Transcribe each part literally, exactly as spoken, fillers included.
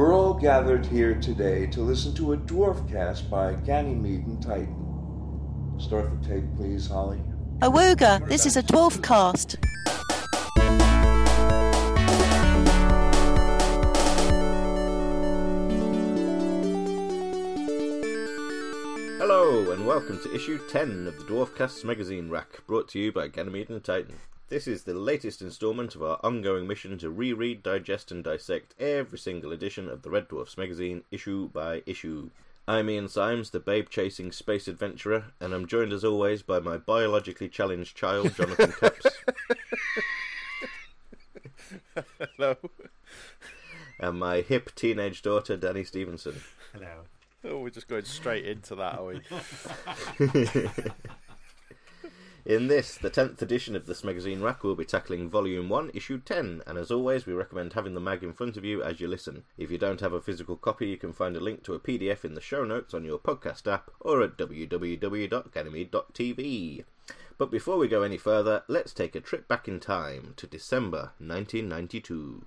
We're all gathered here today to listen to a DwarfCast by Ganymede and Titan. Start the tape, please, Holly. Awooga, this is a DwarfCast. Hello, and welcome to issue ten of the DwarfCast Smegazine Rack, brought to you by Ganymede and Titan. This is the latest instalment of our ongoing mission to reread, digest and dissect every single edition of the Red Dwarf magazine, issue by issue. I'm Ian Symes, the babe-chasing space adventurer, and I'm joined as always by my biologically challenged child, Jonathan Cups. Hello. And my hip teenage daughter, Danny Stevenson. Hello. Oh, we're just going straight into that, are we? In this, the tenth edition of the Smegazine Rack, we'll be tackling Volume one, Issue ten, and as always, we recommend having the mag in front of you as you listen. If you don't have a physical copy, you can find a link to a P D F in the show notes on your podcast app or at w w w dot ganymede dot t v. But before we go any further, let's take a trip back in time to December nineteen ninety-two.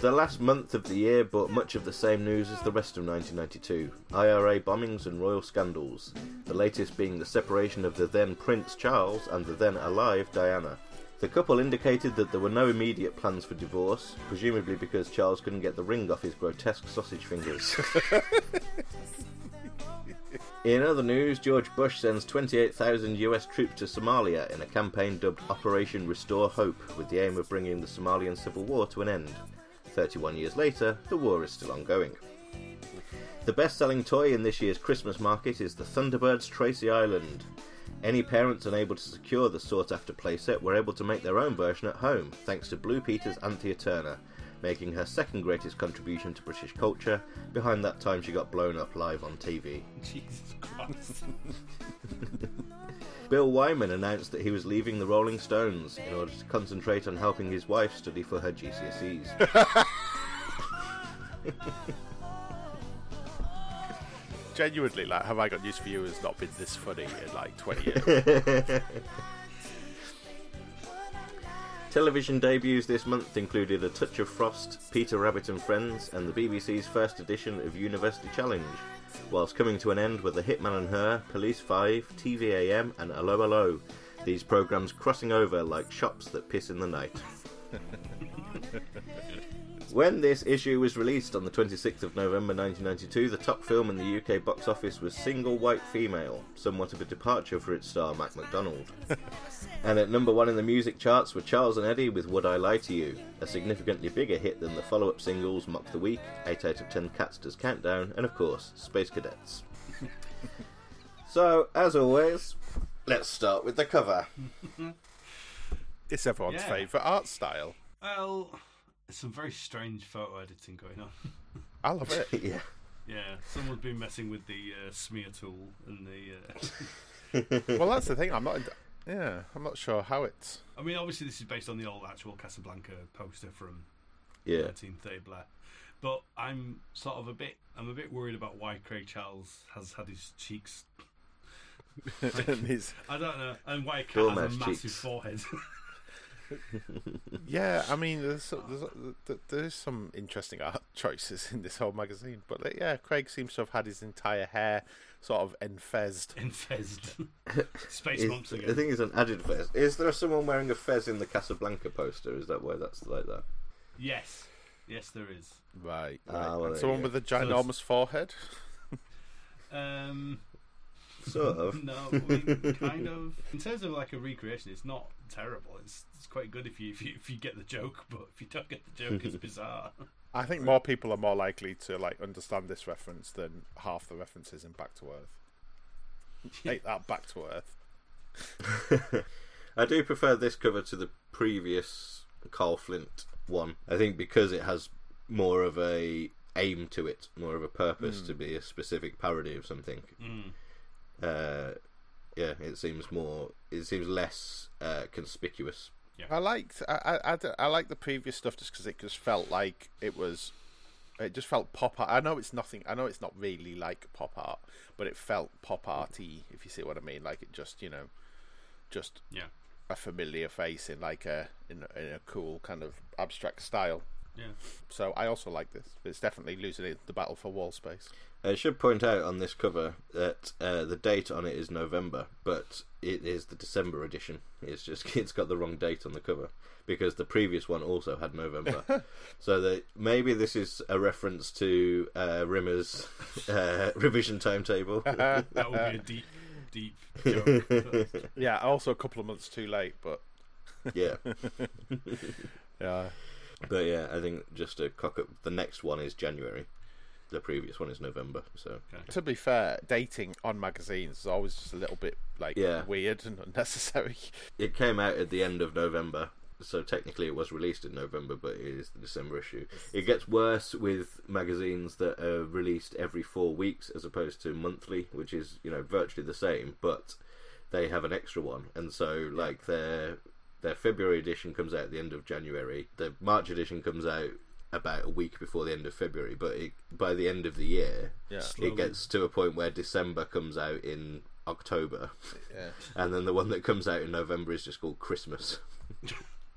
The last month of the year brought much of the same news as the rest of nineteen ninety-two, I R A bombings and royal scandals, the latest being the separation of the then Prince Charles and the then alive Diana. The couple indicated that there were no immediate plans for divorce, presumably because Charles couldn't get the ring off his grotesque sausage fingers. In other news, George Bush sends twenty-eight thousand U S troops to Somalia in a campaign dubbed Operation Restore Hope, with the aim of bringing the Somalian Civil War to an end. thirty-one years later, the war is still ongoing. The best-selling toy in this year's Christmas market is the Thunderbirds Tracy Island. Any parents unable to secure the sought-after playset were able to make their own version at home, thanks to Blue Peter's Anthea Turner, making her second greatest contribution to British culture, behind that time she got blown up live on T V. Jesus Christ. Bill Wyman announced that he was leaving the Rolling Stones in order to concentrate on helping his wife study for her G C S Es. Genuinely, like, Have I Got News For You has not been this funny in like twenty years. Television debuts this month included A Touch of Frost, Peter Rabbit and Friends, and the B B C's first edition of University Challenge, whilst coming to an end with The Hitman and Her, Police five, T V A M and Hello Hello, these programmes crossing over like shops that piss in the night. When this issue was released on the twenty-sixth of November nineteen ninety-two, the top film in the U K box office was Single White Female, somewhat of a departure for its star Mac MacDonald. And at number one in the music charts were Charles and Eddie with Would I Lie To You, a significantly bigger hit than the follow-up singles Mock the Week, eight out of ten Cats Does Countdown, and of course, Space Cadets. So, as always, let's start with the cover. It's everyone's yeah. favourite art style. Well, there's some very strange photo editing going on. I love it. Yeah. Yeah, someone's been messing with the uh, smear tool and the... Uh... Well, that's the thing, I'm not... Ind- Yeah, I'm not sure how it's... I mean, obviously this is based on the old actual Casablanca poster from yeah. thirteen thirty Blair. But I'm sort of a bit... I'm a bit worried about why Craig Charles has had his cheeks... Like, his I don't know. And why Cat has a massive cheeks. Forehead. Yeah, I mean, there's, there's, there's some interesting art choices in this whole magazine. But yeah, Craig seems to have had his entire hair... sort of enfezzed. Enfezzed. Space bumps again. I think it's an added fez. Is there someone wearing a fez in the Casablanca poster? Is that why that's like that? Yes. Yes, there is. Right. right. Ah, well, someone with a ginormous so forehead? um, sort of. No, I mean, kind of. In terms of like a recreation, it's not terrible. It's it's quite good if you if you, if you get the joke, but if you don't get the joke, it's bizarre. I think more people are more likely to like understand this reference than half the references in Back to Earth. Take that, Back to Earth. I do prefer this cover to the previous Carl Flint one. I think because it has more of a aim to it, more of a purpose mm. to be a specific parody of something. Mm. Uh, yeah, it seems more. It seems less uh, conspicuous. Yeah. I liked I, I, I liked the previous stuff just because it just felt like it was it just felt pop art. I know it's nothing. I know it's not really like pop art, but it felt pop arty. If you see what I mean, like it just you know, just yeah. a familiar face in like a in, in a cool kind of abstract style. Yeah. So I also like this. It's definitely losing the battle for wall space. I should point out on this cover that uh, the date on it is November, but it is the December edition. It's just it's got the wrong date on the cover because the previous one also had November. So that maybe this is a reference to uh, Rimmer's uh, revision timetable. That would be a deep, deep joke. Yeah, also a couple of months too late, but yeah, yeah. But yeah, I think just to cock up, the next one is January. The previous one is November. So okay. To be fair, dating on magazines is always just a little bit like yeah. weird and unnecessary. It came out at the end of November, so technically it was released in November, but it is the December issue. It gets worse with magazines that are released every four weeks as opposed to monthly, which is, you know, virtually the same, but they have an extra one, and so like their their February edition comes out at the end of January. The March edition comes out about a week before the end of February, but it, by the end of the year, yeah. it gets to a point where December comes out in October, yeah. and then the one that comes out in November is just called Christmas.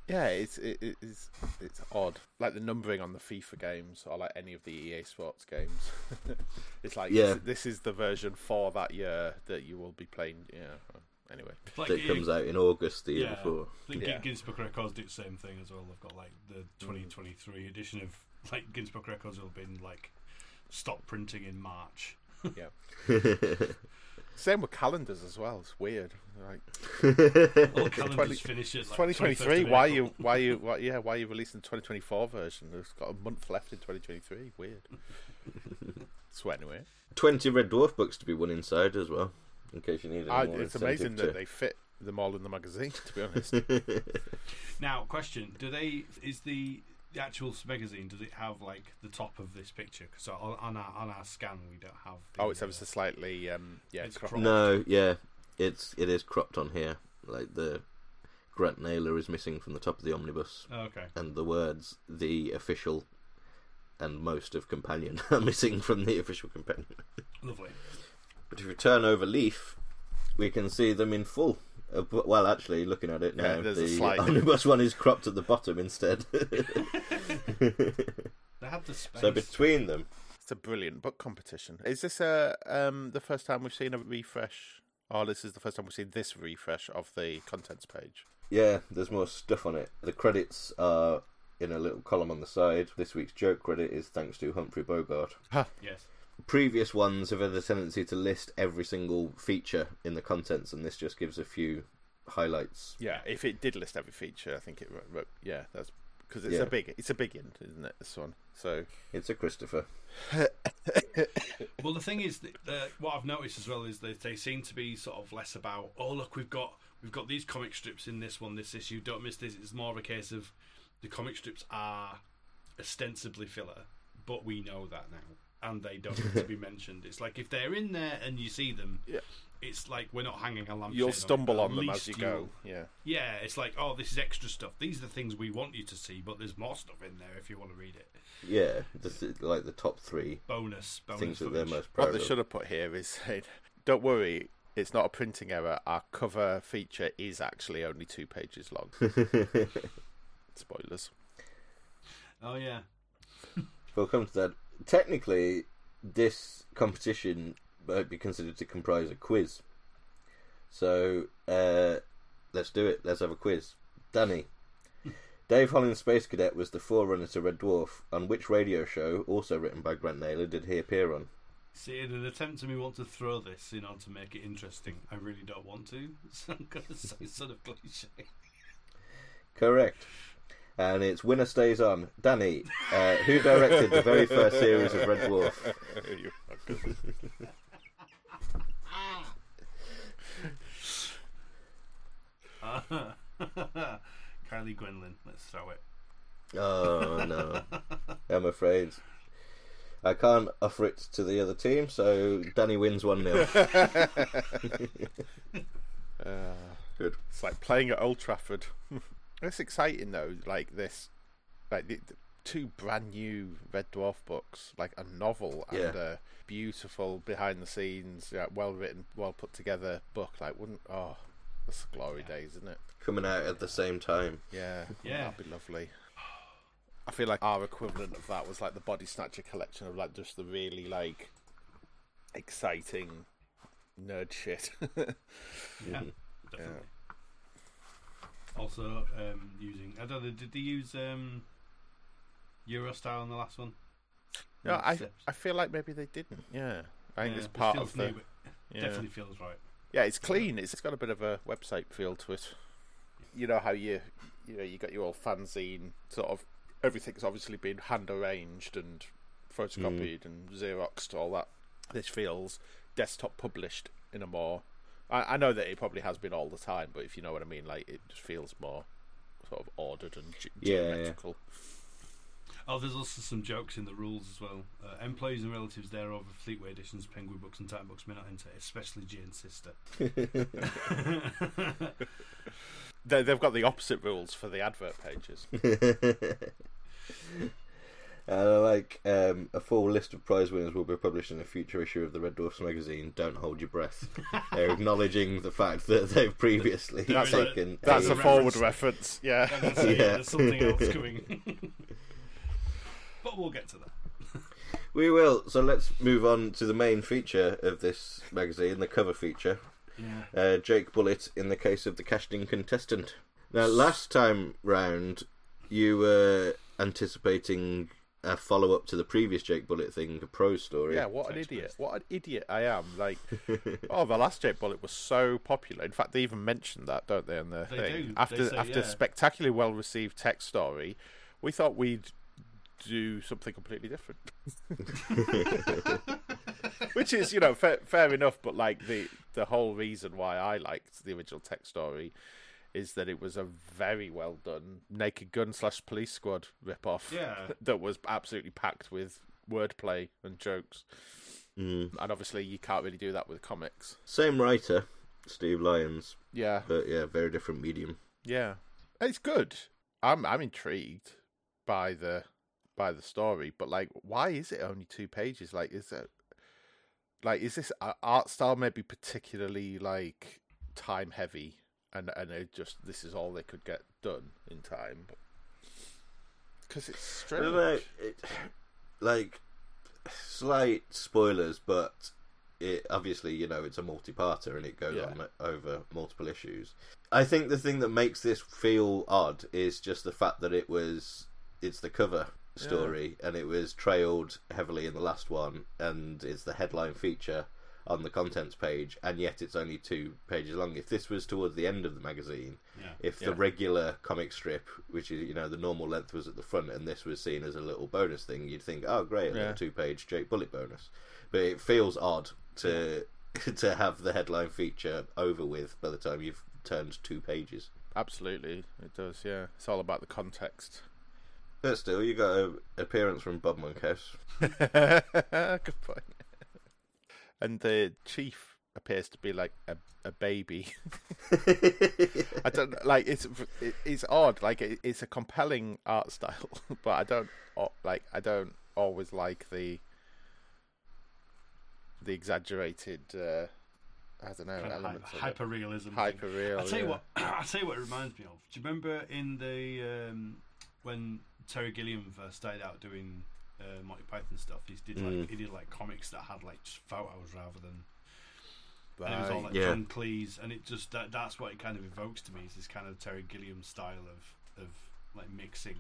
Yeah, it's it, it's it's odd. Like the numbering on the FIFA games or like any of the E A Sports games. It's like yeah. this, this is the version for that year that you will be playing. Yeah. Anyway, like that it comes out in August the yeah, year before. I think yeah. Guinness Book Records did the same thing as well. They've got like the twenty twenty-three edition of like Guinness Book Records will have been like stopped printing in March. Yeah. Same with calendars as well. It's weird. Like all calendars finish at like twenty twenty-three. Why you? Why you? Why, yeah. Why are you releasing the twenty twenty-four version? It's got a month left in twenty twenty-three. Weird. So anyway, twenty Red Dwarf books to be won inside as well. In case you need any I, more it's amazing to... that they fit them all in the magazine, to be honest. Now, question: Do they? Is the, the actual magazine? Does it have like the top of this picture? Because on, on our on our scan, we don't have. The, oh, it's ever so slightly. Um, yeah, it's cropped. No, yeah, it's it is cropped on here. Like the Grant Naylor is missing from the top of the omnibus. Oh, okay. And the words "the official" and most of "companion" are missing from the official companion. Lovely. But if you turn over leaf, we can see them in full. Uh, but, well, actually, looking at it now, yeah, the omnibus one is cropped at the bottom instead. They have the space. So between them, it's a brilliant book competition. Is this a um, the first time we've seen a refresh? Oh, this is the first time we've seen this refresh of the contents page. Yeah, there's more stuff on it. The credits are in a little column on the side. This week's joke credit is thanks to Humphrey Bogart. Huh. Yes. Previous ones have had a tendency to list every single feature in the contents, and this just gives a few highlights. Yeah, if it did list every feature, I think it. Yeah, that's because it's yeah. a big, it's a big end, isn't it? This one, so it's a Christopher. Well, the thing is, that, uh, what I've noticed as well is that they seem to be sort of less about. Oh, look, we've got we've got these comic strips in this one, this issue. Don't miss this. It's more of a case of the comic strips are ostensibly filler, but we know that now. And they don't need to be mentioned. It's like if they're in there and you see them, yeah. it's like we're not hanging a lamp. You'll stumble on, on them as you go. Yeah, yeah. It's like, oh, this is extra stuff. These are the things we want you to see, but there's more stuff in there if you want to read it. Yeah, this is like the top three bonus, bonus things that they're most proud of. What they should have put here is, don't worry, it's not a printing error. Our cover feature is actually only two pages long. Spoilers. Oh yeah. We'll come to that. Technically, this competition might be considered to comprise a quiz. So, uh, let's do it. Let's have a quiz. Danny, Dave Holland's Space Cadet was the forerunner to Red Dwarf. On which radio show, also written by Grant Naylor, did he appear on? See, in an attempt to me want to throw this in order to make it interesting, I really don't want to. So I'm going to say sort of cliche. Correct. And it's Winner Stays On. Danny, uh, who directed the very first series of Red Dwarf? You fucker. uh, Kylie Gwendolyn, let's throw it. Oh, no. I'm afraid I can't offer it to the other team, so Danny wins one nil. uh, Good. It's like playing at Old Trafford. It's exciting though, like this, like the, the two brand new Red Dwarf books, like a novel yeah. and a beautiful behind the scenes, yeah, well written, well put together book. Like, wouldn't oh, that's glory yeah. days, isn't it? coming out at the same time. Yeah, yeah, that'd be lovely. I feel like our equivalent of that was like the Body Snatcher collection of like just the really like exciting nerd shit. Yeah, definitely. Yeah. Also, um, using I don't know, did they use um, Eurostyle in the last one? No, I steps? I feel like maybe they didn't. Yeah, I think yeah, it's part it of the. New, yeah. Definitely feels right. Yeah, it's clean. It's got a bit of a website feel to it. You know how you you know you got your old fanzine sort of everything's obviously been hand arranged and photocopied mm. and Xeroxed, all that. This feels desktop published in a more. I know that it probably has been all the time, but if you know what I mean, like it just feels more sort of ordered and ge- yeah, geometrical. Yeah. Oh, there's also some jokes in the rules as well. Uh, employees and relatives thereof of Fleetway Editions, Penguin Books, and Titan Books may not enter, especially Jane's sister. they, they've got the opposite rules for the advert pages. And I like um, a full list of prize winners will be published in a future issue of the Red Dwarf magazine. Don't hold your breath. They're acknowledging the fact that they've previously there taken. A, that's a, a forward reference. reference. Yeah. That's a, yeah. There's something else coming. But we'll get to that. We will. So let's move on to the main feature of this magazine, the cover feature. Yeah. Uh, Jake Bullet in the case of the casting contestant. Now, last time round, you were anticipating a follow-up to the previous Jake Bullet thing, a pro story. Yeah, what an idiot. What an idiot I am. Like, oh, the last Jake Bullet was so popular. In fact, they even mentioned that, don't they, in their they thing? Do. After, they say, after yeah. spectacularly well-received tech story, we thought we'd do something completely different. Which is, you know, fair, fair enough, but, like, the, the whole reason why I liked the original tech story is that it was a very well done Naked Gun slash Police Squad ripoff yeah. that was absolutely packed with wordplay and jokes. Mm. And obviously you can't really do that with comics. Same writer, Steve Lyons. Yeah. But yeah, very different medium. Yeah. It's good. I'm I'm intrigued by the by the story, but like why is it only two pages? Like is it like is this art style maybe particularly like time heavy? And and it just this is all they could get done in time, because it's strange. Like, it, like slight spoilers, but it obviously you know it's a multi-parter and it goes yeah. on over multiple issues. I think the thing that makes this feel odd is just the fact that it was it's the cover story yeah. and it was trailed heavily in the last one, and it's the headline feature on the contents page, and yet it's only two pages long. If this was towards the end of the magazine, yeah. if the yeah. regular comic strip, which is, you know, the normal length was at the front and this was seen as a little bonus thing, you'd think, oh, great, yeah. a two-page Jake Bullet bonus. But it feels odd to to have the headline feature over with by the time you've turned two pages. Absolutely, it does, yeah. It's all about the context. But still, you got an appearance from Bob Monkhouse. Good point. And the chief appears to be like a, a baby. I don't like it's it, it's odd. Like it, it's a compelling art style, but I don't like I don't always like the the exaggerated. Uh, I don't know kind elements of hyper realism. Hyper real. I tell you yeah. what. I tell you what it reminds me of. Do you remember in the um, when Terry Gilliam first started out doing Uh, Monty Python stuff? He did like mm. he did like comics that had like just photos rather than. Right. And it was all like yeah. John Cleese, and it just that, that's what it kind of evokes to me is this kind of Terry Gilliam style of of like mixing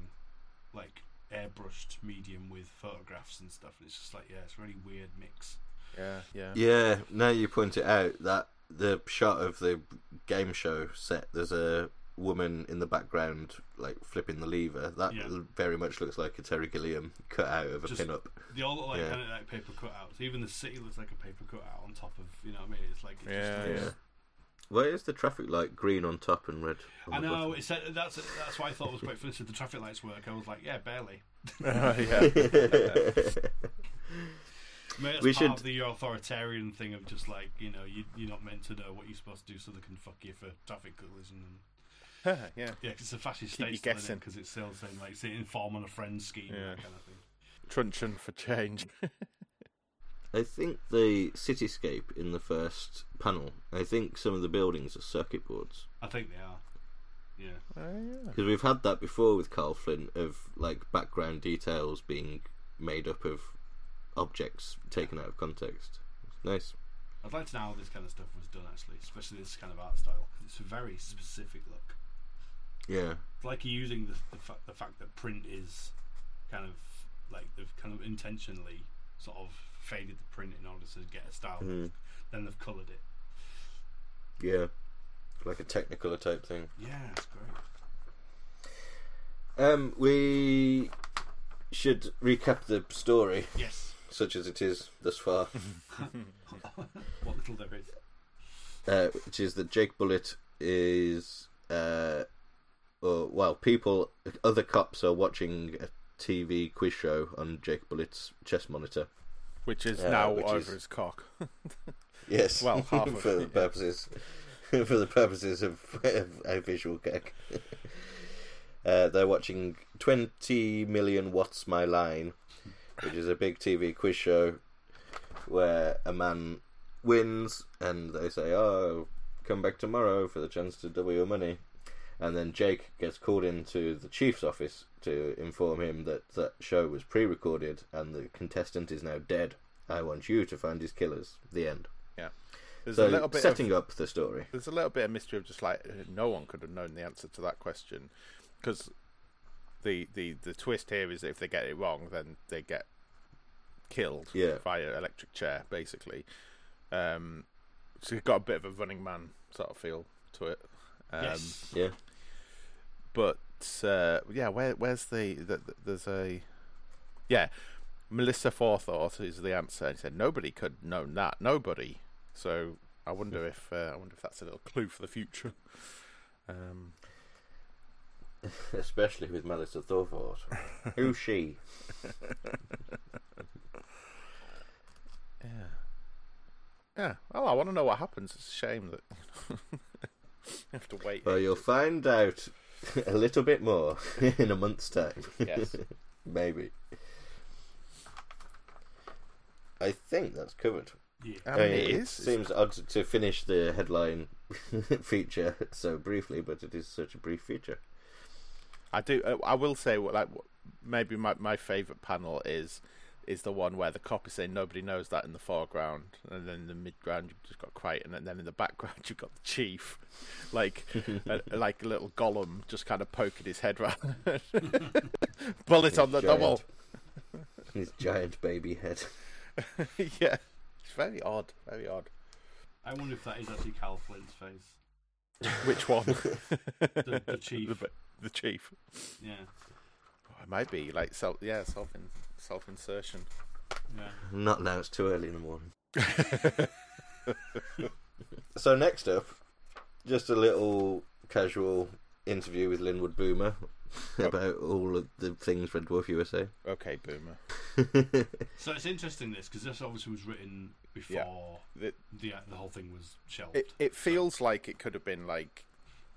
like airbrushed medium with photographs and stuff. And it's just like yeah, it's a really weird mix. Yeah, yeah, yeah. Now you point it out that the shot of the game show set. There's a woman in the background like flipping the lever that yeah. very much looks like a Terry Gilliam cut out of a just, pin-up. They all look like, yeah. kind of like paper cutouts. Even the city looks like a paper cutout on top of, you know what I mean, it's like it yeah, just yeah. Where is the traffic light green on top and red on I know it's, that's that's what I thought was quite funny. So the traffic lights work, I was like yeah barely. uh, yeah, yeah. Mate, that's we part should... of the authoritarian thing of just like you know you, you're not meant to know what you're supposed to do so they can fuck you for traffic collision and yeah, yeah, because it's a fascist state still in it, because it's still saying like it's an inform on a friend's scheme, yeah. that kind of thing. Truncheon for change. I think the cityscape in the first panel. I think some of the buildings are circuit boards. I think they are. Yeah. Because uh, yeah. we've had that before with Carl Flint, of like background details being made up of objects taken out of context. It's nice. I'd like to know how this kind of stuff was done, actually, especially this kind of art style. It's a very specific look. Yeah. It's like you're using the the, fa- the fact that print is kind of like they've kind of intentionally sort of faded the print in order to get a style. Mm. Then they've coloured it. Yeah. Like a Technicolor type thing. Yeah, it's great. Um, we should recap the story. Yes. Such as it is thus far. What little there is. Uh, which is that Jake Bullet is, uh, or well, people, other cops are watching a T V quiz show on Jake Bullet's chest monitor, which is uh, now which over is, his cock. Yes. Well, half of for it, the purposes. Yeah. For the purposes of a visual gag, uh, they're watching twenty million What's My Line, which is a big T V quiz show where a man wins and they say, "Oh, come back tomorrow for the chance to double your money." And then Jake gets called into the chief's office to inform him that that show was pre-recorded and the contestant is now dead. I want you to find his killers. The end. Yeah. There's so a little bit setting of, up the story. There's a little bit of mystery of just like no one could have known the answer to that question, because the, the the twist here is that if they get it wrong, then they get killed yeah. via electric chair, basically. Um, so you've got a bit of a Running Man sort of feel to it. Um, yes. Yeah. But uh, yeah, where where's the, the, the there's a yeah Melissa Forethought is the answer. And he said nobody could have known that. Nobody. So I wonder if uh, I wonder if that's a little clue for the future, um. especially with Melissa Thorford. Who's she? yeah, yeah. Well, I want to know what happens. It's a shame that you have to wait. Well, you'll find out a little bit more in a month's time. Yes, maybe. I think that's covered. Yeah. I mean, it, it is. Seems odd to finish the headline feature so briefly, but it is such a brief feature. I do. I will say, like, maybe my my favourite panel is is the one where the cop is saying nobody knows that in the foreground, and then in the midground you've just got Crichton, and then in the background you've got the chief, like a, like a little Gollum just kind of poking his head round, bullet on the double, his giant baby head. Yeah. It's very odd, very odd. I wonder if that is actually Cal Flint's face. Which one? the, the chief. The, the chief. Yeah. Oh, it might be like self, yeah, self, in, self insertion. Yeah. Not now. It's too early in the morning. So next up, just a little casual interview with Linwood Boomer about oh. all of the things Red Dwarf U S A. Okay, Boomer. So it's interesting this, because this obviously was written before yeah. it, the the whole thing was shelved. It, it feels so. like it could have been like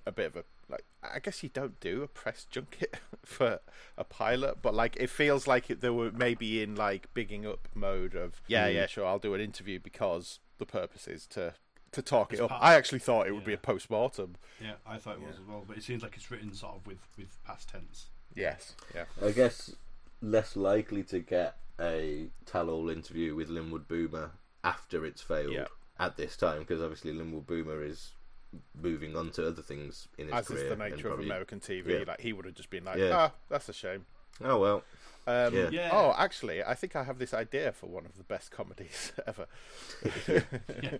a bit of a like. I guess you don't do a press junket for a pilot, but like it feels like it, they were maybe in like bigging up mode of yeah, mm. yeah, sure, I'll do an interview because the purpose is to. To talk it's it up, past, I actually thought it would yeah. be a post-mortem. Yeah, I thought it was yeah. as well, but it seems like it's written sort of with, with past tense. Yes, yeah. I guess less likely to get a tell-all interview with Linwood Boomer after it's failed yeah. at this time, because obviously Linwood Boomer is moving on to other things in his As career. As is the nature probably, of American T V, yeah. like he would have just been like, yeah. ah, that's a shame. Oh, well. Um, yeah. Yeah. Oh, actually, I think I have this idea for one of the best comedies ever. yeah.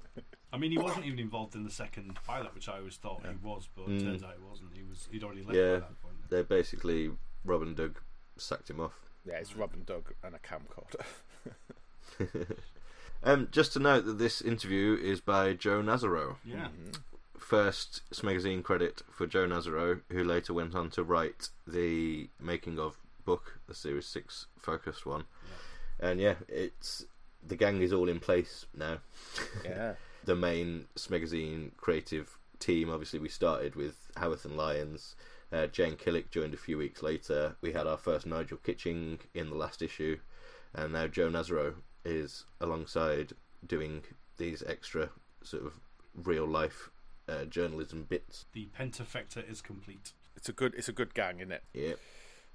I mean, he wasn't even involved in the second pilot, which I always thought yeah. he was, but mm. it turns out he wasn't. He was, he'd already left yeah. by that point. They basically, Rob and Doug sacked him off. Yeah, it's Rob and Doug and a camcorder. um, just to note that this interview is by Joe Nazaro. Yeah. Mm-hmm. First Smegazine credit for Joe Nazaro, who later went on to write the making of book, the series six focused one, yeah. and yeah, it's the gang is all in place now. Yeah, the main Smegazine creative team. Obviously, we started with Hudzen and Lyons. Uh, Jane Killick joined a few weeks later. We had our first Nigel Kitching in the last issue, and now Joe Nazaro is alongside doing these extra sort of real life uh, journalism bits. The pentafecta is complete. It's a good, it's a good gang, isn't it? Yeah,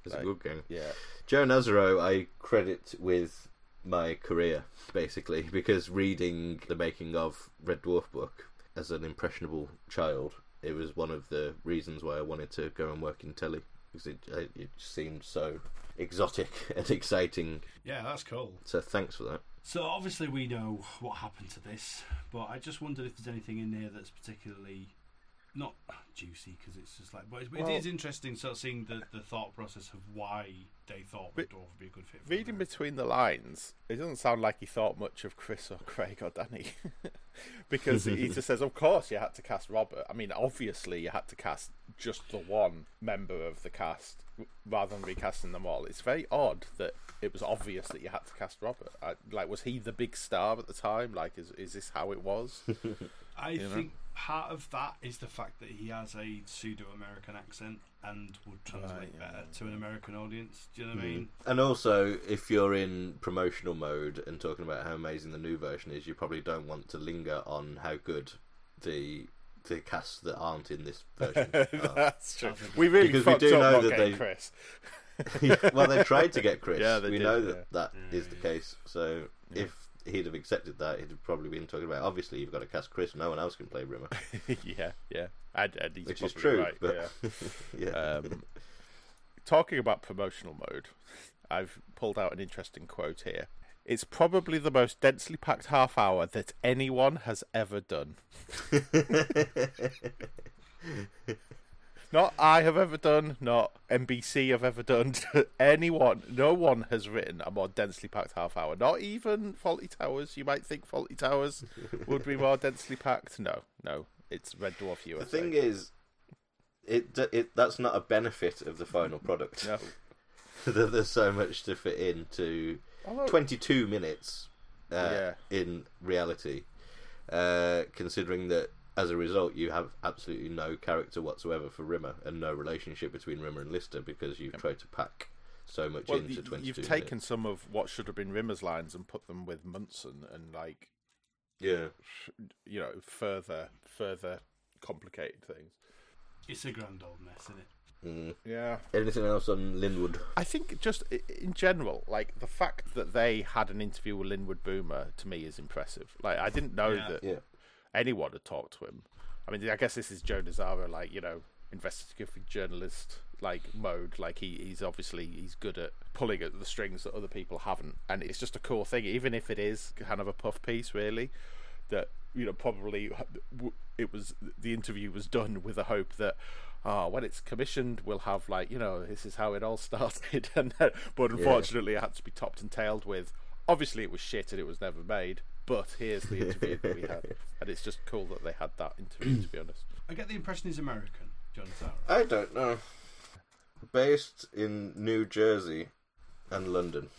it's like, a good gang. Yeah, Joe Nazaro, I credit with my career basically, because reading the making of Red Dwarf book as an impressionable child, it was one of the reasons why I wanted to go and work in telly, because it, it seemed so exotic and exciting. Yeah, that's cool. So thanks for that. So obviously we know what happened to this, but I just wondered if there's anything in there that's particularly not juicy, because it's just like, but it, well, it is interesting sort of seeing the, the thought process of why they thought Red Dwarf would be a good fit for reading them. Between the lines, it doesn't sound like he thought much of Chris or Craig or Danny because he just says, of course you had to cast Robert. I mean, obviously you had to cast just the one member of the cast rather than recasting them all. It's very odd that it was obvious that you had to cast Robert. I, like, was he the big star at the time? Like, is is this how it was? I you know? think part of that is the fact that he has a pseudo-American accent and would translate uh, yeah. better to an American audience. Do you know what mm-hmm. I mean? And also, if you're in promotional mode and talking about how amazing the new version is, you probably don't want to linger on how good the the casts that aren't in this version are. That's true. We really because fucked we do up know that they Chris. Well, they tried to get Chris. Yeah, they we did, know yeah. that that yeah, is yeah. the case. So yeah. if he'd have accepted that, he'd have probably been talking about, obviously you've got to cast Chris, no one else can play Rimmer. yeah yeah I'd, I'd which is true, right, but yeah. yeah. Um, talking about promotional mode, I've pulled out an interesting quote here. It's probably the most densely packed half hour that anyone has ever done. Not I have ever done, not N B C have ever done. Anyone, no one has written a more densely packed half hour. Not even Faulty Towers. You might think Faulty Towers would be more densely packed. No, no, it's Red Dwarf U S A. The thing is, it it that's not a benefit of the final product. No. That there's so much to fit into twenty-two minutes uh, yeah. in reality, uh, considering that. As a result, you have absolutely no character whatsoever for Rimmer and no relationship between Rimmer and Lister, because you've tried to pack so much well, into twenty-two You've minutes. Taken some of what should have been Rimmer's lines and put them with Munson and, like, yeah, you know, further, further complicated things. It's a grand old mess, isn't it? Mm. Yeah. Anything else on Linwood? I think just in general, like, the fact that they had an interview with Linwood Boomer, to me, is impressive. Like, I didn't know yeah. that... Yeah. anyone had talked to him. I mean, I guess this is Joe Nazaro, like, you know, investigative journalist, like, mode. Like, he, he's obviously, he's good at pulling at the strings that other people haven't. And it's just a cool thing, even if it is kind of a puff piece, really, that, you know, probably it was, the interview was done with the hope that, ah, oh, when it's commissioned, we'll have, like, you know, this is how it all started. And then, but unfortunately, yeah. it had to be topped and tailed with, obviously, it was shit and it was never made. But here's the interview that we had. And it's just cool that they had that interview, to be honest. I get the impression he's American, John Sarah. I don't know. Based in New Jersey and London.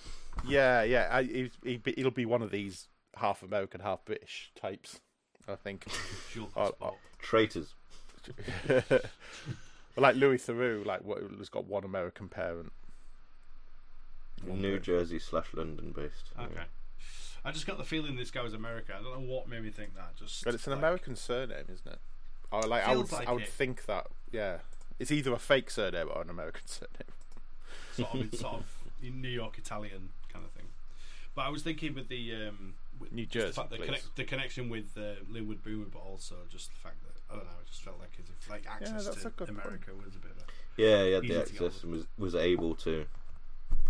Yeah, yeah. I, he, he, he'll be one of these half American, half British types, I think. Sure. Or, or... Traitors. Like Louis Theroux, like, has got one American parent. One New Jersey slash London based. Okay. Yeah. I just got the feeling this guy was American. I don't know what made me think that. Just, but it's an, like, American surname, isn't it? Oh, like I would, like I would it. think that. Yeah, it's either a fake surname or an American surname. Sort of, it's sort of New York Italian kind of thing. But I was thinking with the um, with New Jersey, the, fact that connect, the connection with uh, Linwood Boomer, but also just the fact that I don't know. It just felt like as if like access yeah, to America point. was a bit. Of a, yeah, he had the access and was was able to.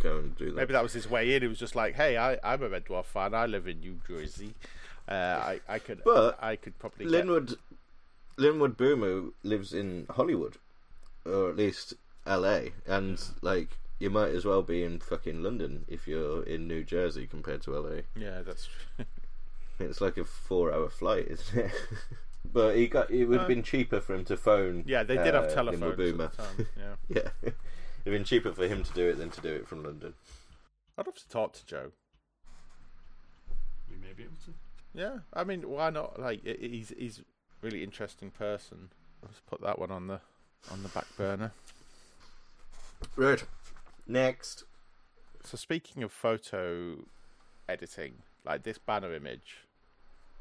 Go and do that. Maybe that was his way in. It was just like, hey, I, I'm a Red Dwarf fan. I live in New Jersey. Uh, I, I could, but I could probably. Linwood, get... Linwood Boomer lives in Hollywood, or at least L A, and yeah. like you might as well be in fucking London if you're in New Jersey compared to L A. Yeah, that's true. It's like a four-hour flight, isn't it? But he got. It would have um, been cheaper for him to phone. Yeah, they did uh, have telephones. Linwood Boomer. At the time. Yeah. yeah. It'd been cheaper for him to do it than to do it from London. I'd have to talk to Joe. We may be able to. Yeah, I mean, why not? Like, he's he's a really interesting person. Let's put that one on the on the back burner. Right, next. So speaking of photo editing, like this banner image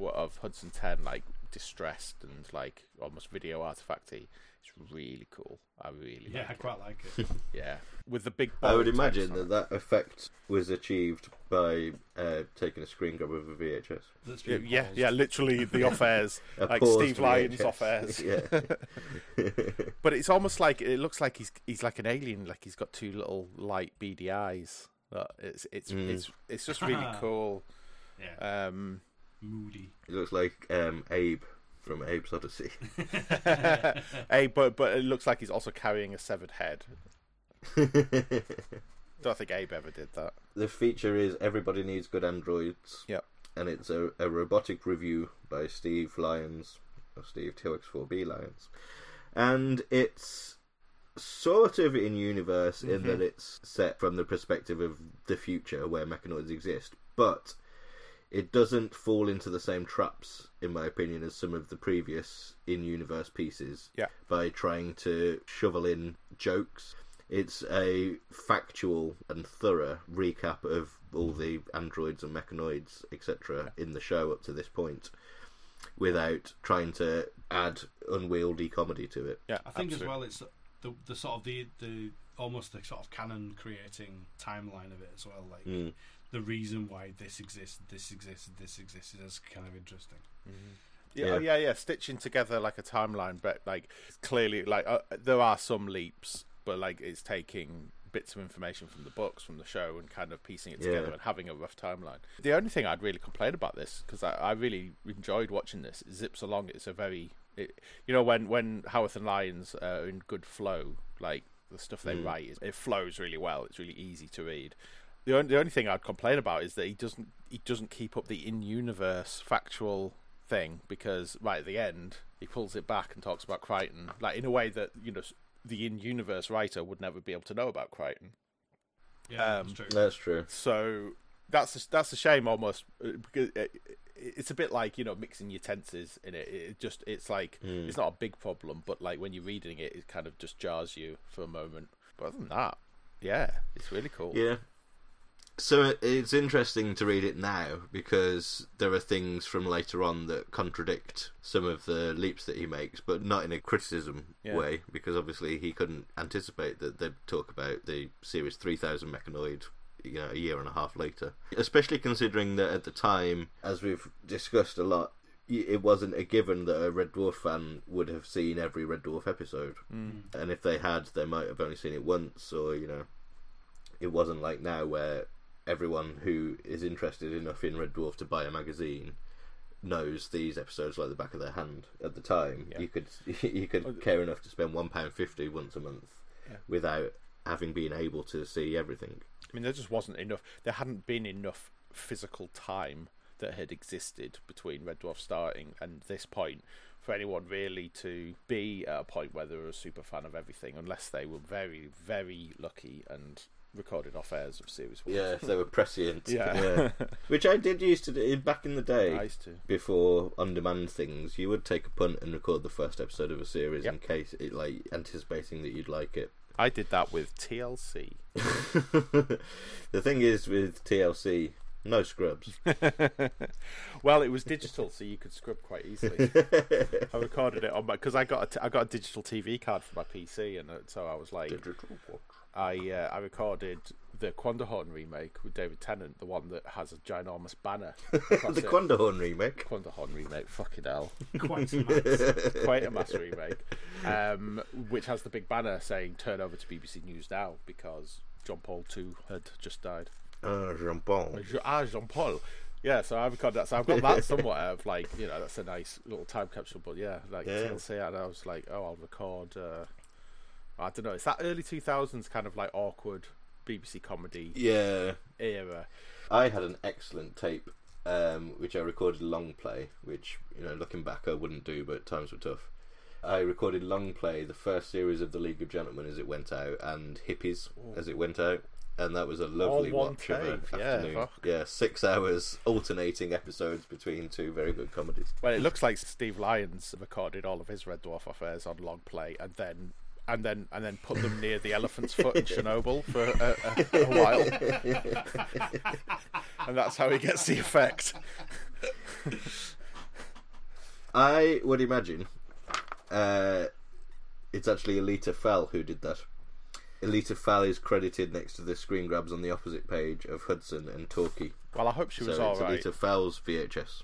of Hudzen ten, like distressed and like almost video artifacty. It's really cool. I really yeah, like I it. quite like it. Yeah, with the big. I would imagine that that effect was achieved by uh, taking a screen grab with a V H S. That's yeah, yeah, yeah, literally the off airs, like Steve Lyons off airs. Yeah. But it's almost like it looks like he's he's like an alien, like he's got two little light beady eyes. It's it's mm. it's it's just really cool. Yeah. Um, Moody. It looks like um, Abe from Abe's Odyssey. Abe, but but it looks like he's also carrying a severed head. Don't think Abe ever did that. The feature is Everybody Needs Good Androids. Yep. And it's a, a robotic review by Steve Lyons, or Steve T X four B Lyons. And it's sort of in universe mm-hmm. in that it's set from the perspective of the future where mechanoids exist, but it doesn't fall into the same traps, in my opinion, as some of the previous in-universe pieces yeah. by trying to shovel in jokes. It's a factual and thorough recap of all the androids and mechanoids, et cetera, yeah. in the show up to this point, without trying to add unwieldy comedy to it. Yeah, I think absolutely. as well it's the, the sort of the, the almost the sort of canon-creating timeline of it as well, like... Mm. The reason why this exists, this exists, this exists is kind of interesting. Mm-hmm. Yeah, yeah. Oh, yeah, yeah. Stitching together like a timeline, but like clearly, like uh, there are some leaps, but like it's taking bits of information from the books, from the show, and kind of piecing it together yeah. and having a rough timeline. The only thing I'd really complain about this, because I, I really enjoyed watching this, it zips along. It's a very, it, you know, when when Howarth and Lyons are in good flow, like the stuff they mm. write, it flows really well. It's really easy to read. The only, the only thing I'd complain about is that he doesn't he doesn't keep up the in-universe factual thing, because right at the end he pulls it back and talks about Crichton, like in a way that, you know, the in-universe writer would never be able to know about Crichton. Yeah, um, that's true. That's true. So that's a, that's a shame almost, because it, it's a bit like, you know, mixing your tenses in it. It just it's like mm. it's not a big problem, but like when you're reading it, it kind of just jars you for a moment. But other than that, yeah, it's really cool. Yeah. So it's interesting to read it now, because there are things from later on that contradict some of the leaps that he makes, but not in a criticism yeah. way, because obviously he couldn't anticipate that they'd talk about the series three thousand Mechanoid, you know, a year and a half later. Especially considering that at the time, as we've discussed a lot, it wasn't a given that a Red Dwarf fan would have seen every Red Dwarf episode. Mm. And if they had, they might have only seen it once, or, you know, it wasn't like now where everyone who is interested enough in Red Dwarf to buy a magazine knows these episodes like the back of their hand. At the time, yeah. you could you could care enough to spend one pound fifty once a month yeah. without having been able to see everything. I mean, there just wasn't enough. There hadn't been enough physical time that had existed between Red Dwarf starting and this point for anyone really to be at a point where they were a super fan of everything, unless they were very, very lucky and recorded off airs of series one. Yeah, if they were prescient. yeah. yeah. Which I did used to do back in the day. I used to. Before on demand things, you would take a punt and record the first episode of a series yep. in case it, like, anticipating that you'd like it. I did that with T L C. The thing is with T L C, no scrubs. Well, it was digital, so you could scrub quite easily. I recorded it on my, because I got a t- I got a digital T V card for my P C, and so I was like, digital watch. I uh, I recorded the Quanderhorn remake with David Tennant, the one that has a ginormous banner. The Quanderhorn remake. Quanderhorn remake, fucking hell. Quatermass. Quatermass remake, um, which has the big banner saying "Turn over to B B C News now" because Jean Paul the Second had just died. Ah, uh, Jean Paul. Ah, Jean Paul. Yeah, so I've got that. So I've got that somewhat of, like, you know, that's a nice little time capsule. But yeah, like yeah. T L C, and I was like, oh, I'll record. Uh, I don't know. It's that early two thousands kind of like awkward B B C comedy yeah. era. I had an excellent tape, um, which I recorded long play, which, you know, looking back I wouldn't do, but times were tough. I recorded long play, the first series of The League of Gentlemen as it went out, and Hippies Ooh. As it went out, and that was a lovely All watch of an afternoon. Yeah, yeah, six hours alternating episodes between two very good comedies. Well, it looks like Steve Lyons recorded all of his Red Dwarf affairs on long play, and then. And then and then put them near the elephant's foot in Chernobyl for a, a, a while, and that's how he gets the effect. I would imagine uh, it's actually Alita Fell who did that. Alita Fell is credited next to the screen grabs on the opposite page of Hudson and Torquay. Well, I hope she was alright. So all it's right. Alita Fell's V H S.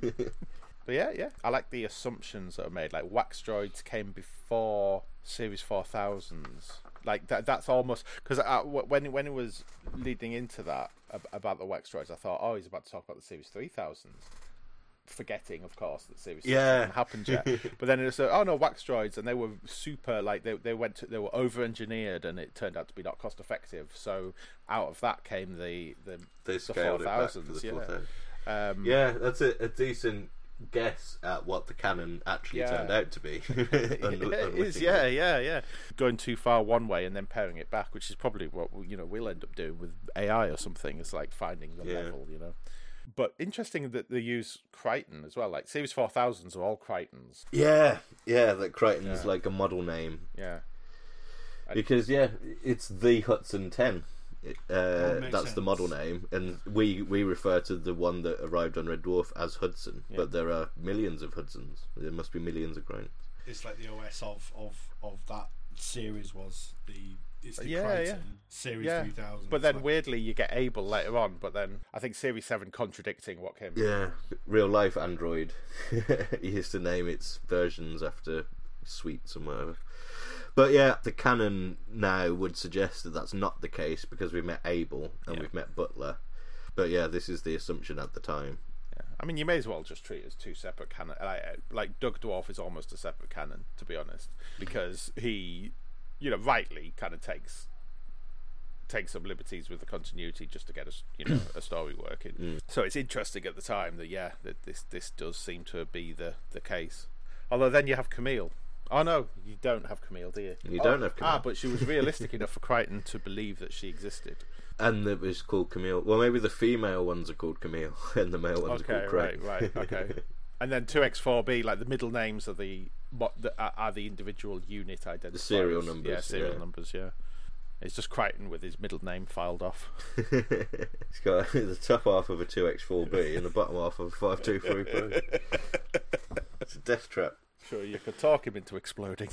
But yeah, yeah. I like the assumptions that are made. Like, Wax Droids came before Series four thousands. Like, that that's almost... Because when, when it was leading into that, about the Wax Droids, I thought, oh, he's about to talk about the Series three thousands. Forgetting, of course, that Series yeah. three happened yet. But then it was like, oh no, Wax Droids, and they were super, like, they they went to, they were over engineered, and it turned out to be not cost effective. So out of that came the the, the four thousands. Yeah. Um, yeah, that's a, a decent guess at what the canon actually yeah. turned out to be. Un- it is, yeah, yeah, yeah. Going too far one way and then paring it back, which is probably what you know we'll end up doing with A I or something. It's like finding the yeah. level, you know. But interesting that they use Crichton as well. Like, Series four thousands are all Crichtons. Yeah, yeah, that Crichton's yeah. like a model name. Yeah. Because, yeah, it's the Hudzen ten. Uh, that that's sense. The model name. And we, we refer to the one that arrived on Red Dwarf as Hudson. Yeah. But there are millions of Hudsons. There must be millions of Crichtons. It's like the O S of, of, of that series was the... It's the yeah, Crichton yeah. Series yeah. three thousand. But then like... weirdly you get Abel later on, but then I think Series seven contradicting what came Yeah, before. Real life Android. It used to name its versions after sweets and whatever. But yeah, the canon now would suggest that that's not the case because we've met Abel and yeah. we've met Butler. But yeah, this is the assumption at the time. Yeah. I mean, you may as well just treat it as two separate canon. Like, like Doug Dwarf is almost a separate canon, to be honest, because he... you know, rightly kind of takes takes some liberties with the continuity just to get us, you know, a story working. Mm. So it's interesting at the time that yeah, that this this does seem to be the, the case. Although then you have Camille. Oh no, you don't have Camille, do you? You oh, don't have Camille. Ah, but she was realistic enough for Crichton to believe that she existed. And that was called Camille. Well, maybe the female ones are called Camille and the male ones okay, are called Crichton. Right, right, okay. And then two X four B, like the middle names are the what are the individual unit identifiers. The serial numbers. Yeah, serial yeah. numbers, yeah. It's just Crichton with his middle name filed off. It's got the top half of a two X four B and the bottom half of a five two three B. It's a death trap. Sure, you could talk him into exploding.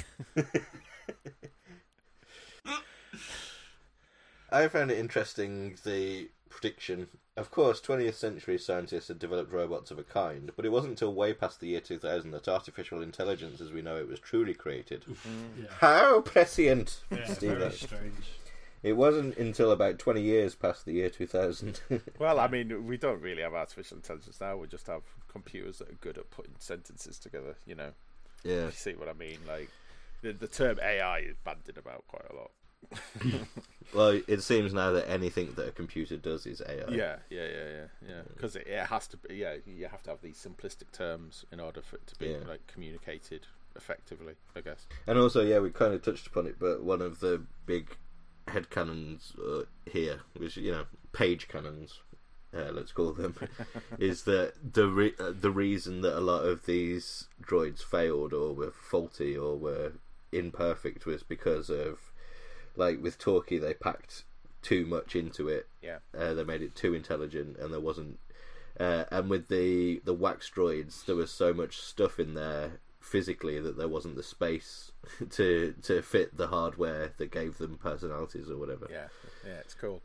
I found it interesting, the prediction. Of course, twentieth century scientists had developed robots of a kind, but it wasn't until way past the year two thousand that artificial intelligence as we know it was truly created. Mm. Yeah. How prescient! Yeah, Steve, very strange. It wasn't until about twenty years past the year two thousand. Well, I mean, we don't really have artificial intelligence now, we just have computers that are good at putting sentences together, you know. Yeah. You see what I mean? Like, the, the term A I is bandied about quite a lot. Well, it seems now that anything that a computer does is A I. Yeah, yeah, yeah, yeah, yeah. Because it, it has to be. Yeah, you have to have these simplistic terms in order for it to be yeah. like communicated effectively, I guess. And also, yeah, we kind of touched upon it, but one of the big headcanons uh, here, which you know, page canons, uh, let's call them, is that the re- uh, the reason that a lot of these droids failed or were faulty or were imperfect was because of like with Torquay, they packed too much into it. Yeah, uh, they made it too intelligent, and there wasn't. Uh, and with the the wax droids, there was so much stuff in there physically that there wasn't the space to to fit the hardware that gave them personalities or whatever. Yeah, yeah, it's cool.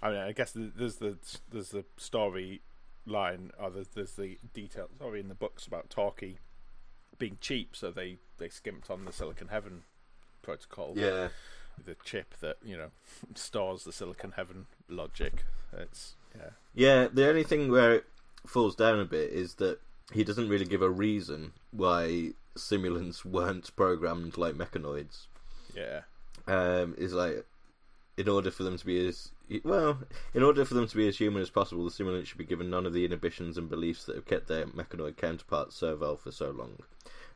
I mean, I guess there's the there's the story line, or there's, there's the detail sorry in the books about Torquay being cheap, so they they skimped on the Silicon Heaven protocol. Yeah. The chip that you know stores the Silicon Heaven logic. It's yeah. Yeah, the only thing where it falls down a bit is that he doesn't really give a reason why simulants weren't programmed like mechanoids. Yeah, um, is like in order for them to be as well, in order for them to be as human as possible, the simulants should be given none of the inhibitions and beliefs that have kept their mechanoid counterparts servile for so long.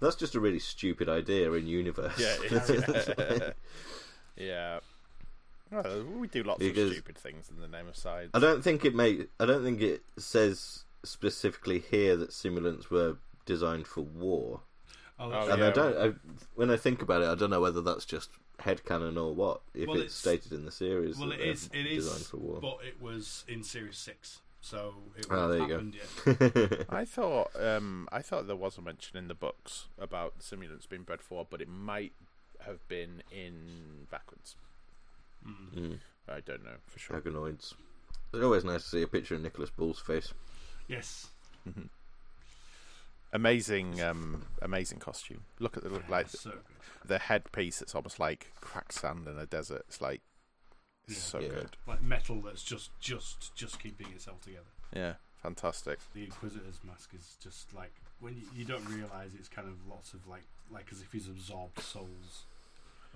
That's just a really stupid idea in universe. Yeah. yeah. Yeah, well, we do lots because of stupid things in the name of science. I don't think it may. I don't think it says specifically here that simulants were designed for war. Oh, and yeah. I don't. I, when I think about it, I don't know whether that's just headcanon or what. If well, it's, it's stated in the series, well, that it is. It is designed for war, but it was in Series Six. so it oh, there happened you go. Yet. I thought um, I thought there was a mention in the books about the simulants being bred forward, but it might have been in backwards. Mm. Mm. I don't know for sure. Agonoids. It's always nice to see a picture of Nicholas Bull's face. Yes. Mm-hmm. Amazing, um, amazing costume. Look at the look like so the, the headpiece. It's almost like cracked sand in a desert. It's like it's yeah. so yeah. good, like metal that's just, just, just keeping itself together. Yeah, fantastic. The Inquisitor's mask is just like when you, you don't realise it's kind of lots of like, like as if he's absorbed souls.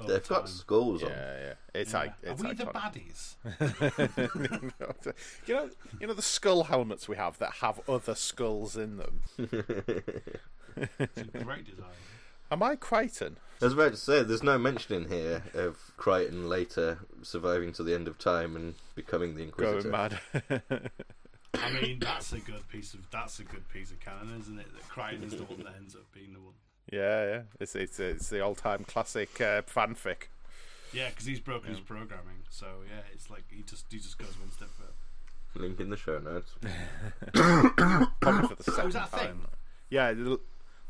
They've got skulls yeah, on. Yeah, yeah. It's yeah. I, it's Are we iconic. The baddies? you know, you know the skull helmets we have that have other skulls in them. It's a great design. Am I Crichton? I was about to say, there's no mention in here of Crichton later surviving to the end of time and becoming the Inquisitor. Going mad. I mean, that's a good piece of that's a good piece of canon, isn't it? That Crichton is the one that ends up being the one. Yeah, yeah, it's it's it's the all-time classic uh, fanfic. Yeah, because he's broken yeah. his programming, so yeah, it's like he just he just goes one step further. Link in the show notes. Probably for the second oh, was that time. Thing? Yeah, the,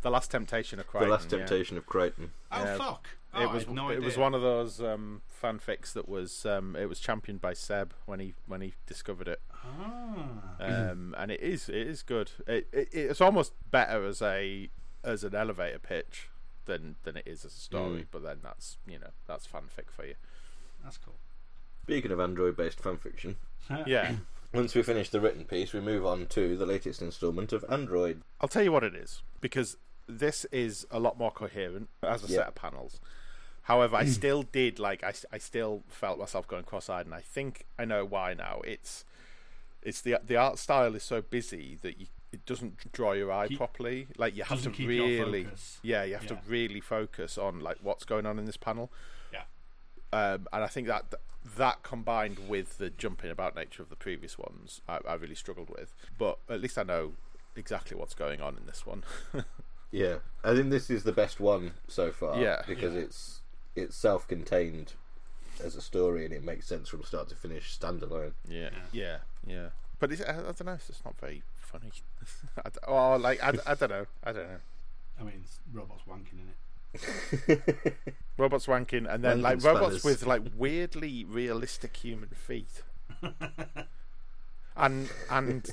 the Last Temptation of Crichton. The Last Temptation yeah. of Crichton. Oh yeah, fuck! Oh, it was I had no it idea. was one of those um, fanfics that was um, it was championed by Seb when he when he discovered it. Ah. Um, and it is it is good. It, it it's almost better as a. as an elevator pitch than than it is as a story, mm. but then that's you know that's fanfic for you. That's cool. Speaking of Android-based fanfiction, yeah. Once we finish the written piece, we move on to the latest instalment of Android. I'll tell you what it is because this is a lot more coherent as a yep. set of panels. However, I still did like I I still felt myself going cross-eyed, and I think I know why now. It's it's the the art style is so busy that you. It doesn't draw your eye keep, properly. Like you have to really, yeah, you have yeah. to really focus on like what's going on in this panel. Yeah, um, and I think that that combined with the jumping about nature of the previous ones, I, I really struggled with. But at least I know exactly what's going on in this one. Yeah, I think this is the best one so far. Yeah, because yeah. it's it's self-contained as a story and it makes sense from start to finish, standalone. Yeah, yeah, yeah. yeah. But it's, I, I don't know. It's not very. Funny. I, or like I, I don't know I don't know I mean it's robots wanking in it robots wanking and then Wanking like spanners. Robots with like weirdly realistic human feet and and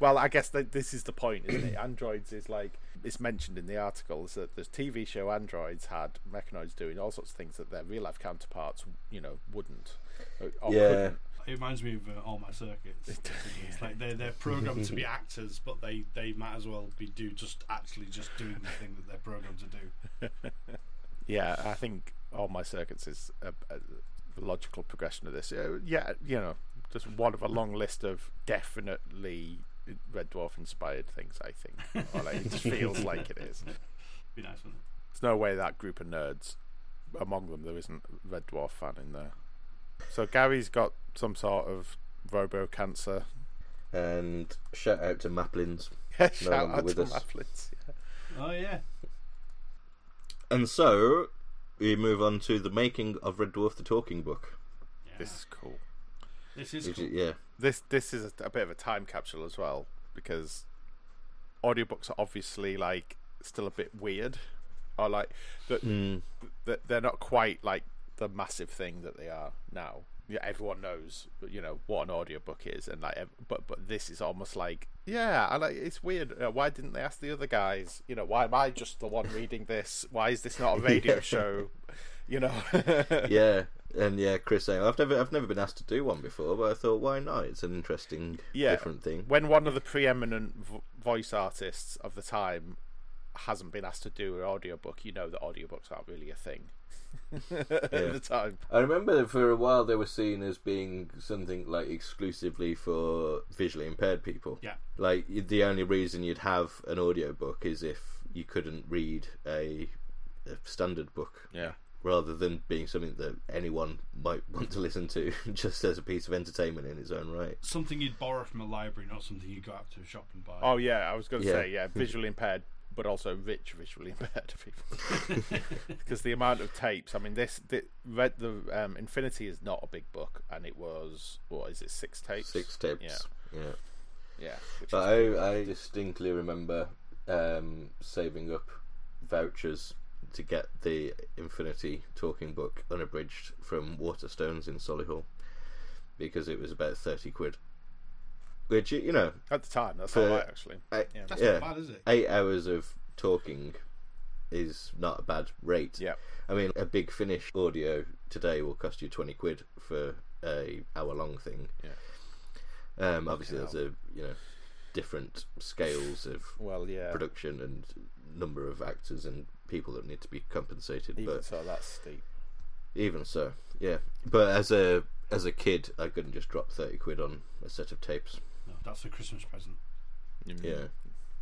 well I guess that this is the point, isn't it? Androids is like it's mentioned in the articles that the T V show Androids had mechanoids doing all sorts of things that their real life counterparts you know wouldn't or yeah couldn't. It reminds me of uh, All My Circuits. It's like they're, they're programmed to be actors, but they, they might as well be do just actually just doing the thing that they're programmed to do. Yeah, I think All My Circuits is a, a logical progression of this. Uh, yeah, you know, just one of a long list of definitely Red Dwarf-inspired things, I think. Or like, it just feels like it is. Be nice, wouldn't it? There's no way that group of nerds, among them, there isn't a Red Dwarf fan in there. So Gary's got some sort of robo cancer, and shout out to Maplins. Yeah, no shout out to us. Maplins. Yeah. Oh yeah. And so we move on to the making of Red Dwarf: The Talking Book. Yeah. This is cool. This is, is cool. It, yeah. This this is a, a bit of a time capsule as well because audiobooks are obviously like still a bit weird, or like that mm. they're not quite like. The massive thing that they are now. Yeah, everyone knows, you know, what an audiobook is, and like, but but this is almost like, yeah, I like it's weird. Uh, why didn't they ask the other guys? You know, why am I just the one reading this? Why is this not a radio yeah. show? You know. Yeah, and yeah, Chris saying, I've never, I've never been asked to do one before, but I thought, why not? It's an interesting, yeah. different thing. When one of the preeminent vo- voice artists of the time hasn't been asked to do an audiobook, you know that audiobooks aren't really a thing. At yeah. the time, I remember for a while they were seen as being something like exclusively for visually impaired people. Yeah, like the only reason you'd have an audiobook is if you couldn't read a, a standard book. Yeah, rather than being something that anyone might want to listen to, just as a piece of entertainment in its own right. Something you'd borrow from a library, not something you go out to a shop and buy. Oh yeah, I was going to yeah. say yeah, visually impaired. But also rich visually impaired people, because the amount of tapes. I mean, this the Red the um, Infinity is not a big book, and it was what is it six tapes? Six tapes. Yeah, yeah. Yeah. But I, I distinctly remember um, saving up vouchers to get the Infinity talking book unabridged from Waterstones in Solihull, because it was about thirty quid. Which, you know, at the time, that's not right, actually. Eight, yeah. That's yeah, not bad, is it? Eight hours of talking is not a bad rate. Yeah. I mean, a Big Finish audio today will cost you twenty quid for a hour long thing. Yeah. Um, obviously, there's a, you know, different scales of well, yeah. production and number of actors and people that need to be compensated. Even but so, that's steep. Even so, yeah. But as a as a kid, I couldn't just drop thirty quid on a set of tapes. No, that's a Christmas present. Mm-hmm. Yeah.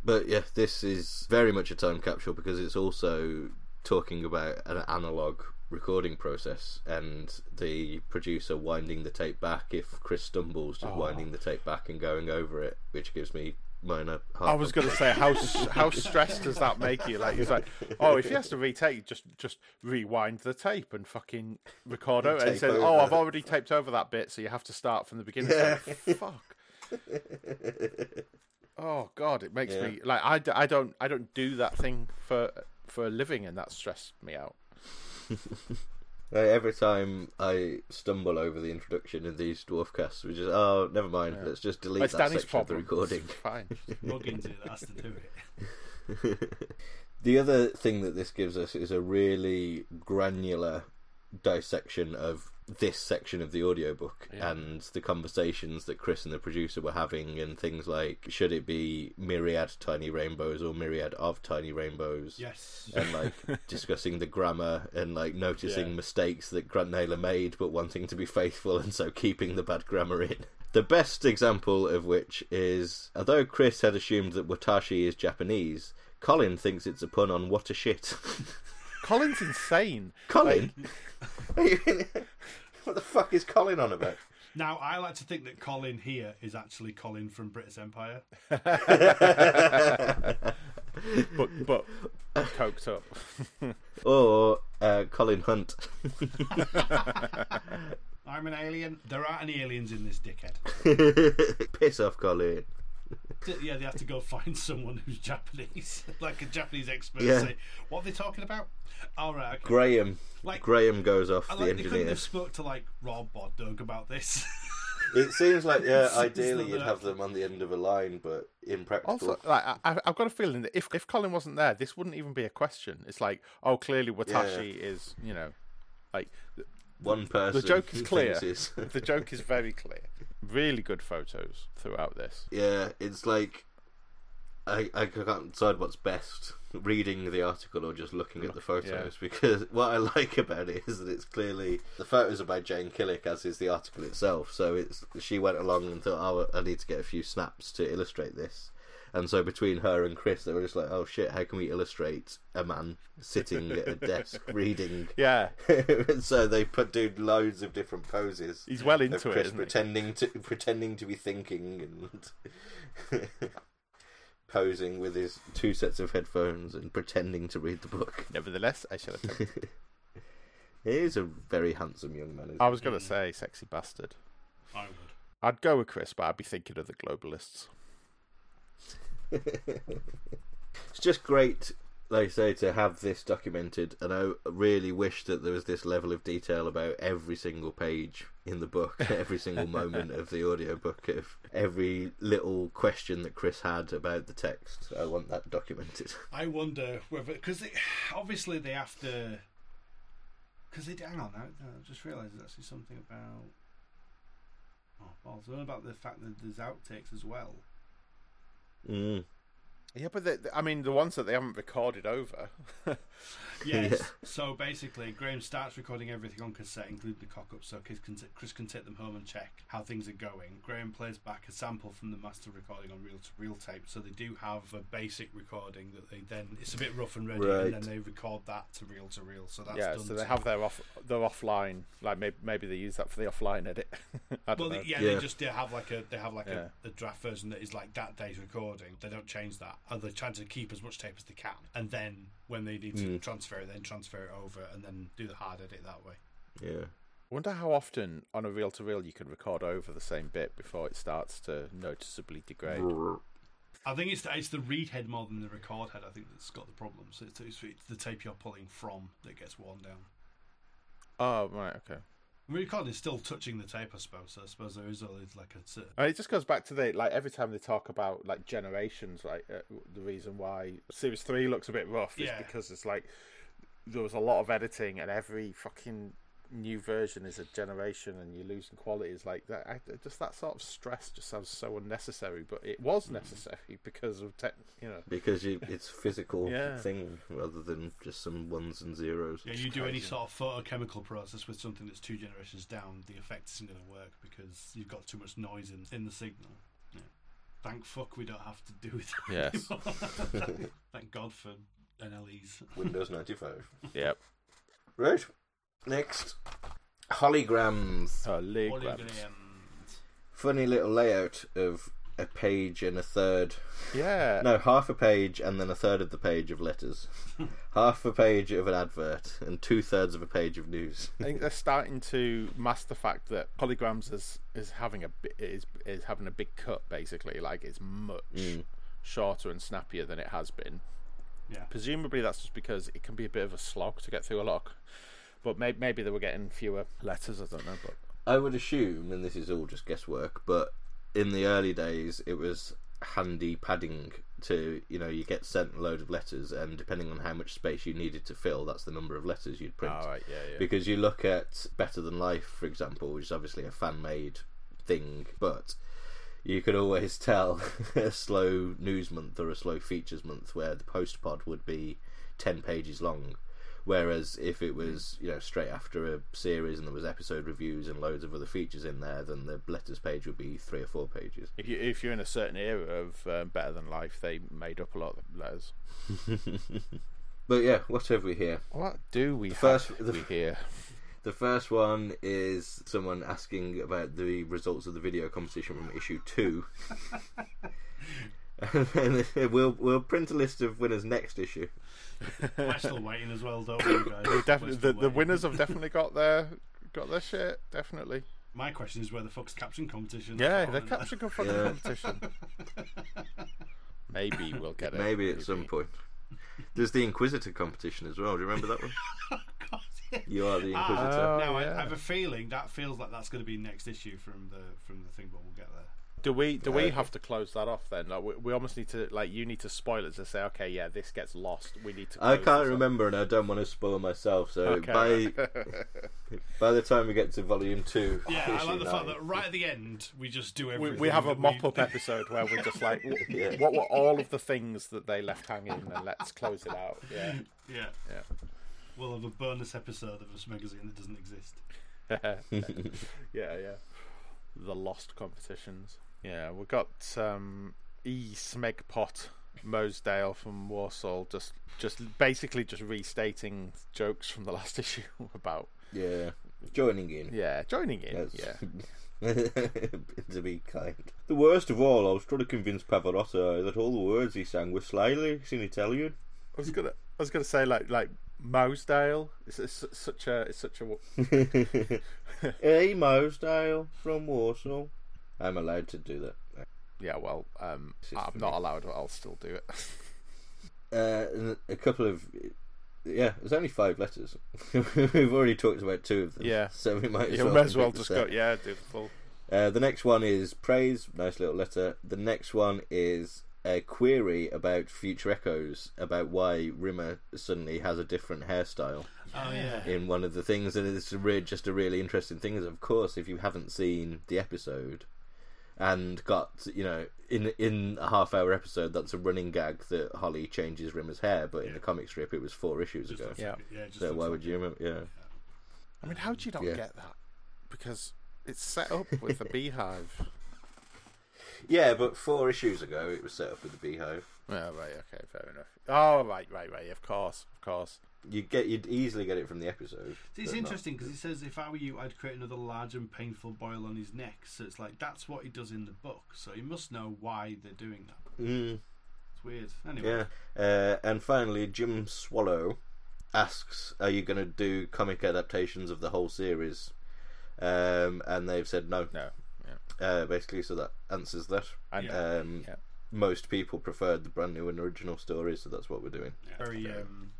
But yeah, this is very much a time capsule, because it's also talking about an analogue recording process and the producer winding the tape back if Chris stumbles, just oh. winding the tape back and going over it, which gives me minor heart. I was going to say, how how stressed does that make you? Like, it's like, oh, if he has to retake, just just rewind the tape and fucking record over. And it says, oh, I've already taped over that bit, so you have to start from the beginning. Yeah. Like, fuck. Oh God, it makes yeah. me like I, d- I don't I don't do that thing for for a living, and that stressed me out. Every time I stumble over the introduction in these Dwarfcasts, which is oh, never mind, yeah. let's just delete it's that Danny's section problem. Of the recording. It's fine, just log into it. That has to do it. The other thing that this gives us is a really granular dissection of this section of the audiobook yeah. and the conversations that Chris and the producer were having, and things like, should it be myriad tiny rainbows or myriad of tiny rainbows? Yes. And like discussing the grammar and like noticing yeah. mistakes that Grant Naylor made, but wanting to be faithful and so keeping the bad grammar in. The best example of which is, although Chris had assumed that watashi is Japanese, Colin thinks it's a pun on what a shit. Colin's insane. Colin? Like... What the fuck is Colin on about? Now, I like to think that Colin here is actually Colin from British Empire. but, but coked up. Or uh, Colin Hunt. I'm an alien. There aren't any aliens in this dickhead. Piss off, Colin. Yeah, they have to go find someone who's Japanese, like a Japanese expert. Yeah. Say, what are they talking about? All right, okay. Graham. Like Graham goes off I, like, the engineer. They couldn't have spoke to like Rob or Doug about this. It seems like yeah, ideally you'd have them on the end of a line, but in practice, also, like I, I've got a feeling that if if Colin wasn't there, this wouldn't even be a question. It's like, oh, clearly Watashi yeah. is, you know, like one person. The joke is clear. The joke is very clear. Really good photos throughout this. Yeah, it's like I I can't decide what's best, reading the article or just looking at the photos, yeah. because what I like about it is that it's clearly, the photos are by Jane Killick, as is the article itself. So it's she went along and thought, oh, I need to get a few snaps to illustrate this. And so between her and Chris, they were just like, oh shit, how can we illustrate a man sitting at a desk reading? Yeah. And so they put do loads of different poses. He's well into Chris it, isn't pretending he? to pretending to be thinking and posing with his two sets of headphones and pretending to read the book. Nevertheless, I shall attempt. He is a very handsome young man. Isn't I was going to say, sexy bastard. I would. I'd go with Chris, but I'd be thinking of the globalists. It's just great, like I say, to have this documented, and I really wish that there was this level of detail about every single page in the book, every single moment of the audiobook, of every little question that Chris had about the text. I want that documented. I wonder whether, because obviously they have to, because they hang on now, I just realised there's actually something about oh balls I don't know about the fact that there's outtakes as well. Mm. Yeah, but they, I mean, the ones that they haven't recorded over. Yes. Yeah. So basically, Graham starts recording everything on cassette, including the cock-up, so Chris can, t- Chris can take them home and check how things are going. Graham plays back a sample from the master recording on reel-to-reel tape, so they do have a basic recording that they then it's a bit rough and ready, right. And then they record that to reel-to-reel. So that's yeah. Done so they too. Have their off their offline. Like maybe, maybe they use that for the offline edit. I don't well, know. Yeah, yeah, they just they have like a they have like yeah. a, a draft version that is like that day's recording. They don't change that. And they're trying to keep as much tape as they can, and then when they need to mm. transfer it, then transfer it over, and then do the hard edit that way. Yeah, Wonder how often on a reel-to-reel you can record over the same bit before it starts to noticeably degrade. I think it's the, it's the read head more than the record head, I think, that's got the problem. So it's, it's, it's the tape you're pulling from that gets worn down. Oh, right, okay. I mean, recording is still touching the tape, I suppose. So I suppose there is always like a... Certain... It just goes back to the, like, every time they talk about, like, generations, like, uh, the reason why Series three looks a bit rough yeah. is because it's like, there was a lot of editing and every fucking... new version is a generation and you're losing qualities like that. I, just that sort of stress just sounds so unnecessary, but it was necessary mm. because of tech, you know, because you, it's physical yeah. thing rather than just some ones and zeros. Yeah, you do any sort of photochemical process with something that's two generations down, the effect isn't going to work because you've got too much noise in, in the signal. Yeah. Thank fuck we don't have to do it yes. anymore. Thank God for N L Es. Windows ninety-five. Yep. Right. Next, holograms. holograms. Holograms. Funny little layout of a page and a third. Yeah. No, half a page and then a third of the page of letters. Half a page of an advert and two thirds of a page of news. I think they're starting to master the fact that holograms is is having a is is having a big cut. Basically, like it's much mm. shorter and snappier than it has been. Yeah. Presumably, that's just because it can be a bit of a slog to get through a lot. But maybe, maybe they were getting fewer letters, I don't know. But I would assume, and this is all just guesswork, but in the early days it was handy padding to, you know, you get sent a load of letters and depending on how much space you needed to fill, that's the number of letters you'd print. Oh, right, yeah, yeah. Because you look at Better Than Life, for example, which is obviously a fan-made thing, but... you could always tell a slow news month or a slow features month where the post pod would be ten pages long, whereas if it was, you know, straight after a series and there was episode reviews and loads of other features in there, then the letters page would be three or four pages. If, you, if you're in a certain era of um, Better Than Life, they made up a lot of letters. But yeah, what have we here? What do we the have first, the... we here? The first one is someone asking about the results of the video competition from issue two. And then we'll we'll print a list of winners next issue. We're still waiting as well, don't we, guys? We're defi- We're the, the winners have definitely got their got their shit, definitely. My question is where the fuck's caption competition? Yeah, the caption competition. Maybe we'll get it. Maybe at maybe. some point. There's the Inquisitor competition as well. Do you remember that one? Oh, God, yeah. You are the Inquisitor. Uh, now yeah. I, I have a feeling that feels like that's going to be next issue from the from the thing, but we'll get there. Do we do yeah. we have to close that off then? Like we, we almost need to, like, you need to spoil it to say, okay, yeah, this gets lost. We need to. I can't remember, and I don't want to spoil myself. So okay. by by the time we get to volume two, yeah, I like the nine. fact that right at the end we just do everything. We, we have a mop up we... episode where we're just like, yeah. what were all of the things that they left hanging, and let's close it out. Yeah, yeah, yeah. We'll have a bonus episode of a magazine that doesn't exist. yeah, yeah. The lost competitions. Yeah, we've got um, E. Smegpot Mosdale from Warsaw just just basically just restating jokes from the last issue about... Yeah, joining in. Yeah, joining in, That's... yeah. To be kind. The worst of all, I was trying to convince Pavarotti that all the words he sang were slightly in Italian. I was gonna, I was gonna say like like Mosdale. It's, it's, it's such a, it's such a. E. Mosdale from Warsaw. I'm allowed to do that. Yeah, well, um, I'm not me. allowed, but I'll still do it. uh, a couple of, yeah, there's only five letters. We've already talked about two of them. Yeah, so we might. You might as well just go. Yeah, do the full. Uh, the next one is praise. Nice little letter. The next one is a query about Future Echoes, about why Rimmer suddenly has a different hairstyle. Oh yeah. In one of the things, and it's just a really interesting thing is, of course, if you haven't seen the episode and got, you know, in in a half hour episode, that's a running gag that Holly changes Rimmer's hair, but yeah. in the comic strip it was four issues just ago. Yeah. yeah just so why would you remember? Yeah. I mean, how do you not yeah. get that? Because it's set up with the beehive. Yeah, but four issues ago it was set up with the beehive. Oh, right, okay, fair enough. Oh, right, right, right, of course, of course. You'd, get, you'd easily get it from the episode. It's interesting because he says, if I were you, I'd create another large and painful boil on his neck. So it's like, that's what he does in the book. So he must know why they're doing that. Mm. It's weird. Anyway. Yeah. Uh, and finally, Jim Swallow asks, are you going to do comic adaptations of the whole series? um, and they've said no. No. Yeah. Uh, basically, so that answers that. And um, yeah. most people preferred the brand new and original story, so that's what we're doing. Yeah. Very um,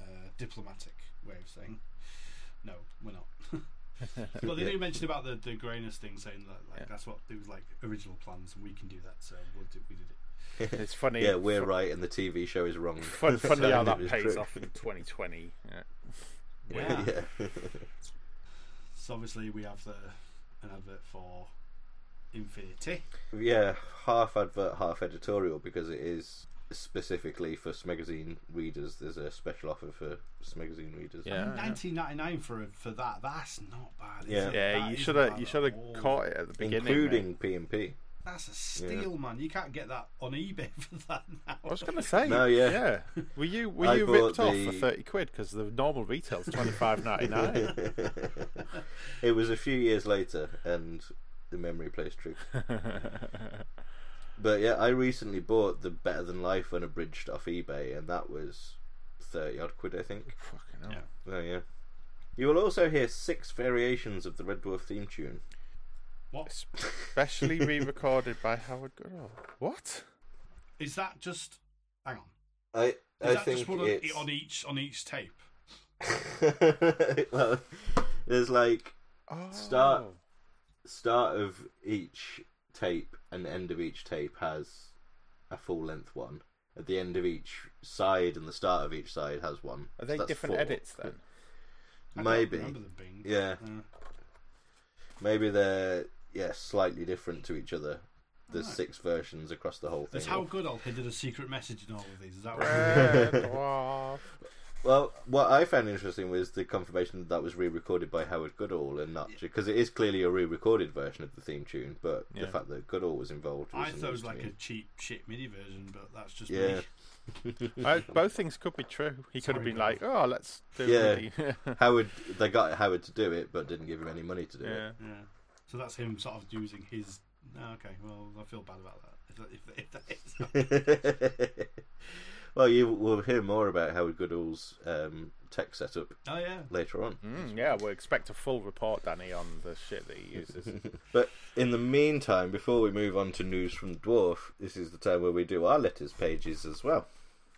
uh, diplomatic way of saying no, we're not. Well, they yeah. do mention about the, the greyness thing, saying that like yeah. that's what it was like original plans, and we can do that, so we'll do, we did it. It's funny. Yeah, we're fun- right, and the T V show is wrong. Funny so how that pays true. Off in twenty twenty. Yeah. yeah. yeah. So obviously we have the an advert for Infinity. Yeah, half advert, half editorial, because it is specifically for Smegazine readers. There's a special offer for Smegazine readers. Yeah, nineteen ninety-nine for for that. That's not bad. Is yeah, it? yeah. You should have you should have caught it at the beginning, including P and P. That's a steal, yeah. man. You can't get that on eBay for that now. I was going to say. No, yeah. yeah. Were you were I you ripped the... off for thirty quid? Because the normal retail is twenty-five ninety-nine. It was a few years later, and the memory plays tricks. But yeah, I recently bought the Better Than Life unabridged off eBay, and that was thirty odd quid, I think. Fucking hell. Yeah. Oh, yeah. You will also hear six variations of the Red Dwarf theme tune. What? Especially re-recorded by Howard Goodall. What? Is that just? Hang on. I Is I that think just one it's... on each on each tape. Well, there's like oh. start start of each tape and end of each tape has a full length one. At the end of each side and the start of each side has one. Are they so different four. edits then? I Maybe. Don't remember them being, yeah. Uh... Maybe they're. Yeah, slightly different to each other. There's right. six versions across the whole thing. That's how Goodall did a secret message in all of these. Is that right? Well, what I found interesting was the confirmation that that was re-recorded by Howard Goodall and not because it is clearly a re-recorded version of the theme tune, but yeah. the fact that Goodall was involved. Was I thought it was like a cheap shit MIDI version, but that's just yeah. me. I, both things could be true. He Sorry, could have been like, "Oh, let's do it." Yeah, Howard. They got Howard to do it, but didn't give him any money to do yeah. it. Yeah. So that's him sort of using his. Oh, okay, well, I feel bad about that. If that, if that is. Well, you will hear more about Howard Goodall's um, tech setup oh, yeah. later on. Mm, yeah, we'll expect a full report, Danny, on the shit that he uses. But in the meantime, before we move on to news from Dwarf, this is the time where we do our letters pages as well.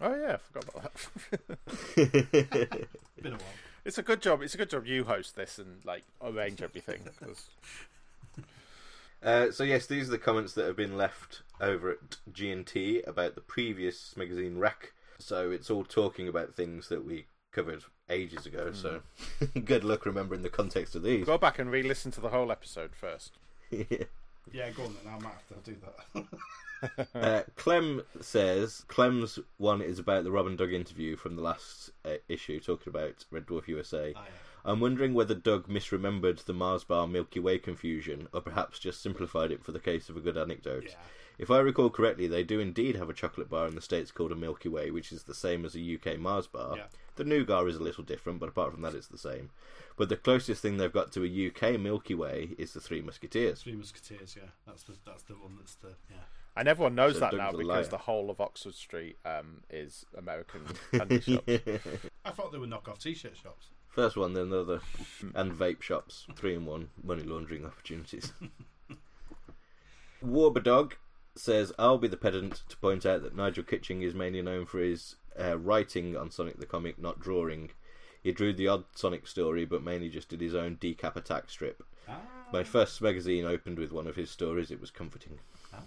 Oh, yeah, I forgot about that. Been a while. It's a good job. It's a good job you host this and like arrange everything. Cause... Uh, so yes, these are the comments that have been left over at G and T about the previous magazine rack. So it's all talking about things that we covered ages ago. Mm. So good luck remembering the context of these. Go back and re-listen to the whole episode first. yeah. yeah, go on then. I might have to do that. uh, Clem says Clem's one is about the Rob and Doug interview from the last uh, issue, talking about Red Dwarf U S A. Oh, yeah. I'm wondering whether Doug misremembered the Mars bar Milky Way confusion, or perhaps just simplified it for the case of a good anecdote. Yeah. If I recall correctly, they do indeed have a chocolate bar in the States called a Milky Way, which is the same as a U K Mars bar. Yeah. The nougat is a little different, but apart from that, it's the same. But the closest thing they've got to a U K Milky Way is the Three Musketeers. Three Musketeers, yeah. That's the, that's the one that's the... yeah. And everyone knows so that Doug's now because the whole of Oxford Street um, is American candy shops. I thought they were knockoff T-shirt shops. First one, then the other. And vape shops. Three in one. Money laundering opportunities. Warberdog says, I'll be the pedant to point out that Nigel Kitching is mainly known for his uh, writing on Sonic the Comic, not drawing. He drew the odd Sonic story, but mainly just did his own decap attack strip. Ah. My first magazine opened with one of his stories. It was comforting. Ah,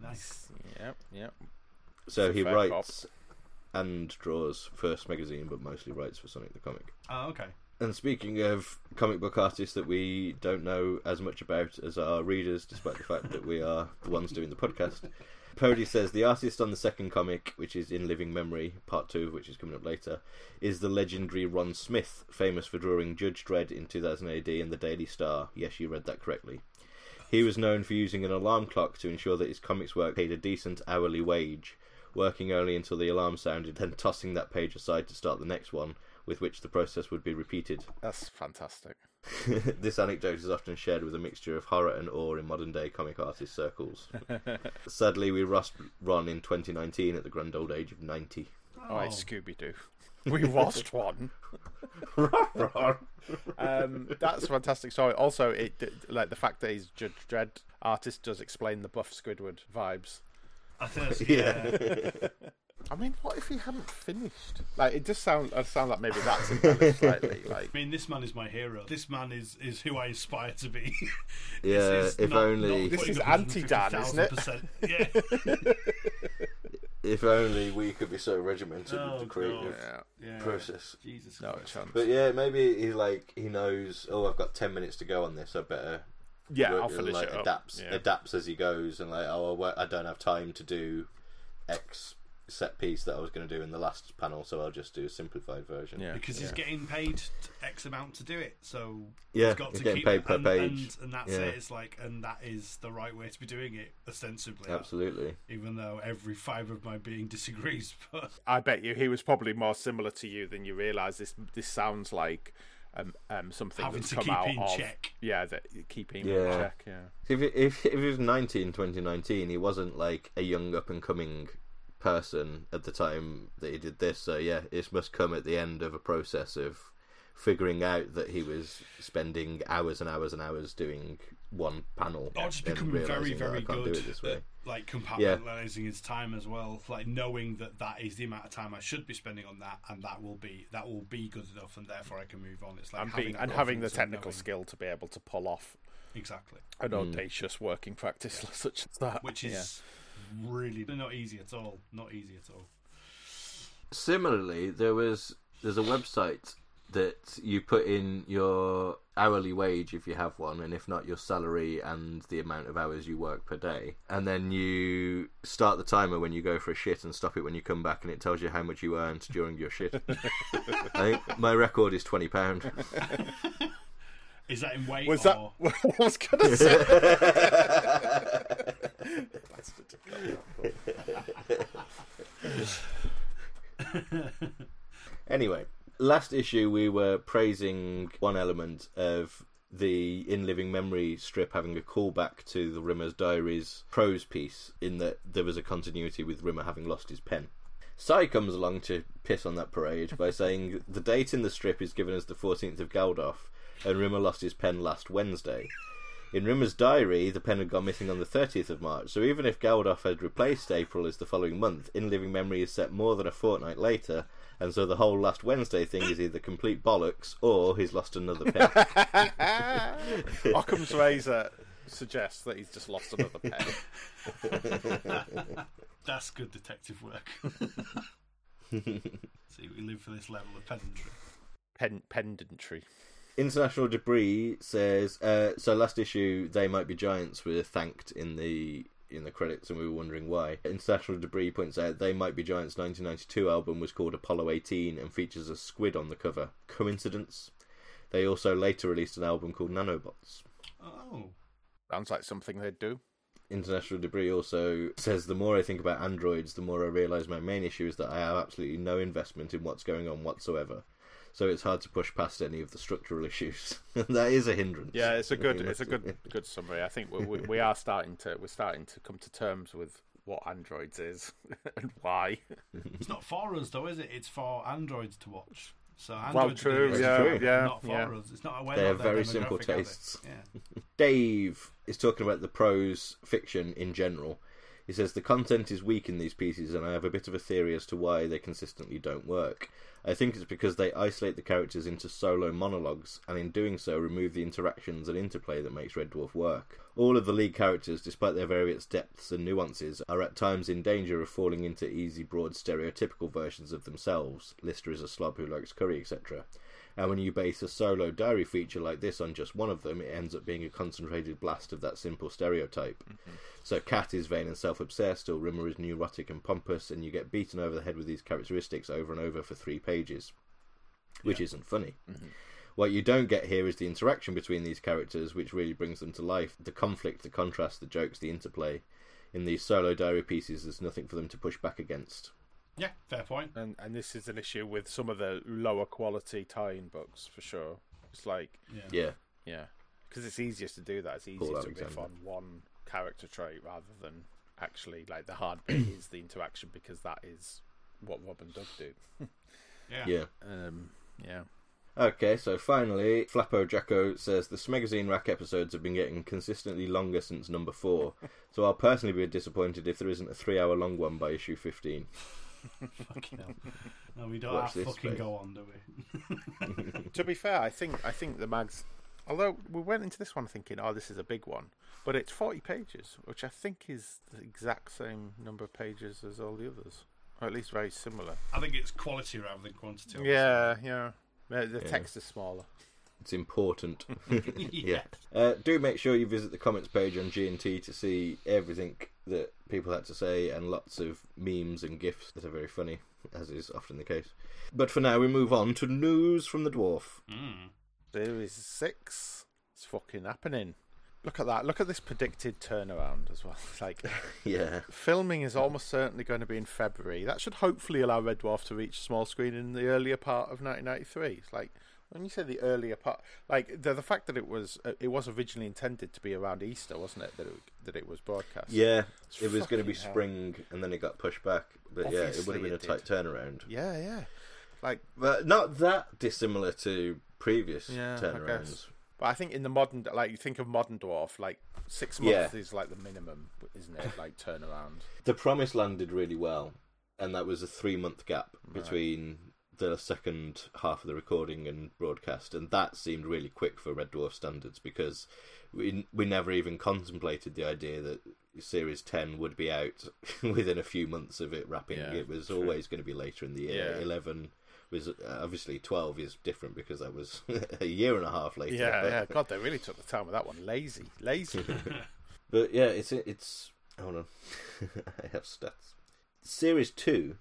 nice. Yep, yep. So he writes... Cop. And draws first magazine, but mostly writes for Sonic the Comic. Oh, okay. And speaking of comic book artists that we don't know as much about as our readers, despite the fact that we are the ones doing the podcast, Pody says the artist on the second comic, which is In Living Memory, part two, which is coming up later, is the legendary Ron Smith, famous for drawing Judge Dredd in two thousand A D and the Daily Star. Yes, you read that correctly. He was known for using an alarm clock to ensure that his comics work paid a decent hourly wage, working only until the alarm sounded, then tossing that page aside to start the next one, with which the process would be repeated. That's fantastic. This anecdote is often shared with a mixture of horror and awe in modern-day comic artist circles. Sadly, we lost Ron in twenty nineteen at the grand old age of ninety. Oh, oh Scooby-Doo. We lost one. um, that's a fantastic story. Also, it like the fact that he's Judge Dredd artist does explain the Buff Squidward vibes. I think, yeah. yeah. I mean, what if he hadn't finished? Like, it just sounds sound like maybe that's embellished slightly. Like, I mean, this man is my hero. This man is, is who I aspire to be. Yeah, if not, only... Not this is anti-Dan, isn't it? Yeah. If only we could be so regimented oh, with the creative yeah. process. Yeah. Jesus Christ. No chance. But yeah, maybe he's like, he knows, oh, I've got ten minutes to go on this, I better... Yeah, work, I'll finish like, it adapts, yeah. adapts as he goes, and like, oh, I don't have time to do X... set piece that I was going to do in the last panel, so I'll just do a simplified version. Yeah, because he's yeah. getting paid X amount to do it, so yeah, he's got he's to keep paid per and, page, and, and that's yeah. it. It's like, and that is the right way to be doing it, ostensibly. Absolutely. Even though every fibre of my being disagrees, but I bet you he was probably more similar to you than you realise. This this sounds like um, um something having that's to come keep out in of, check. Yeah, that keeping yeah. in check. Yeah. If it, if if he was nineteen, twenty nineteen, he wasn't like a young up and coming person at the time that he did this, so yeah, it must come at the end of a process of figuring out that he was spending hours and hours and hours doing one panel. Or just becoming very, very good at like compartmentalizing yeah. his time as well, like knowing that that is the amount of time I should be spending on that, and that will be that will be good enough, and therefore I can move on. It's like and having, being, and having the technical skill to be able to pull off exactly an audacious mm. working practice yeah. such as that, which is. Yeah. Really not easy at all. Not easy at all. Similarly, there was there's a website that you put in your hourly wage if you have one, and if not, your salary and the amount of hours you work per day. And then you start the timer when you go for a shit and stop it when you come back, and it tells you how much you earned during your shit. I think my record is twenty pounds. Is that in weight? Was that? Or... I was going to say. Anyway, last issue we were praising one element of the In Living Memory strip having a callback to the Rimmer's Diaries prose piece, in that there was a continuity with Rimmer having lost his pen. Sai comes along to piss on that parade by saying the date in the strip is given as the fourteenth of Galdolf, and Rimmer lost his pen last Wednesday. In Rimmer's diary, the pen had gone missing on the thirtieth of March, so even if Galdolf had replaced April as the following month, In Living Memory is set more than a fortnight later, and so the whole last Wednesday thing is either complete bollocks or he's lost another pen. Occam's razor suggests that he's just lost another pen. That's good detective work. See, we live for this level of pedantry. Pen- pendantry. International Debris says, uh, so last issue, They Might Be Giants were thanked in the in the credits, and we were wondering why. International Debris points out They Might Be Giants' nineteen ninety-two album was called Apollo eighteen and features a squid on the cover. Coincidence? They also later released an album called Nanobots. Oh. Sounds like something they'd do. International Debris also says, the more I think about androids, the more I realise my main issue is that I have absolutely no investment in what's going on whatsoever. So it's hard to push past any of the structural issues. That is a hindrance. Yeah, it's a good, it's a good, good summary. I think we, we, we are starting to, we're starting to come to terms with what androids is and why. It's not for us though, is it? It's for androids to watch. So androids well, true, yeah, true. Yeah, not for yeah. us. It's not a way. They're very simple tastes. Yeah. Dave is talking about the prose fiction in general. He says, the content is weak in these pieces, and I have a bit of a theory as to why they consistently don't work. I think it's because they isolate the characters into solo monologues, and in doing so remove the interactions and interplay that makes Red Dwarf work. All of the lead characters, despite their various depths and nuances, are at times in danger of falling into easy, broad, stereotypical versions of themselves. Lister is a slob who likes curry, et cetera. And when you base a solo diary feature like this on just one of them, it ends up being a concentrated blast of that simple stereotype. Mm-hmm. So Kat is vain and self-obsessed, or Rimmer is neurotic and pompous, and you get beaten over the head with these characteristics over and over for three pages, which yeah. isn't funny. Mm-hmm. What you don't get here is the interaction between these characters, which really brings them to life, the conflict, the contrast, the jokes, the interplay. In these solo diary pieces, there's nothing for them to push back against. Yeah, fair point. And and this is an issue with some of the lower quality tie-in books, for sure. It's like... Yeah. Yeah. Because yeah. it's easiest to do that. It's easier to riff exactly. on one character trait rather than actually, like, the hard bit is the interaction, because that is what Rob and Doug do. Yeah. Yeah. Um, yeah. Okay, so finally, Flappo Jacko says, the Smegazine Rack episodes have been getting consistently longer since number four, so I'll personally be disappointed if there isn't a three-hour long one by issue fifteen. Fucking hell. No, we don't Watch have fucking space. Go on, do we? To be fair, I think I think the mags... Although, we went into this one thinking, oh, this is a big one, but it's forty pages, which I think is the exact same number of pages as all the others, or at least very similar. I think it's quality rather than quantity. Yeah, yeah. The text yeah. is smaller. It's important. yeah. Uh, do make sure you visit the comments page on G N T to see everything that people had to say and lots of memes and GIFs that are very funny, as is often the case. But for now, we move on to news from the Dwarf. Mm. Series six. It's fucking happening. Look at that. Look at this predicted turnaround as well. It's like, yeah, filming is almost certainly going to be in February. That should hopefully allow Red Dwarf to reach small screen in the earlier part of nineteen ninety-three. It's like, when you say the earlier part, like the the fact that it was it was originally intended to be around Easter, wasn't it? That it, that it was broadcast. Yeah, it's it was going to be hell. spring, and then it got pushed back. But obviously, yeah, it would have been a tight did. turnaround. Yeah, yeah. Like, but not that dissimilar to previous yeah, turnarounds. But I think in the modern, like, you think of modern Dwarf, like, six months yeah. is, like, the minimum, isn't it? Like, turnaround. The Promised Land did really well, and that was a three-month gap right. between the second half of the recording and broadcast, and that seemed really quick for Red Dwarf standards, because we we never even contemplated the idea that Series ten would be out within a few months of it wrapping. Yeah, it was true. Always going to be later in the year. Yeah. eleven... was obviously twelve is different because that was a year and a half later. Yeah, but... yeah. God, they really took the time with that one. Lazy, lazy. But yeah, it's it's. Hold on, I have stats. Series two,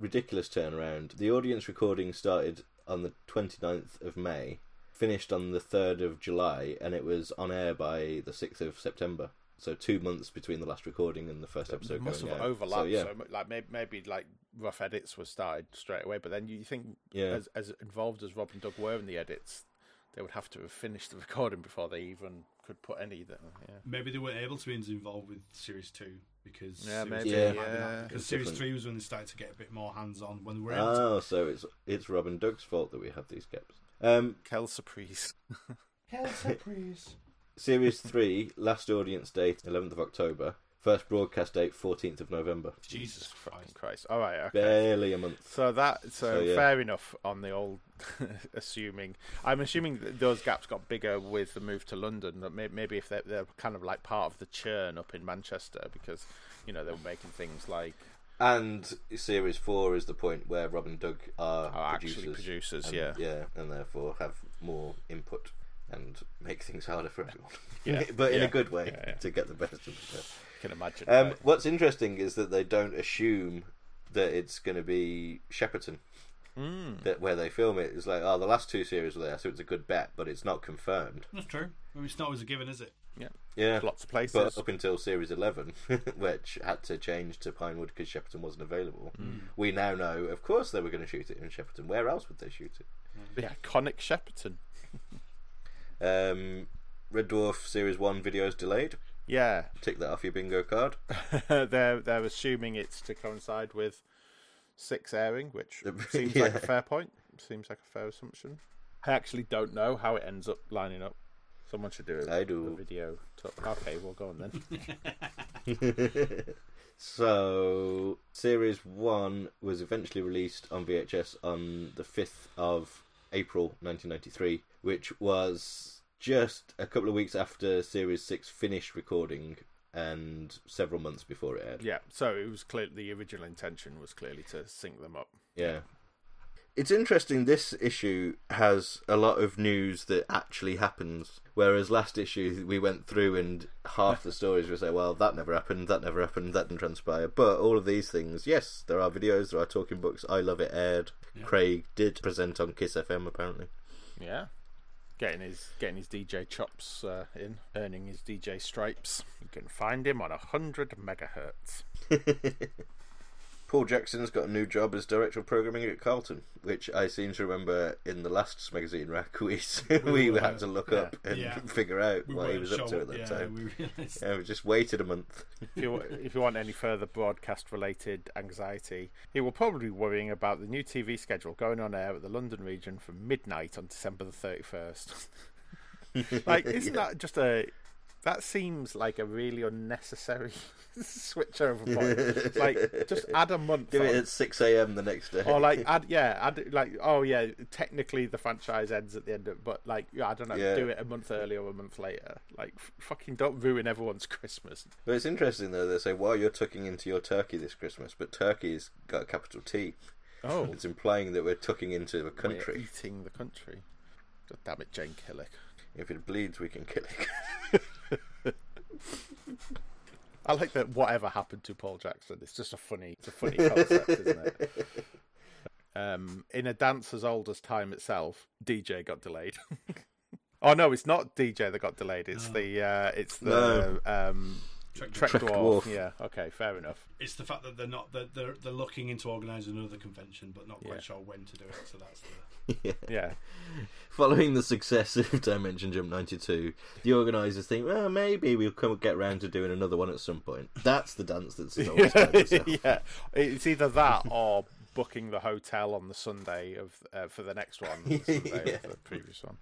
ridiculous turnaround. The audience recording started on the twenty-ninth of May, finished on the third of July, and it was on air by the sixth of September. So two months between the last recording and the first episode. It must going have out. Overlapped. So, yeah. so like maybe, maybe like rough edits were started straight away. But then you think, yeah. as, as involved as Rob and Doug were in the edits, they would have to have finished the recording before they even could put any of them. Yeah. Maybe they weren't able to be involved with series two because yeah, series, maybe, yeah. Yeah. Because series three was when they started to get a bit more hands on. When they were able oh, to... so it's it's Rob and Doug's fault that we have these gaps. Um, Kel surprise. Kel surprise. Series three, last audience date, eleventh of October. First broadcast date, fourteenth of November. Jesus Christ! Christ. All right, okay. Barely a month. So that, so, so yeah. fair enough on the old. assuming, I'm assuming that those gaps got bigger with the move to London. That may, maybe if they're, they're kind of like part of the churn up in Manchester, because you know they were making things like. And series four is the point where Rob and Doug are, are producers, actually producers, and, yeah, yeah, and therefore have more input. And make things harder for everyone, yeah. but in yeah. a good way yeah, yeah. to get the best of it. I can imagine. Um, right. What's interesting is that they don't assume that it's going to be Shepperton, mm. that where they film it. It's like, oh, the last two series were there, so it's a good bet, but it's not confirmed. That's true. I mean, it's not always a given, is it? Yeah, yeah. Lots of places. But up until series eleven, which had to change to Pinewood because Shepperton wasn't available, mm. we now know. Of course, they were going to shoot it in Shepperton. Where else would they shoot it? The iconic Shepperton. Um, Red Dwarf Series one videos delayed. Yeah, tick that off your bingo card. they're they're assuming it's to coincide with six airing, which seems yeah. like a fair point. Seems like a fair assumption. I actually don't know how it ends up lining up. Someone should do it. I do a video. Talk. Okay, well, go on then. So Series one was eventually released on V H S on the fifth of April nineteen ninety-three, which was just a couple of weeks after Series six finished recording and several months before it aired. Yeah, so it was clear the original intention was clearly to sync them up. Yeah. It's interesting, this issue has a lot of news that actually happens, whereas last issue we went through and half the stories were saying, well, that never happened, that never happened, that didn't transpire. But all of these things, yes, there are videos, there are talking books, I Love It aired. Yeah. Craig did present on Kiss F M, apparently. Yeah. Getting his getting his D J chops uh, in, earning his D J stripes. You can find him on one hundred megahertz. Paul Jackson's got a new job as director of programming at Carlton, which I seem to remember in the last Smegazine rack we we, we had to look yeah, up and yeah. figure out we what he was up to at that yeah, time. We, yeah, we just waited a month. If you, if you want any further broadcast-related anxiety, he will probably be worrying about the new T V schedule going on air at the London region from midnight on December the thirty-first. Like, isn't yeah. that just a... That seems like a really unnecessary switchover point. Like, just add a month. Do on. It at six a.m. the next day. Or like, add yeah, add like, oh yeah. Technically, the franchise ends at the end of, but like, I don't know, yeah. do it a month earlier or a month later. Like, f- fucking don't ruin everyone's Christmas. But it's interesting though. They say, "Well, you're tucking into your turkey this Christmas," but turkey's got a capital T. Oh, it's implying that we're tucking into a country, we're eating the country. God damn it, Jane Killick. If it bleeds, we can kill it. I like that. Whatever happened to Paul Jackson? It's just a funny, it's a funny concept, isn't it? Um, in a dance as old as time itself, D J got delayed. Oh no, it's not D J that got delayed. It's no. the, uh, it's the no. um, Trek, Trek Dwarf. Dwarf. Yeah. Okay, fair enough. It's the fact that they're not they're they're, they're looking into organising another convention, but not yeah. quite sure when to do it. So that's the yeah. yeah. Following the success of Dimension Jump ninety-two, the organisers think, well, maybe we'll come get round to doing another one at some point. That's the dance that's always yeah. It's either that or booking the hotel on the Sunday of uh, for the next one, the Sunday yeah. of the previous one.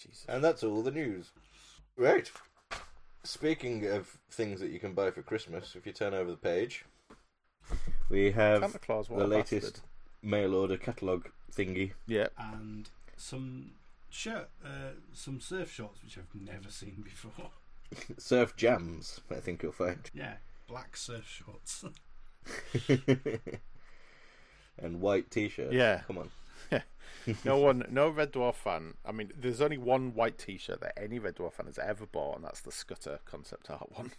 Jesus. And that's all the news. Right. Speaking of things that you can buy for Christmas, if you turn over the page, we have Claus, the latest bastard. mail order catalogue thingy. Yeah, and some shirt, uh, some surf shorts which I've never seen before. Surf jams, I think you'll find. Yeah, black surf shorts and white t-shirt. Yeah, come on. Yeah. No one, no Red Dwarf fan. I mean, there's only one white T-shirt that any Red Dwarf fan has ever bought, and that's the Scudder concept art one.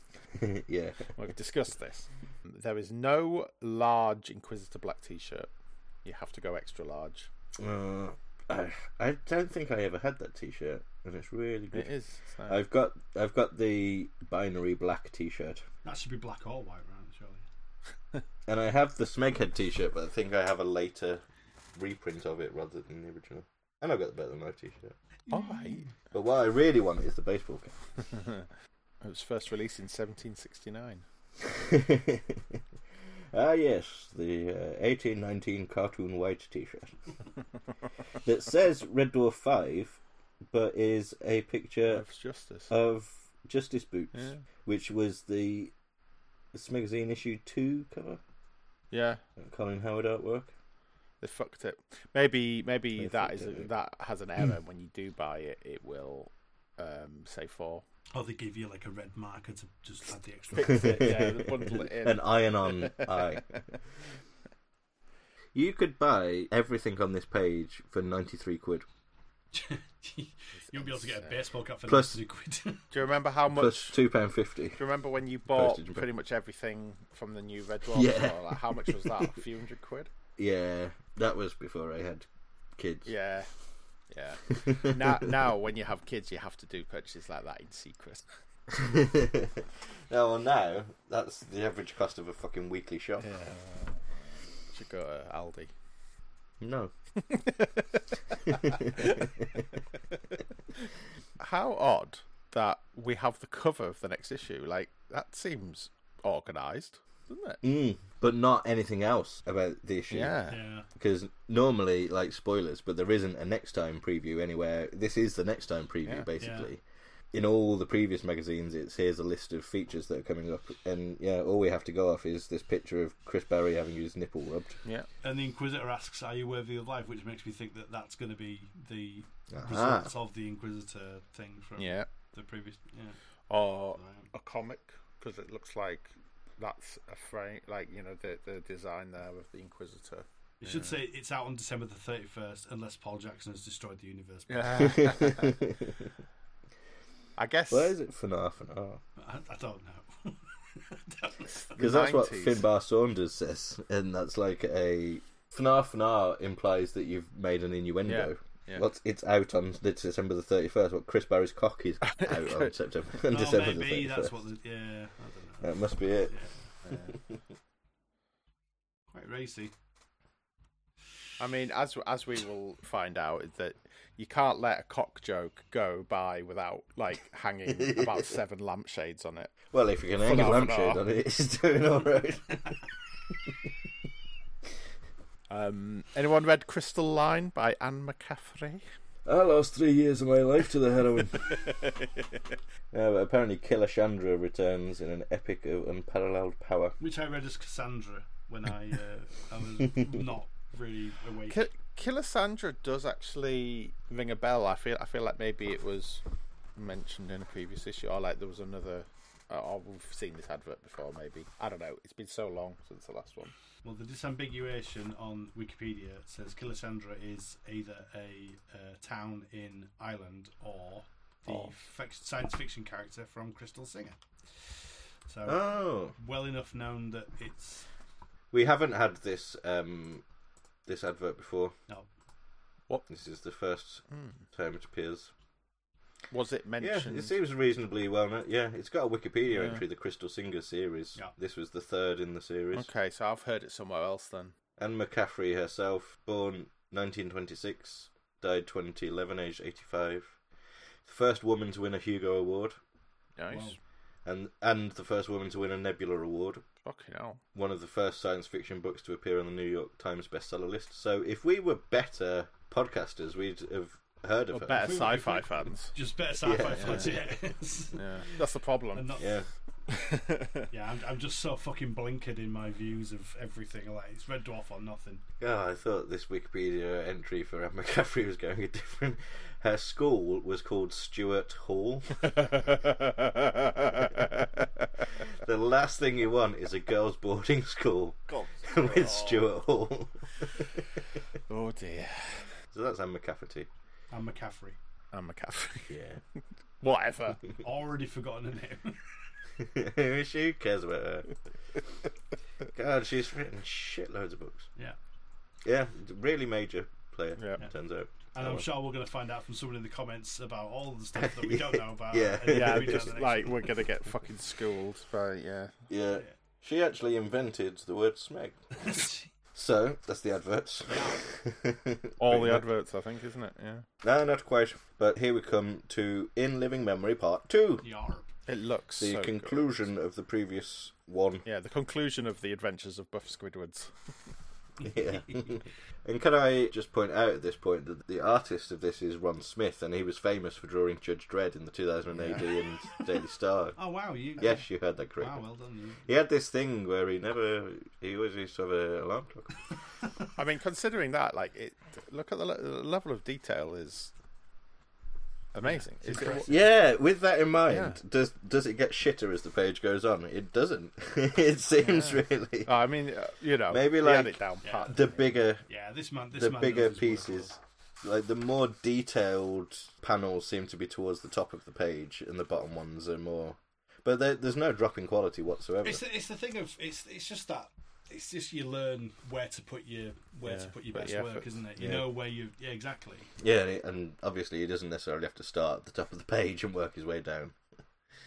Yeah, we've discussed this. There is no large Inquisitor black T-shirt. You have to go extra large. Uh, I, I don't think I ever had that T-shirt, and it's really good. It is. So. I've got, I've got the binary black T-shirt. That should be black or white, round, surely. And I have the Smeghead T-shirt, but I think I have a later reprint of it rather than the original, and I've got the Better Than Life T-shirt. Alright, but what I really want is the baseball cap. It was first released in seventeen sixty-nine. Ah yes, the uh, eighteen nineteen cartoon white T-shirt that says Red Dwarf five but is a picture of Justice, of Justice Boots, yeah. which was the Smegazine issue two cover. Yeah, Colin Howard artwork. They fucked it. Maybe, maybe they that is a, that has an error. When you do buy it, it will um, say four. Or they give you like a red marker to just add the extra. It, yeah, bundle it in. An iron on eye. You could buy everything on this page for ninety three quid. You'll be able to get a baseball cap for ninety three quid. Do you remember how much? Plus two pound fifty. Do you remember when you bought Postage pretty much everything from the new Red Dwarf? Yeah. Like, how much was that? A few hundred quid. Yeah, that was before I had kids. Yeah, yeah. now, now, when you have kids, you have to do purchases like that in secret. No, well, now that's the average cost of a fucking weekly shop. Yeah. Should go to Aldi. No. How odd that we have the cover of the next issue. Like, that seems organised. Doesn't it? Mm, but not anything else about the issue. Yeah. Because yeah. normally, like, spoilers, but there isn't a next time preview anywhere. This is the next time preview, yeah. basically. Yeah. In all the previous magazines, it's here's a list of features that are coming up, and yeah, all we have to go off is this picture of Chris Barrie having his nipple rubbed. Yeah. And the Inquisitor asks, "Are you worthy of life?" Which makes me think that that's going to be the Aha. results of the Inquisitor thing from yeah. the previous, yeah, or a comic, because it looks like. That's a frame, like, you know, the the design there of the Inquisitor. You yeah. should say it's out on December the thirty-first, unless Paul Jackson has destroyed the universe. Yeah. I guess. Where is it for half an hour? I, I don't know. Because that's what Finbar Saunders says, and that's like a F N A F F N A implies that you've made an innuendo. Yeah. Yeah. Well, it's out on December the thirty-first. What Chris Barry's cock is out on September. On oh, December maybe the thirty-first. That's what. The, yeah, I don't know. That must be it. Yeah. Yeah. Quite racy. I mean, as as we will find out, that you can't let a cock joke go by without like hanging about seven lampshades on it. Well, if you're going to hang a lampshade on it, it's doing all right. um, anyone read Crystal Line by Anne McCaffrey? I lost three years of my life to the heroin. Yeah, but apparently Killachandra returns in an epic of unparalleled power. Which I read as Cassandra when I, uh, I was not really awake. K- Killachandra does actually ring a bell. I feel I feel like maybe it was mentioned in a previous issue, or like there was another... or we've seen this advert before, maybe. I don't know. It's been so long since the last one. Well, the disambiguation on Wikipedia says Killachandra is either a uh, town in Ireland or the oh. f- science fiction character from Crystal Singer. So, oh. well enough known that it's... We haven't had this um, this advert before. No. What? This is the first mm. time it appears. Was it mentioned? Yeah, it seems reasonably well known. Yeah, it's got a Wikipedia yeah. entry, the Crystal Singer series. Yeah. This was the third in the series. Okay, so I've heard it somewhere else then. Anne McCaffrey herself, born nineteen twenty-six, died twenty eleven, aged eighty-five. The first woman to win a Hugo Award. Nice. Wow. And and the first woman to win a Nebula Award. Fucking hell. One of the first science fiction books to appear on the New York Times bestseller list. So if we were better podcasters, we'd have... heard of or better it. Sci-fi fans. Just better sci-fi yeah, fans, yeah. Yeah. yeah. That's the problem. Not... Yeah, yeah. I'm, I'm just so fucking blinkered in my views of everything. Like it's Red Dwarf or nothing. Oh, I thought this Wikipedia entry for Anne McCaffrey was going a different. Her school was called Stuart Hall. The last thing you want is a girls' boarding school God, with Stuart Hall. Oh dear. So that's Anne McCaffrey. Anne McCaffrey. Anne McCaffrey. Yeah. Whatever. Already forgotten her name. Who she cares about her? God, she's written shitloads of books. Yeah. Yeah, really major player, yeah. turns out. And oh, I'm well. sure we're going to find out from someone in the comments about all the stuff that we don't know about. yeah, yeah we just like we're going to get fucking schooled by, yeah. yeah. Yeah. She actually invented the word smeg. So, that's the adverts. All the adverts, I think, isn't it? Yeah. No, not quite. But here we come to In Living Memory Part two. Yarp. It looks The so conclusion good. of the previous one. Yeah, the conclusion of the adventures of Buff Squidwards. yeah. And can I just point out at this point that the artist of this is Ron Smith, and he was famous for drawing Judge Dredd in the two thousand eight Ian yeah. Daily Star. Oh, wow. You... Yes, you heard that correctly. Wow, well done. You. He had this thing where he never... He always used to have an alarm clock. I mean, considering that, like, it, look at the, le- the level of detail is... Amazing. Is it, yeah, with that in mind, yeah. does does it get shitter as the page goes on? It doesn't. It seems yeah. really. Oh, I mean, uh, you know, maybe like it down yeah. the bigger, yeah, this man, this the man bigger pieces, well. like the more detailed panels seem to be towards the top of the page, and the bottom ones are more. But there, there's no drop in quality whatsoever. It's the, it's the thing of it's it's just that. It's just you learn where to put your where yeah, to put your best work, effort. isn't it? You yeah. know where you yeah exactly. Yeah, and obviously he doesn't necessarily have to start at the top of the page and work his way down.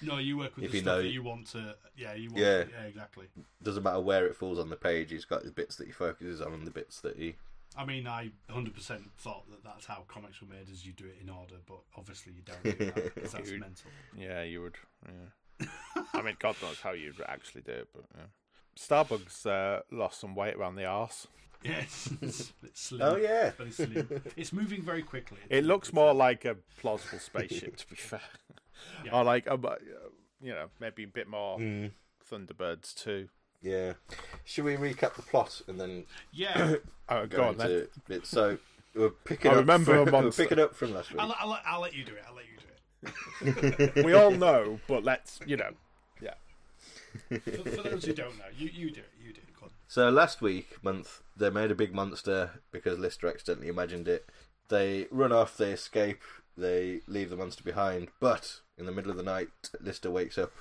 No, you work with if the stuff know, that you want to. Yeah, you want. Yeah, to, yeah, exactly. Doesn't matter where it falls on the page. He's got the bits that he focuses on and the bits that he. I mean, I one hundred percent thought that that's how comics were made, as you do it in order, but obviously you don't do that because that's would, mental. Yeah, you would. Yeah. I mean, God knows how you'd actually do it, but yeah. Starbucks uh, lost some weight around the arse. Yes. It's a bit slim. Oh, yeah. Very slim. It's moving very quickly. It looks more like a plausible spaceship, to be fair. Yeah. Or like, um, you know, maybe a bit more mm. Thunderbirds too. Yeah. Should we recap the plot and then... Yeah. oh, go on then. It. So, we're picking, up from, we're picking up from last week. I'll, I'll, I'll let you do it. I'll let you do it. We all know, but let's, you know. for, for those who don't know, you, you do it, you do it. Go on. So last week, month, they made a big monster because Lister accidentally imagined it. They run off, they escape, they leave the monster behind. But in the middle of the night, Lister wakes up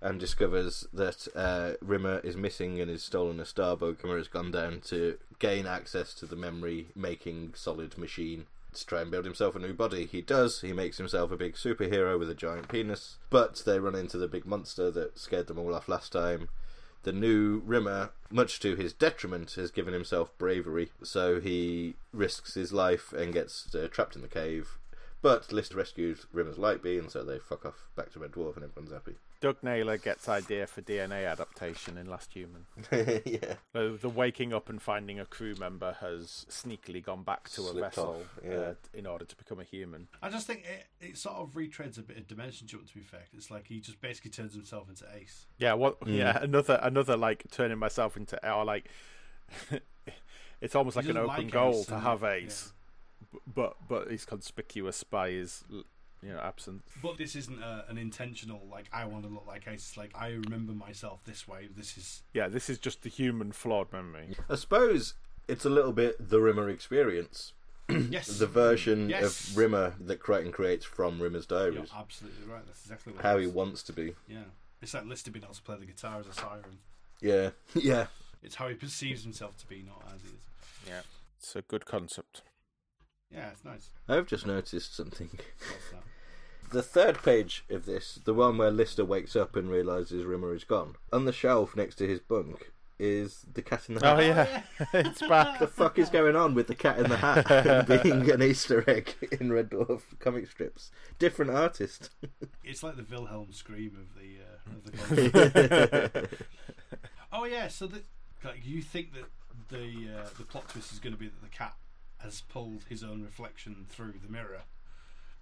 and discovers that uh, Rimmer is missing and has stolen a starbug. Rimmer has gone down to gain access to the memory-making solid machine to try and build himself a new body. He does. He makes himself a big superhero with a giant penis. But they run into the big monster that scared them all off last time. The new Rimmer, much to his detriment, has given himself bravery, so he risks his life and gets uh, trapped in the cave. But List rescues Rimmer's Lightbee, and so they fuck off back to Red Dwarf, and everyone's happy. Doug Naylor gets idea for D N A adaptation in Last Human. Yeah. The, the waking up and finding a crew member has sneakily gone back to Slipped a vessel off, yeah. uh, in order to become a human. I just think it, it sort of retreads a bit of Dimension Jump, to be fair. It's like he just basically turns himself into Ace. Yeah, what? Mm. Yeah, another, another like, turning myself into... Or like it's almost he like an open like goal to have Ace. Yeah. But but he's conspicuous by his, you know, absence. But this isn't a, an intentional like I want to look like Ace. It's like I remember myself this way. This is yeah. This is just the human flawed memory. I suppose it's a little bit the Rimmer experience. Yes. The version yes. of Rimmer that Crichton creates from Rimmer's Diaries. You're absolutely right. That's exactly what how it is. He wants to be. Yeah. It's like Listy being able to play the guitar as a siren. Yeah. Yeah. It's how he perceives himself to be, not as he is. Yeah. It's a good concept. Yeah, it's nice. I've just noticed something. The third page of this, the one where Lister wakes up and realises Rimmer is gone, on the shelf next to his bunk is the cat in the hat. Oh, yeah. It's back. The fuck is going on with the cat in the hat being an Easter egg in Red Dwarf comic strips? Different artist. It's like the Wilhelm scream of the... Uh, of the oh, yeah, so the, like, you think that the uh, the plot twist is going to be that the cat has pulled his own reflection through the mirror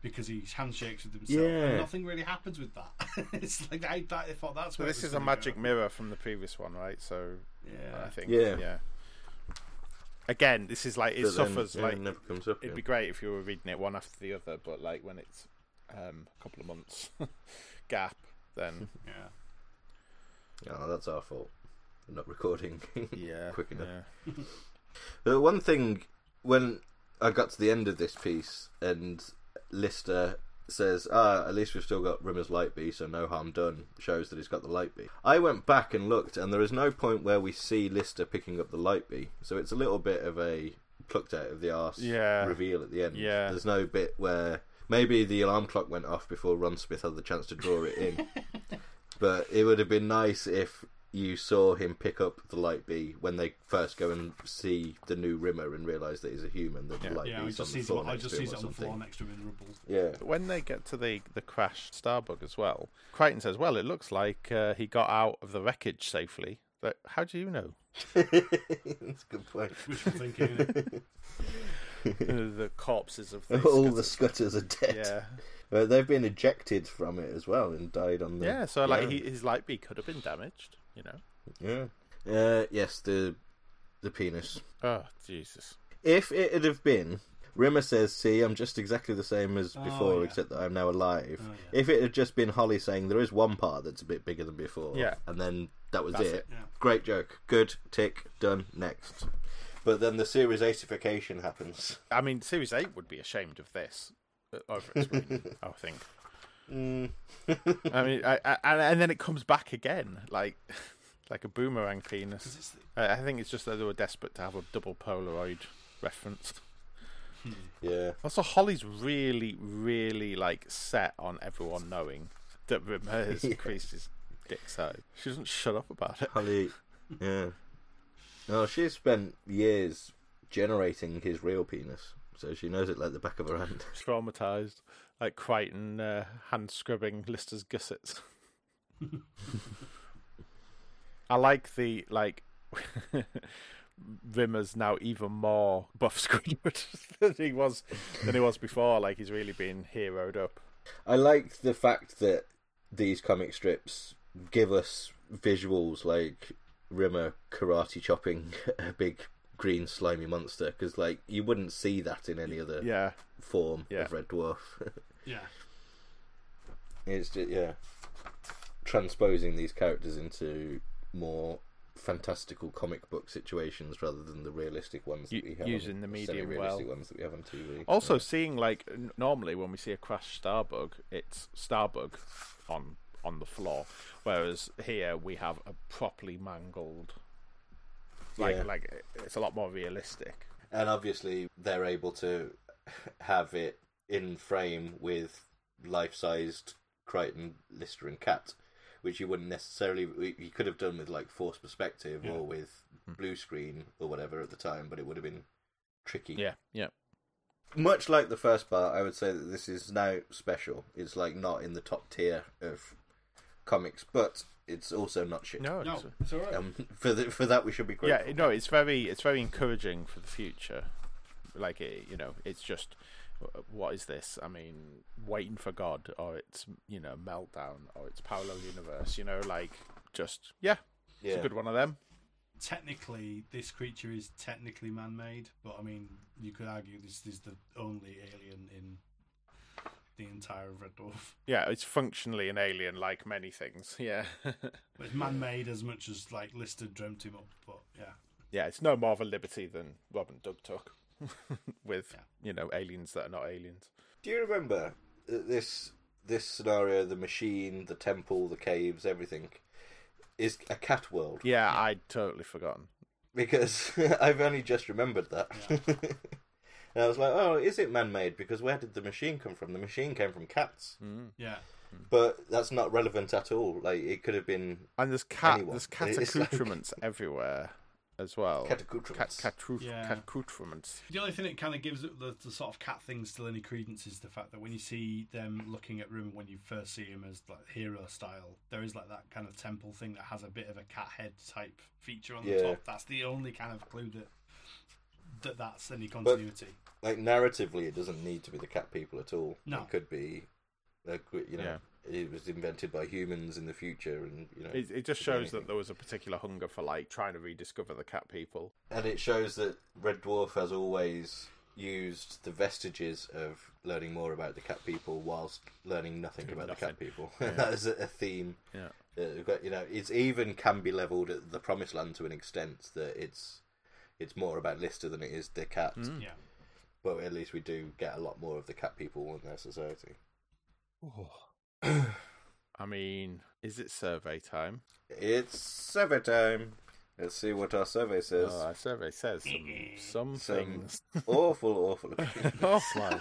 because he handshakes with himself, yeah. and nothing really happens with that. It's like I, I thought that's so where this is a magic go. mirror from the previous one, right? So yeah, I think yeah. yeah. Again, this is like it but suffers. Then, yeah, like it never comes up, it'd yeah. be great if you were reading it one after the other, but like when it's um, a couple of months gap, then yeah. Oh, that's our fault. I'm not recording. Yeah, quick enough. Yeah. The one thing. When I got to the end of this piece and Lister says, ah, at least we've still got Rimmer's Lightbee, so no harm done, shows that he's got the Lightbee. I went back and looked, and there is no point where we see Lister picking up the Lightbee, so it's a little bit of a plucked out of the arse yeah. reveal at the end. Yeah. There's no bit where... Maybe the alarm clock went off before Ron Smith had the chance to draw it in. But it would have been nice if... you saw him pick up the Lightbee when they first go and see the new Rimmer and realise that he's a human. That yeah, light yeah I just see it on the floor next to him in rubble. Yeah. When they get to the, the crashed Starbug as well, Crichton says, well, it looks like uh, he got out of the wreckage safely. Like, how do you know? That's a good point. Wishful thinking, isn't it? The corpses of the all scutters. The scutters are dead. Yeah. Well, they've been ejected from it as well and died on the... Yeah, so like yeah. He, his Lightbee could have been damaged. You know, yeah, uh, yes, the the penis. Oh Jesus! If it had have been, Rimmer says, "See, I'm just exactly the same as before, oh, yeah. except that I'm now alive." Oh, yeah. If it had just been Holly saying, "There is one part that's a bit bigger than before," yeah, and then that was that's it. it. Yeah. Great joke, good tick, done, next. But then the series eightification happens. I mean, series eight would be ashamed of this over its reading, I think. Mm. I mean, I, I, and then it comes back again, like like a boomerang penis. I, I think it's just that they were desperate to have a double Polaroid reference. Yeah. Also, Holly's really, really like set on everyone knowing that Rimmer has yeah. increased his dick size. She doesn't shut up about it. Holly, yeah. No, she's spent years generating his real penis, so she knows it like the back of her hand. Traumatized. Like Crichton uh, hand scrubbing Lister's gussets. I like the like Rimmer's now even more buff Squidward than he was than he was before. Like he's really been heroed up. I like the fact that these comic strips give us visuals like Rimmer karate chopping a big green slimy monster, because like you wouldn't see that in any other yeah. form yeah. of Red Dwarf. Yeah, it's just yeah transposing these characters into more fantastical comic book situations rather than the realistic ones that you, we have using on, the medium well ones that we have on T V. Also, yeah. seeing like n- normally when we see a crashed Starbug, it's Starbug on on the floor, whereas here we have a properly mangled. Like, yeah. like it's a lot more realistic. And obviously they're able to have it in frame with life-sized Crichton, Lister and Cat, which you wouldn't necessarily, you could have done with like forced perspective yeah. or with mm-hmm. blue screen or whatever at the time, but it would have been tricky. Yeah, yeah. Much like the first part, I would say that this is now special. It's like not in the top tier of comics, but it's also not shit. No, no, it's all right. Um, for the, for that, we should be grateful. Yeah, no, it's very it's very encouraging for the future. Like it, you know, it's just, what is this? I mean, Waiting for God, or it's, you know, Meltdown, or it's Parallel Universe. You know, like just yeah, yeah. it's a good one of them. Technically, this creature is technically man-made, but I mean, you could argue this is the only alien in the entire Red Dwarf. Yeah, it's functionally an alien, like many things. Yeah, it's man-made as much as like Lister dreamt him up. But yeah, yeah, it's no more of a liberty than Rob and Doug took with yeah. you know, aliens that are not aliens. Do you remember this this scenario? The machine, the temple, the caves, everything. Is a cat world. Yeah, I'd totally forgotten. Because I've only just remembered that. Yeah. And I was like, oh, is it man-made? Because where did the machine come from? The machine came from cats. Mm. Yeah. But that's not relevant at all. Like, it could have been And there's cat, anyone. There's cat accoutrements like... everywhere as well. Cat accoutrements. Cat, cat, yeah. cat accoutrements. The only thing that kind of gives it the, the sort of cat thing still any credence is the fact that when you see them looking at Rimmer, when you first see him as like hero style, there is like that kind of temple thing that has a bit of a cat head type feature on yeah. the top. That's the only kind of clue that, that that's any continuity. But, like, narratively, it doesn't need to be the cat people at all. No. It could be, like, you know. Yeah. It was invented by humans in the future, and you know, it, it just shows anything. That there was a particular hunger for like trying to rediscover the cat people, and it shows that Red Dwarf has always used the vestiges of learning more about the cat people whilst learning nothing Doing about nothing. The cat people. Yeah. That is a theme. Yeah, that, you know, it's even can be levelled at the Promised Land to an extent that it's it's more about Lister than it is the cat. Mm. Yeah, but at least we do get a lot more of the cat people in their society. Oh. I mean, is it survey time? It's survey time. Let's see what our survey says. Oh, our survey says some, some, some things. Awful, awful opinions. Oh, my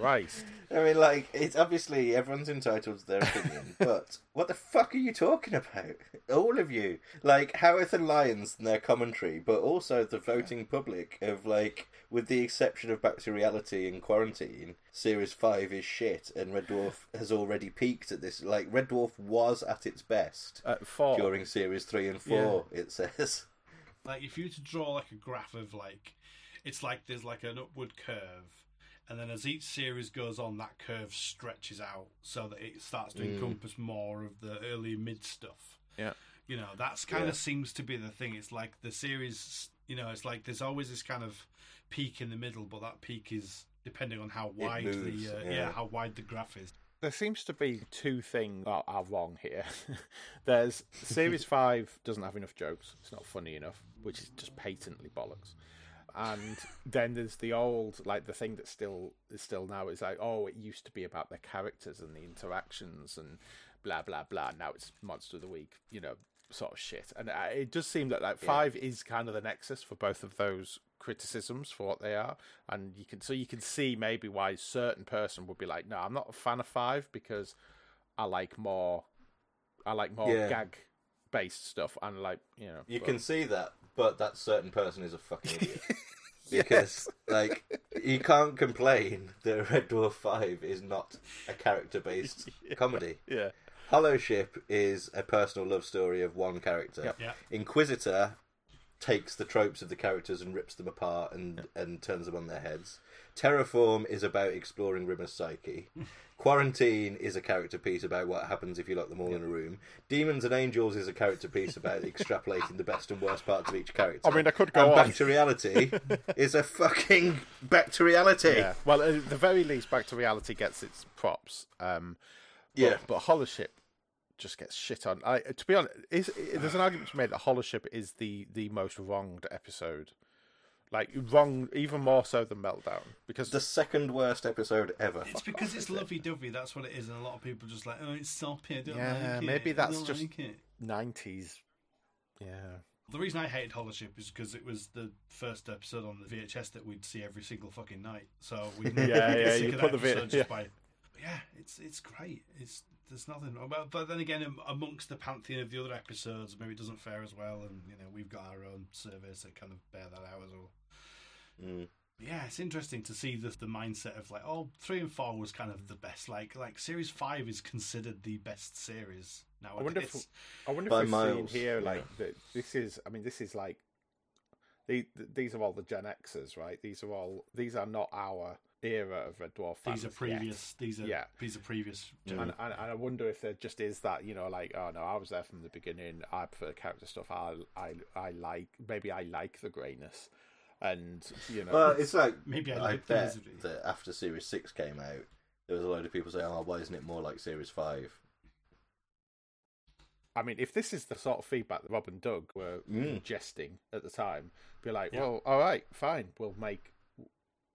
Christ. I mean, like, it's obviously everyone's entitled to their opinion, but what the fuck are you talking about? All of you. Like, Howarth and Lyons and their commentary, but also the voting public of, like, with the exception of Back to Reality and Quarantine, Series five is shit, and Red Dwarf has already peaked at this. Like, Red Dwarf was at its best at four. During Series three and four, yeah. It says. Like, if you were to draw, like, a graph of, like, it's like there's, like, an upward curve, and then as each series goes on, that curve stretches out so that it starts to mm. encompass more of the early mid stuff. Yeah. You know, that's kind yeah. of seems to be the thing. It's like the series, you know, it's like there's always this kind of peak in the middle, but that peak is depending on how wide moves, the uh, yeah. yeah how wide the graph is. There seems to be two things that are wrong here. There's series five doesn't have enough jokes; it's not funny enough, which is just patently bollocks. And then there's the old, like the thing that still is still now is like, oh, it used to be about the characters and the interactions and blah blah blah. Now it's Monster of the Week, you know, sort of shit. And it does seem that like yeah. five is kind of the nexus for both of those criticisms for what they are, and you can so you can see maybe why a certain person would be like, no, I'm not a fan of five because I like more, I like more yeah. gag-based stuff, and like you know, you but... can see that, but that certain person is a fucking idiot because yes. like you can't complain that Red Dwarf five is not a character-based yeah. comedy. Yeah, Hollow Ship is a personal love story of one character. Yep. Yep. Inquisitor takes the tropes of the characters and rips them apart and, yeah. and turns them on their heads. Terraform is about exploring Rimmer's psyche. Quarantine is a character piece about what happens if you lock them all yeah. in a room. Demons and Angels is a character piece about extrapolating the best and worst parts of each character. I mean, I could go and on. Back to Reality is a fucking Back to Reality. Yeah. Well, at the very least, Back to Reality gets its props. Um, but, yeah. But Holoship just gets shit on. I, to be honest, is, is, there's an argument to be made that Holoship is the, the most wronged episode. Like, wrong, even more so than Meltdown. Because the second worst episode ever. It's because it's lovey-dovey, that's what it is, and a lot of people just like, oh, it's soppy, I don't yeah, like it. Yeah, maybe that's just like nineties. Yeah. The reason I hated Holoship is because it was the first episode on the V H S that we'd see every single fucking night. So we'd yeah, yeah, you put the V H S. Yeah. By... yeah, it's it's great. It's there's nothing. Well, but then again, amongst the pantheon of the other episodes, maybe it doesn't fare as well, and you know we've got our own surveys that kind of bear that out as well. Mm. Yeah, it's interesting to see the the mindset of like, oh, three and four was kind of the best. Like, like series five is considered the best series now. I wonder if I wonder if we're seeing here like yeah. that this is. I mean, this is like these these are all the Gen Xers, right? These are all these are not our era of Red Dwarf fans. These are previous. Yet. These are yeah. These are previous. And, and, and I wonder if there just is that, you know, like, oh no, I was there from the beginning. I prefer the character stuff. I I I like maybe I like the greyness. And you know, well, it's like maybe I, I like bet that after Series Six came out, there was a load of people saying, "Oh, why isn't it more like Series five?" I mean, if this is the sort of feedback that Rob and Doug were mm. jesting at the time, be like, yeah. "Well, all right, fine, we'll make,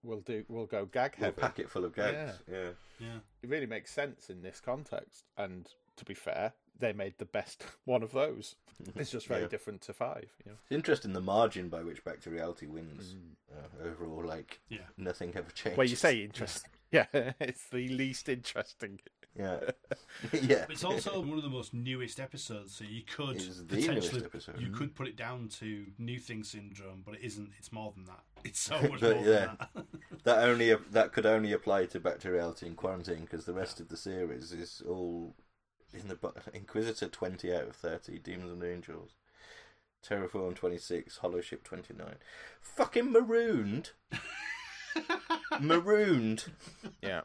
we'll do, we'll go gag heavy, we'll pack it full of gags." Yeah. yeah, yeah, it really makes sense in this context. And to be fair, they made the best one of those. It's just very yeah. different to five. You know? It's interesting the margin by which Back to Reality wins mm. uh, overall. Like yeah. nothing ever changed. Well, you say interesting. Yeah, yeah. It's the least interesting. Yeah, yeah. But it's also one of the most newest episodes, so you could potentially you could put it down to New Thing Syndrome, but it isn't. It's more than that. It's so much but, more yeah. than that. that only that could only apply to Back to Reality and Quarantine because the rest yeah. of the series is all. In the Inquisitor twenty out of thirty, Demons and Angels, Terraform twenty six, Hollowship twenty nine, fucking marooned, marooned. Yeah,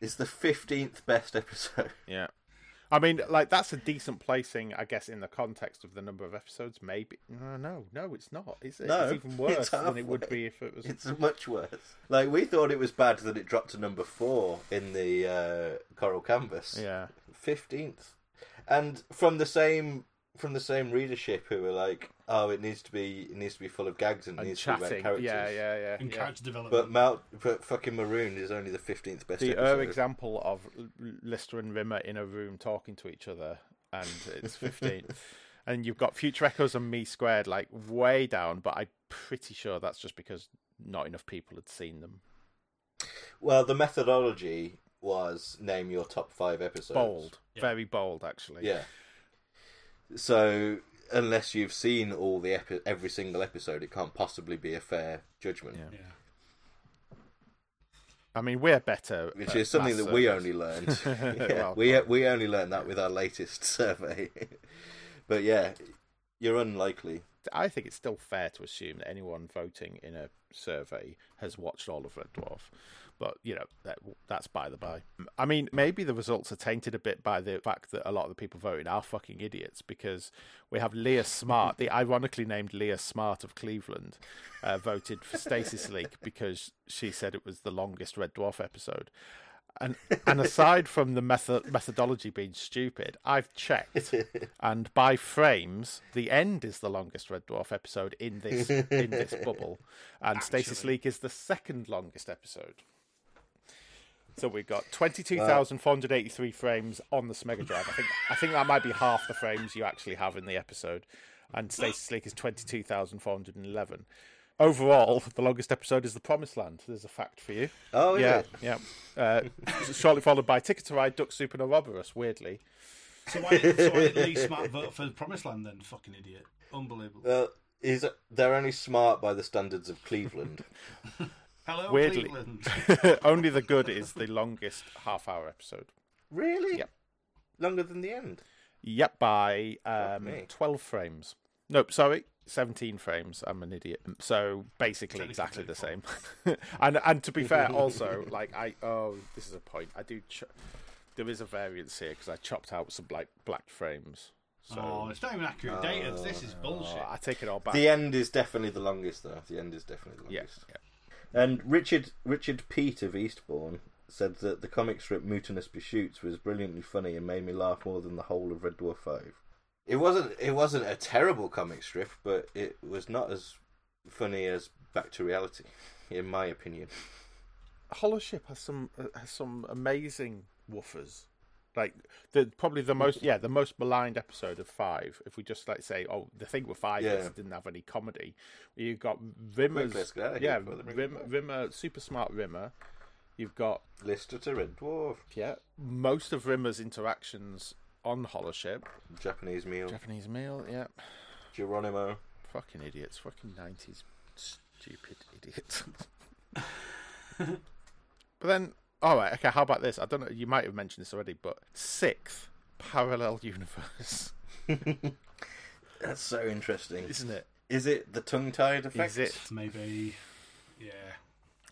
it's the fifteenth best episode. Yeah, I mean, like that's a decent placing, I guess, in the context of the number of episodes. Maybe no, no, no, it's not. It's, no, it's even worse it's than it would be if it was. It's much worse. Like we thought it was bad that it dropped to number four in the uh, Coral Canvas. Yeah. fifteenth, and from the same from the same readership who were like, oh, it needs to be it needs to be full of gags and, and needs chatting. To be about characters, yeah, yeah, yeah, and yeah. character development. But Mal, but fucking Maroon is only the fifteenth best. The episode. Example of Lister and Rimmer in a room talking to each other, and it's fifteenth, and you've got Future Echoes and Me Squared like way down, but I'm pretty sure that's just because not enough people had seen them. Well, the methodology. Was name your top five episodes. Bold. Yeah. Very bold, actually. Yeah. So, unless you've seen all the epi- every single episode, it can't possibly be a fair judgment. Yeah. yeah. I mean, we're better. Which is something that service. we only learned. yeah, well, we we only learned that with our latest survey. But yeah, you're unlikely. I think it's still fair to assume that anyone voting in a survey has watched all of Red Dwarf. But, you know, that, that's by the by. I mean, maybe the results are tainted a bit by the fact that a lot of the people voting are fucking idiots because we have Leah Smart, the ironically named Leah Smart of Cleveland, uh, voted for Stasis Leak because she said it was the longest Red Dwarf episode. And and aside from the method, methodology being stupid, I've checked, and by frames, the end is the longest Red Dwarf episode in this in this bubble, and Actually. Stasis Leak is the second longest episode. So we've got twenty-two thousand four hundred eighty-three frames on the Smega Drive. I think I think that might be half the frames you actually have in the episode, and Stasis Leak is twenty-two thousand four hundred eleven. Overall, the longest episode is The Promised Land. There's a fact for you. Oh, yeah, it? yeah. Uh, shortly followed by Ticket to Ride, Duck Soup, and Ouroboros. Weirdly. So why did, so why did Lee Smart vote for The Promised Land then? Fucking idiot! Unbelievable. Well, is they're only smart by the standards of Cleveland. Hello, Weirdly. Cleveland. Only the Good is the longest half-hour episode. Really? Yep. Longer than the end. Yep, by um, okay. twelve frames. Nope, sorry, seventeen frames. I'm an idiot. So basically, exactly the same. and and to be fair, also, like I oh, this is a point. I do. Ch- there is a variance here because I chopped out some like black frames. So... Oh, it's not even accurate oh, data. This is bullshit. Oh, I take it all back. The end is definitely the longest, though. The end is definitely the longest. Yeah. yeah. And Richard Richard Peat of Eastbourne said that the comic strip Mutinous Pursuits was brilliantly funny and made me laugh more than the whole of Red Dwarf Five. It wasn't. It wasn't a terrible comic strip, but it was not as funny as Back to Reality, in my opinion. Hollowship has some has some amazing woofers, like the probably the most yeah the most maligned episode of five. If we just like say, oh, the thing with five yeah. is it didn't have any comedy. You got Rimmer's yeah Rimmer, Rimmer super smart Rimmer. You've got... Lister to Red Dwarf. Yeah. Most of Rimmer's interactions on Holoship. Japanese meal. Japanese meal, yeah. Geronimo. Fucking idiots. Fucking nineties stupid idiots. But then... All right, okay, how about this? I don't know, you might have mentioned this already, but sixth parallel universe. That's so interesting. Isn't it? Is it the tongue-tied effect? Is it? Maybe. Yeah.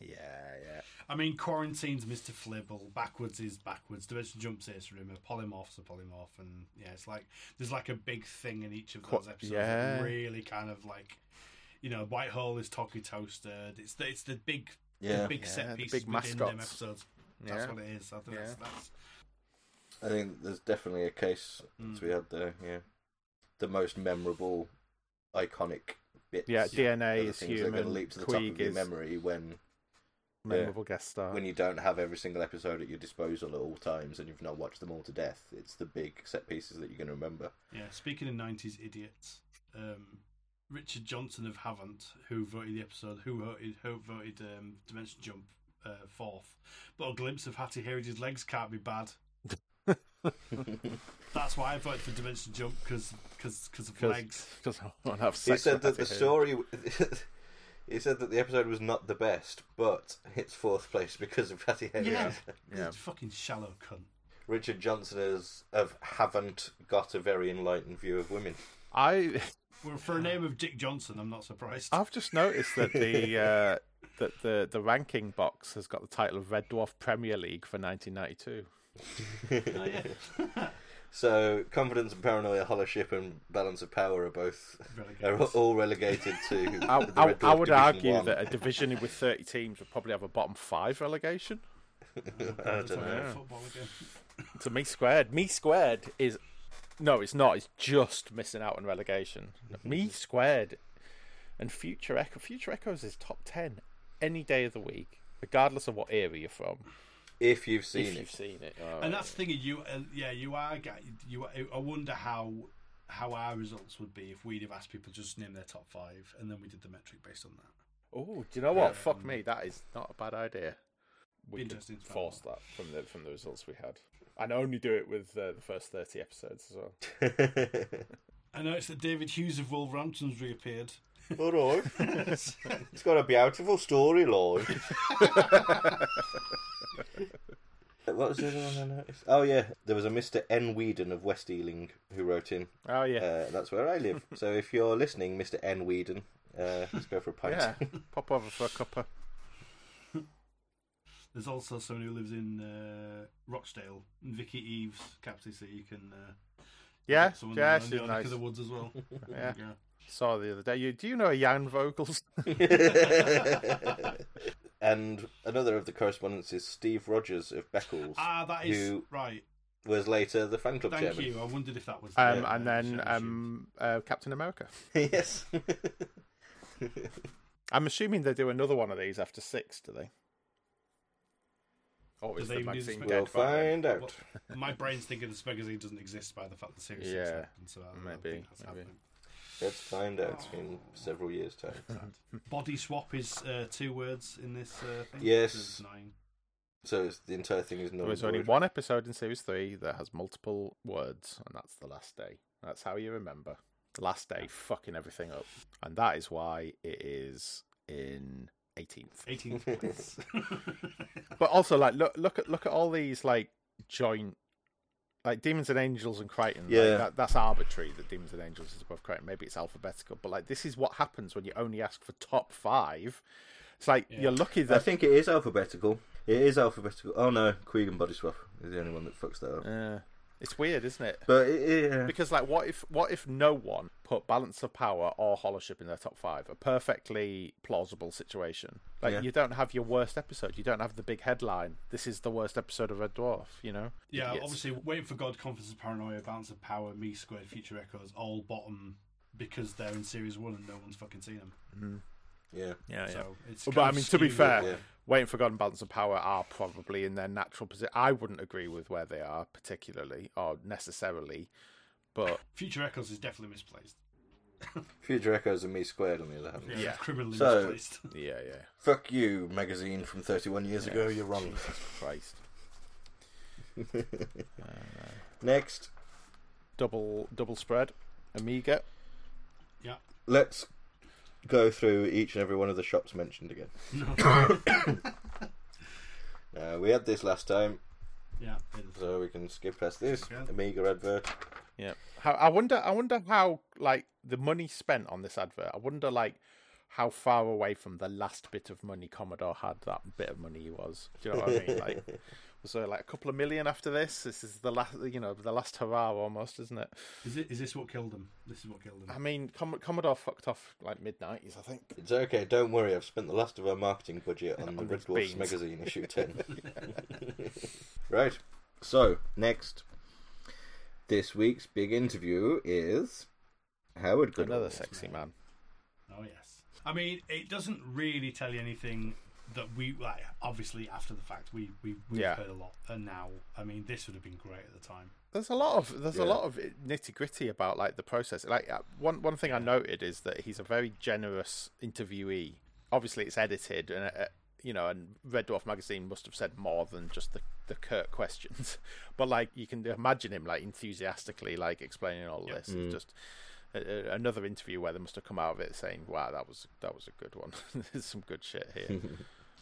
Yeah, yeah. I mean, quarantine's Mister Flibble, backwards is backwards, dimension jumps is Rimmer, polymorph's a polymorph, and yeah, it's like, there's like a big thing in each of those episodes. Yeah. Like really kind of like, you know, White Hole is Talkie Toaster, it's the, it's the big, yeah. the big yeah, set piece within mascots. Them episodes. That's yeah. what it is. I think, yeah. that's, that's... I think there's definitely a case mm. that we had there. Yeah, the most memorable, iconic bits. Yeah, D N A is human. They're going to leap to the Queeg top of your is... memory when memorable yeah, guest star. When you don't have every single episode at your disposal at all times, and you've not watched them all to death. It's the big set pieces that you're going to remember. Yeah. Speaking of nineties idiots, um, Richard Johnson of Haven't, who voted the episode, who voted, who voted um, Dimension Jump. Uh, fourth, but a glimpse of Hattie Herridge's legs can't be bad. That's why I voted for Dimension Jump because because because of Cause, legs. Because I want to have sex. He said that Hattie the story. He said that the episode was not the best, but it's fourth place because of Hattie Herridge. Yeah, yeah. He's a fucking shallow cunt. Richard Johnson is of Haven't got a very enlightened view of women. I well, for a name of Dick Johnson, I'm not surprised. I've just noticed that the. Uh, that the, the ranking box has got the title of Red Dwarf Premier League for nineteen ninety-two. Oh, yeah. So confidence and paranoia, Holoship and balance of power are both are all relegated to I, the Red Dwarf I would Division argue one. That a division with thirty teams would probably have a bottom five relegation. I don't know. So me squared me squared is no it's not it's just missing out on relegation. Me squared and Future Echo Future Echoes is top ten any day of the week, regardless of what era you're from. If you've seen if it, you've seen it, oh, and that's the thing. You, uh, yeah, you are. You, I wonder how how our results would be if we'd have asked people just name their top five, and then we did the metric based on that. Oh, do you know what? Um, Fuck me, that is not a bad idea. We could force that from the from the results we had, and only do it with uh, the first thirty episodes as well. I noticed that David Hughes of Wolverhampton's reappeared. All right. It's got a beautiful story, Lord. What was the other one I noticed? Oh, yeah. There was a Mister N. Whedon of West Ealing who wrote in. Oh, yeah. Uh, that's where I live. So if you're listening, Mister N. Whedon, uh, let's go for a pint. Yeah. Pop over for a cuppa. There's also someone who lives in uh, Rochdale, Vicky Eves, Captain, so you can... Uh, yeah, yeah, she's nice. Neck of the woods as well. Yeah. Yeah. Saw the other day. You, do you know Jan Vogels? And another of the correspondents is Steve Rogers of Beccles. Ah, that is who right. Was later the fan club Thank chairman. Thank you. I wondered if that was. Um, the, and then the um, uh, Captain America. Yes. I'm assuming they do another one of these after six, do they? Oh, is the magazine dead? We'll find out. Well, my brain's thinking the Smegazine doesn't exist by the fact the series yeah, happened, so I maybe, think that's maybe. Happening. Let's find out. It's been several years' time. Body swap is uh, two words in this uh, thing. Yes. Nine. So it's, the entire thing is nine. There's only one episode in series three that has multiple words, and that's The Last Day. That's how you remember. The Last Day fucking everything up. And that is why it is in eighteenth. eighteenth place. But also, like, look, look at look at all these like joint. Like Demons and Angels and Crichton, yeah. Like that, that's arbitrary that Demons and Angels is above Crichton. Maybe it's alphabetical, but like this is what happens when you only ask for top five. It's like yeah. You're lucky that I think it is alphabetical. It is alphabetical. Oh no, Queeg and Body Swap is the only one that fucks that up. Yeah, it's weird, isn't it? But it, yeah. Because like, what if what if no one put Balance of Power or Holoship in their top five? A perfectly plausible situation. Like yeah. You don't have your worst episode. You don't have the big headline. This is the worst episode of Red Dwarf. You know. Yeah, Idiots. Obviously, Waiting for God, Confidence and Paranoia, Balance of Power, Me Squared, Future Echoes, all bottom because they're in series one and no one's fucking seen them. Mm. Yeah, yeah, yeah. So it's but I mean, to be fair. Yeah. Waiting for God and Balance of Power are probably in their natural position. I wouldn't agree with where they are particularly or necessarily, but Future Echoes is definitely misplaced. Future Echoes and Me Squared on the eleventh. Yeah, yeah. Criminally so, misplaced. Yeah, yeah. Fuck you, magazine from thirty-one years yeah. ago. You're wrong. Jesus Christ. uh, Next. Double double spread. Amiga. Yeah. Let's go through each and every one of the shops mentioned again. No. uh, we had this last time. Yeah. So we can skip past this. Okay. Amiga advert. Yeah. How, I wonder I wonder how, like, the money spent on this advert, I wonder, like, how far away from the last bit of money Commodore had that bit of money was. Do you know what I mean? Like, was there, like, a couple of million after this? This is the last, you know, the last hurrah almost, isn't it? Is it? Is this what killed them? This is what killed them. I mean, Com- Commodore fucked off, like, mid-nineties, I think. It's okay, don't worry, I've spent the last of our marketing budget on, on the Red Dwarf magazine issue ten. Right, so, next... This week's big interview is Howard Goodall. Another sexy man. Oh, yes. I mean, it doesn't really tell you anything that we, like, obviously, after the fact, we, we, we've yeah. heard a lot. And now, I mean, this would have been great at the time. There's a lot of there's yeah. a lot of nitty-gritty about, like, the process. Like, one, one thing I noted is that he's a very generous interviewee. Obviously, it's edited, and uh, you know, and Red Dwarf magazine must have said more than just the, the curt questions. But, like, you can imagine him, like, enthusiastically, like, explaining all yep. this. Mm. It's just a, a, another interview where they must have come out of it saying, wow, that was that was a good one. There's some good shit here.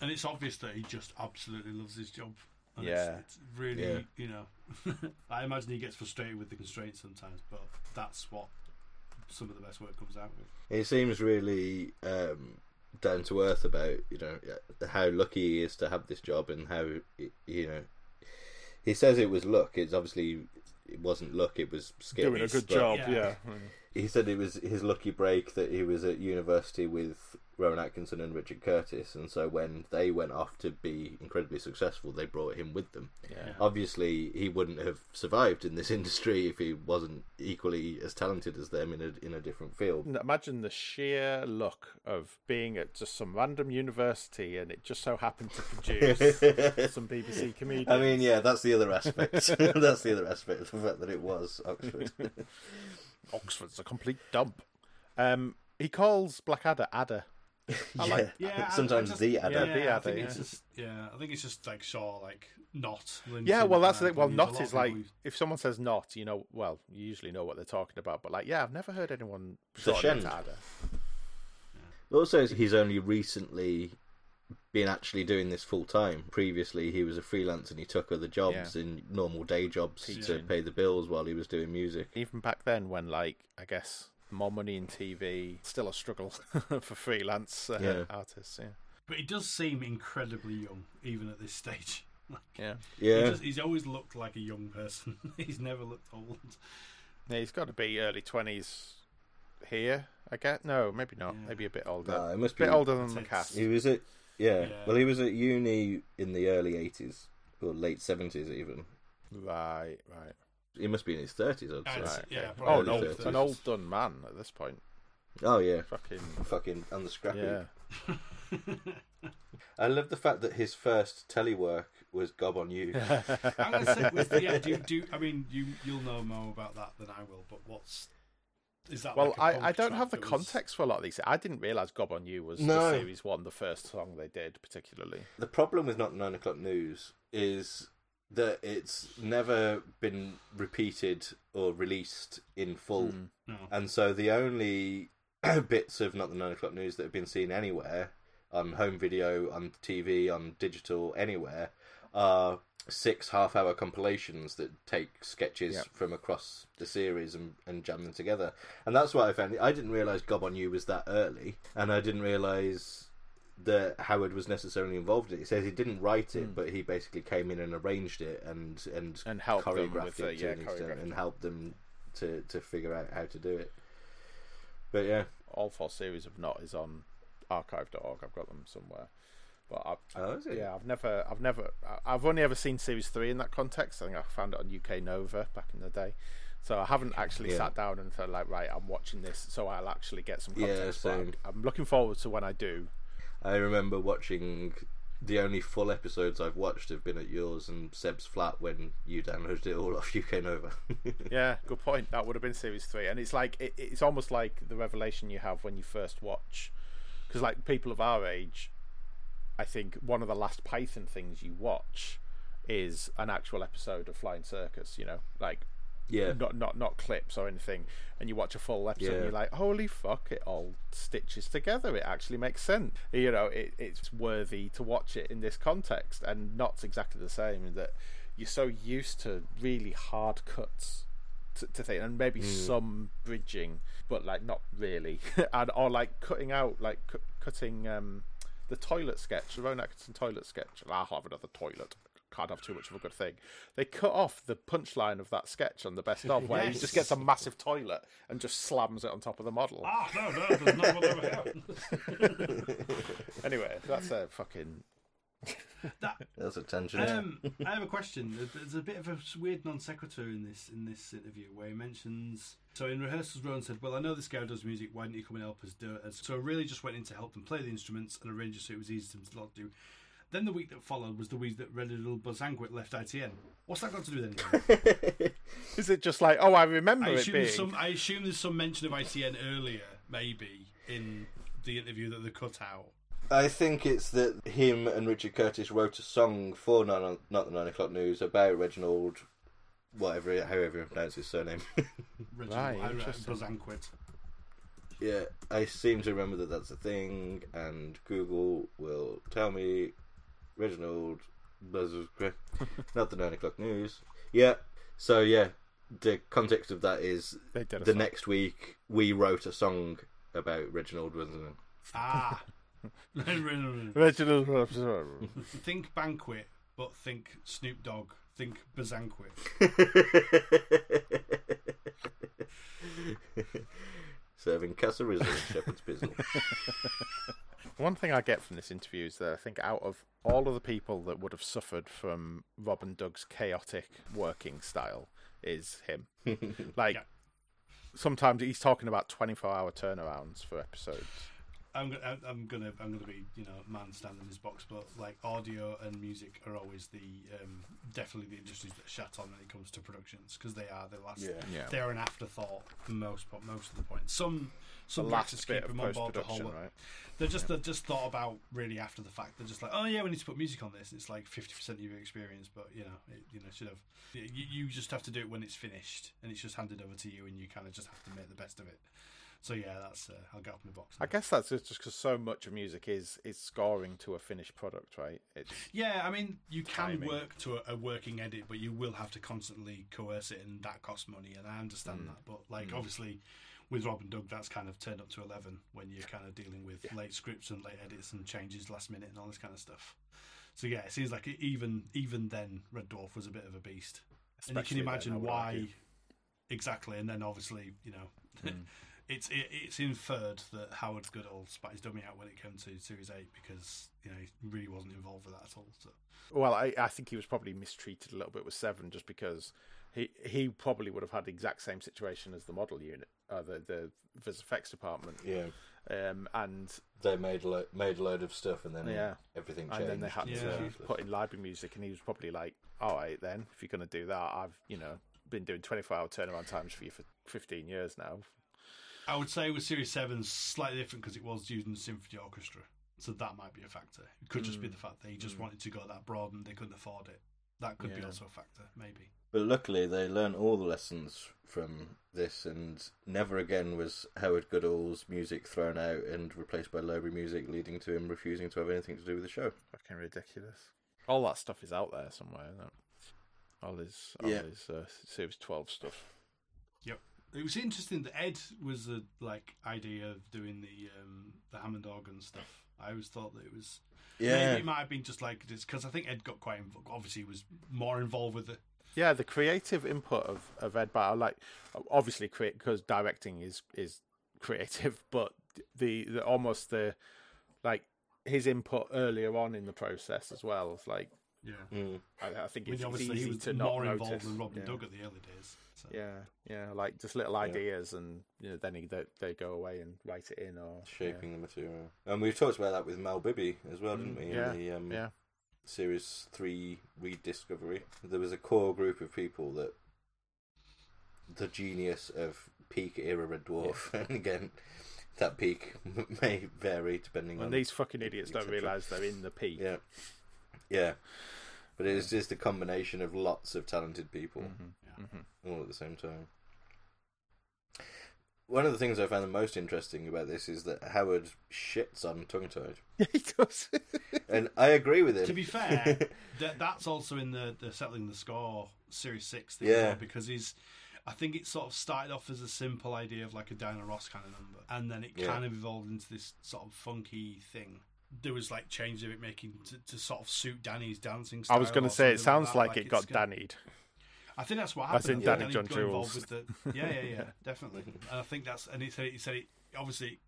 And it's obvious that he just absolutely loves his job. And yeah. It's, it's really, yeah. you know... I imagine he gets frustrated with the constraints sometimes, but that's what some of the best work comes out with. It seems really... Um... down to earth about, you know, how lucky he is to have this job, and how, you know, he says it was luck. It's obviously it wasn't luck, it was skill. Doing a good job, yeah. yeah. He said it was his lucky break that he was at university with Rowan Atkinson and Richard Curtis, and so when they went off to be incredibly successful, they brought him with them. Yeah. Obviously, he wouldn't have survived in this industry if he wasn't equally as talented as them in a in a different field. Imagine the sheer luck of being at just some random university, and it just so happened to produce some B B C comedians. I mean, yeah, that's the other aspect. That's the other aspect of the fact that it was Oxford. Oxford's a complete dump. Um, he calls Blackadder Adder. I yeah. Like, yeah, sometimes I just, the Adder. Yeah, yeah, I think yeah. It's just, yeah, I think it's just like Shaw, like not. Lindsay, yeah, well, that's the thing. Well, not is like movies. If someone says not, you know, well, you usually know what they're talking about. But like, yeah, I've never heard anyone call him Adder. Yeah. Also, he's only recently been actually doing this full time. Previously, he was a freelance and he took other jobs yeah. in normal day jobs yeah. to pay the bills while he was doing music. Even back then, when, like, I guess more money in T V, still a struggle for freelance uh, yeah. artists. Yeah, but he does seem incredibly young, even at this stage. Like, yeah, yeah. He just, he's always looked like a young person. He's never looked old. Yeah, he's got to be early twenties here. I guess no, maybe not. Yeah. Maybe a bit older. No, it must be a bit older than the cast. He was at Yeah. yeah, well, he was at uni in the early eighties, or late seventies even. Right, right. He must be in his thirties, I'd say. Right, yeah, okay. Oh, an old, an old done man at this point. Oh, yeah. Fucking... Fucking on the scrap heap. Yeah. I love the fact that his first telework was Gob on You. I would say, was the, yeah, do, do, I mean, you, you'll know more about that than I will, but what's... Is that well, like I, I don't have the was... context for a lot of these. I didn't realise Gob on You was no. the series one, the first song they did, particularly. The problem with Not Nine O'Clock News is that it's never been repeated or released in full. Mm. No. And so the only bits of Not the Nine O'Clock News that have been seen anywhere, on home video, on T V, on digital, anywhere, are six half-hour compilations that take sketches yep. from across the series and, and jam them together. And that's what I found. I didn't realise Gob on You was that early, and I didn't realise that Howard was necessarily involved in it. He says he didn't write it, mm. but he basically came in and arranged it and and, and helped choreographed them it the, to yeah, an extent and helped them to, to figure out how to do it. But yeah. All four series of Not is on archive dot org. I've got them somewhere. But I've, oh, is it? Yeah, I've never, I've never, I've only ever seen series three in that context. I think I found it on U K Nova back in the day, so I haven't actually yeah. sat down and said like, right, I'm watching this, so I'll actually get some context. Yeah, same. I'm looking forward to when I do. I remember watching the only full episodes I've watched have been at yours and Seb's flat when you downloaded it all off U K Nova. Yeah, good point. That would have been series three, and it's like it, it's almost like the revelation you have when you first watch, because like people of our age, I think one of the last Python things you watch is an actual episode of Flying Circus. You know, like yeah, not not not clips or anything, and you watch a full episode, yeah. and you're like, holy fuck, it all stitches together. It actually makes sense. You know, it, it's worthy to watch it in this context, and not exactly the same in that you're so used to really hard cuts to, to things, and maybe mm. some bridging, but like not really, and or like cutting out, like cu- cutting. Um, The toilet sketch, the Rowan Atkinson toilet sketch. I'll have another toilet. Can't have too much of a good thing. They cut off the punchline of that sketch on the best of, where yes. he just gets a massive toilet and just slams it on top of the model. Ah, no, no, there's no one over here. Anyway, that's a fucking... that, that's a tangent. Um, I have a question. There's a bit of a weird non sequitur in this in this interview where he mentions... So in rehearsals, Rowan said, well, I know this guy who does music, why didn't he come and help us do it? So I really just went in to help them play the instruments and arrange it so it was easy to not do. Then the week that followed was the week that Red Little Bozanguit left I T N. What's that got to do with anything? Is it just like, oh, I remember I it being... Some, I assume there's some mention of I T N earlier, maybe, in the interview that they cut out. I think it's that him and Richard Curtis wrote a song for nine, not the Nine O'Clock News about Reginald... Whatever, however you pronounce his surname. Right, Bozanquit. Yeah, I seem to remember that that's a thing, and Google will tell me Reginald Bozanquit. Not the nine o'clock news. Yeah, so yeah, the context of that is the song. Next week we wrote a song about Reginald Bozanquit. Ah! Reginald Bozanquit. Think banquet, but think Snoop Dogg. Think Bozanquit. Serving casserizzo in Shepherd's Pizzle. One thing I get from this interview is that I think out of all of the people that would have suffered from Rob and Doug's chaotic working style is him. Like, yeah. Sometimes he's talking about twenty-four hour turnarounds for episodes. I'm gonna, I'm gonna, I'm gonna be, you know, man standing in his box, but like audio and music are always the, um, definitely the industries that shat on when it comes to productions, because they are the last, yeah. Yeah. they are an afterthought for most, most of the point. Some, some the last bit keep them on board the whole. Right? They're just, yeah. they're just thought about really after the fact. They're just like, oh yeah, we need to put music on this. It's like fifty percent of your experience, but you know, it, you know, should have. You, you just have to do it when it's finished and it's just handed over to you, and you kind of just have to make the best of it. So yeah, that's uh, I'll get off my box now. I guess that's just because so much of music is is scoring to a finished product, right? It's yeah, I mean, you can timing. work to a, a working edit, but you will have to constantly coerce it, and that costs money, and I understand mm. that. But like, mm. obviously, with Rob and Doug, that's kind of turned up to eleven when you're kind of dealing with yeah. late scripts and late edits and changes last minute and all this kind of stuff. So yeah, it seems like it, even even then, Red Dwarf was a bit of a beast, especially and you can imagine then, why argue. exactly. And then obviously, you know. Mm. It's it, it's inferred that Howard Goodall spat his dummy out when it came to Series eight because you know he really wasn't involved with that at all. So. Well, I, I think he was probably mistreated a little bit with seven just because he he probably would have had the exact same situation as the model unit, uh, the the Viz Effects department. Yeah, um, and they made lo- made a load of stuff and then yeah. everything changed. And then they had yeah. to yeah. put in library music, and he was probably like, "All right, then if you're going to do that, I've you know been doing twenty-four hour turnaround times for you for fifteen years now." I would say with Series seven, slightly different because it was using the symphony orchestra, so that might be a factor. It could just mm. be the fact that he just mm. wanted to go that broad and they couldn't afford it. That could yeah. be also a factor, maybe. But luckily, they learned all the lessons from this, and never again was Howard Goodall's music thrown out and replaced by library music, leading to him refusing to have anything to do with the show. Fucking ridiculous. All that stuff is out there somewhere, isn't it? All his, all yeah. his uh, Series twelve stuff. Yep. It was interesting that Ed was the like idea of doing the um, the Hammond organ stuff. I always thought that it was yeah. Maybe it might have been just like this because I think Ed got quite involved. Obviously was more involved with it. Yeah, the creative input of, of Ed Barr, like obviously because directing is is creative, but the, the almost the like his input earlier on in the process as well. Like yeah, mm. I, I think it's, I mean, it's easy he was to more not involved notice. Than Rob and yeah. Doug at the early days. So. Yeah, yeah, like just little ideas, yeah. and you know, then he, they they go away and write it in, or shaping yeah. the material. And we've talked about that with Mel Bibby as well, didn't we? Yeah, in the, um, yeah. Series three rediscovery. There was a core group of people that the genius of peak era Red Dwarf, yeah. and again. That peak may vary depending and on... And these fucking idiots don't realise they're in the peak. Yeah. Yeah. But it's just a combination of lots of talented people mm-hmm. Yeah. all at the same time. One of the things I found the most interesting about this is that Howard shits on tongue-tied. Yeah, he does. And I agree with him. To be fair, th- that's also in the, the Settling the Score Series six thing. Yeah. Because he's... I think it sort of started off as a simple idea of like a Diana Ross kind of number, and then it yeah. kind of evolved into this sort of funky thing. There was like changes of it making to, to sort of suit Danny's dancing style. I was going to say, it sounds like, like, like it got gonna... Danny'd. I think that's what happened. That's in Danny John Jules. The... Yeah, yeah, yeah, definitely. And I think that's, and he said, he said it, obviously,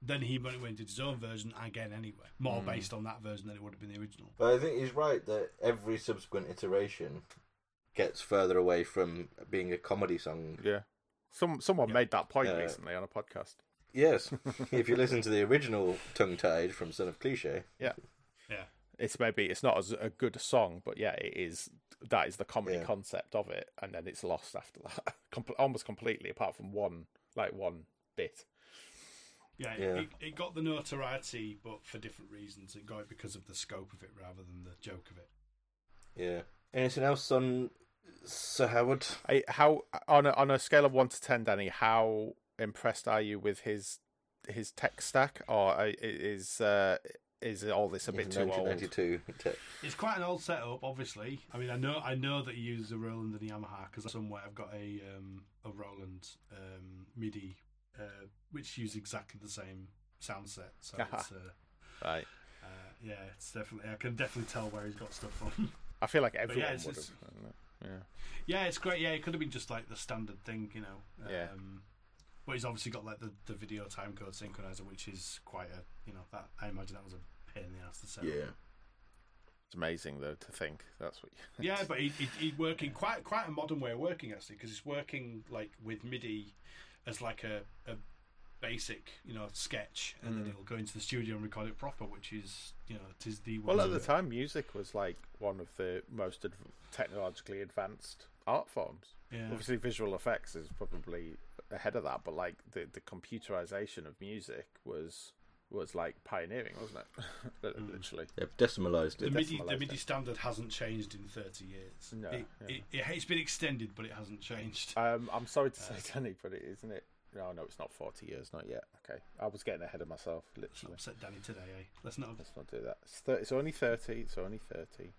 then he went and did his own version again anyway, more mm. based on that version than it would have been the original. But I think he's right that every subsequent iteration gets further away from being a comedy song. Yeah. Some Someone yeah. made that point uh, recently on a podcast. Yes. If you listen to the original Tongue-Tied from Son of Cliché. Yeah. Yeah. It's maybe, it's not as a good song, but yeah, it is, that is the comedy yeah. concept of it, and then it's lost after that. Com- almost completely, apart from one, like one bit. Yeah, yeah. It, it got the notoriety, but for different reasons. It got it because of the scope of it rather than the joke of it. Yeah. Anything else on Sir Howard? I, how on a, on a scale of one to ten, Danny, how impressed are you with his his tech stack, or is uh, is all this a bit too nineteen ninety-two old? Tech. It's quite an old setup, obviously. I mean, I know I know that he uses a Roland and a Yamaha because somewhere I've got a um, a Roland um, MIDI uh, which uses exactly the same sound set. So it's, uh, right, uh, yeah, it's definitely I can definitely tell where he's got stuff from. I feel like everyone yeah, it's, would have. It's, yeah. yeah, it's great. Yeah, it could have been just like the standard thing, you know. Um, yeah. But he's obviously got like the, the video timecode synchronizer, which is quite a, you know, that I imagine that was a pain in the ass to set. Yeah. It's amazing though to think that's what. You yeah, but he, he, he working yeah. quite quite a modern way of working actually, because he's working like with MIDI as like a, a basic, you know, sketch, and mm. then he'll go into the studio and record it proper, which is, you know, it is the well at the time music was like one of the most adv- technologically advanced art forms. Yeah. Obviously, visual effects is probably ahead of that, but like the, the computerization of music was was like pioneering, wasn't it? Literally, mm. they've decimalized it. The MIDI, decimalized the MIDI it. standard hasn't changed in thirty years. No, it, yeah. it, it, it's been extended, but it hasn't changed. Um, I'm sorry to uh, say, Danny, but it isn't it. No, no, it's not forty years, not yet. Okay, I was getting ahead of myself, literally. Upset Danny today, eh? Let's not. Let's not do that. It's, thirty, it's only thirty. It's only thirty.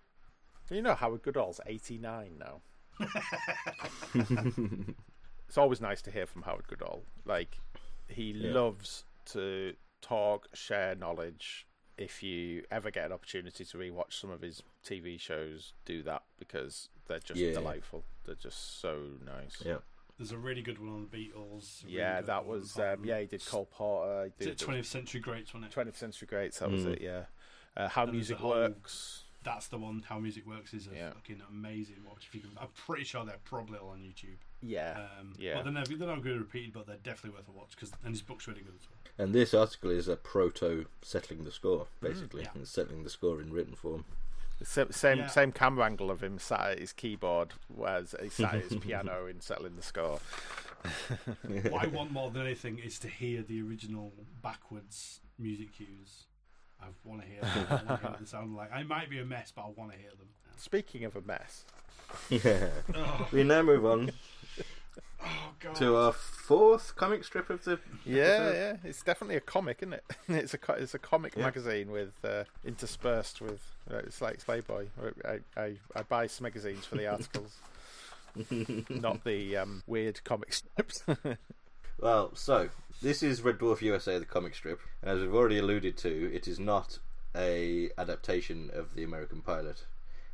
You know, Howard Goodall's eighty-nine now. It's always nice to hear from Howard Goodall. Like, he yeah. loves to talk, share knowledge. If you ever get an opportunity to rewatch some of his T V shows, do that because they're just yeah. delightful. They're just so nice. Yeah. There's a really good one on the Beatles. Really yeah, that was um, yeah. He did Cole Porter. He did twentieth Century Greats, wasn't it? twentieth Century Greats. That mm. was it. Yeah. Uh, How and Music whole, Works. That's the one. How Music Works is a yeah. fucking amazing watch. If you can, I'm pretty sure they're probably all on YouTube. Yeah. Um, yeah. Well, they're never, they're not going to repeat, but they're definitely worth a watch because and his book's really good as well. And this article is a proto Settling the Score, basically, mm, yeah. and Settling the Score in written form. Same yeah. same camera angle of him sat at his keyboard, whereas he sat at his piano in Settling the Score. What I want more than anything is to hear the original backwards music cues. I want to hear them. I want to hear what they sound like. I might be a mess, but I want to hear them. Speaking of a mess, yeah, oh. we now move on oh, God. to our fourth comic strip of the yeah, episode. yeah. It's definitely a comic, isn't it? It's a it's a comic yeah. magazine with uh, interspersed with. It's like Playboy. I, I, I buy Smegazines for the articles, not the um, weird comic strips. Well, so, this is Red Dwarf U S A, the comic strip. And as we've already alluded to, it is not a adaptation of The American Pilot.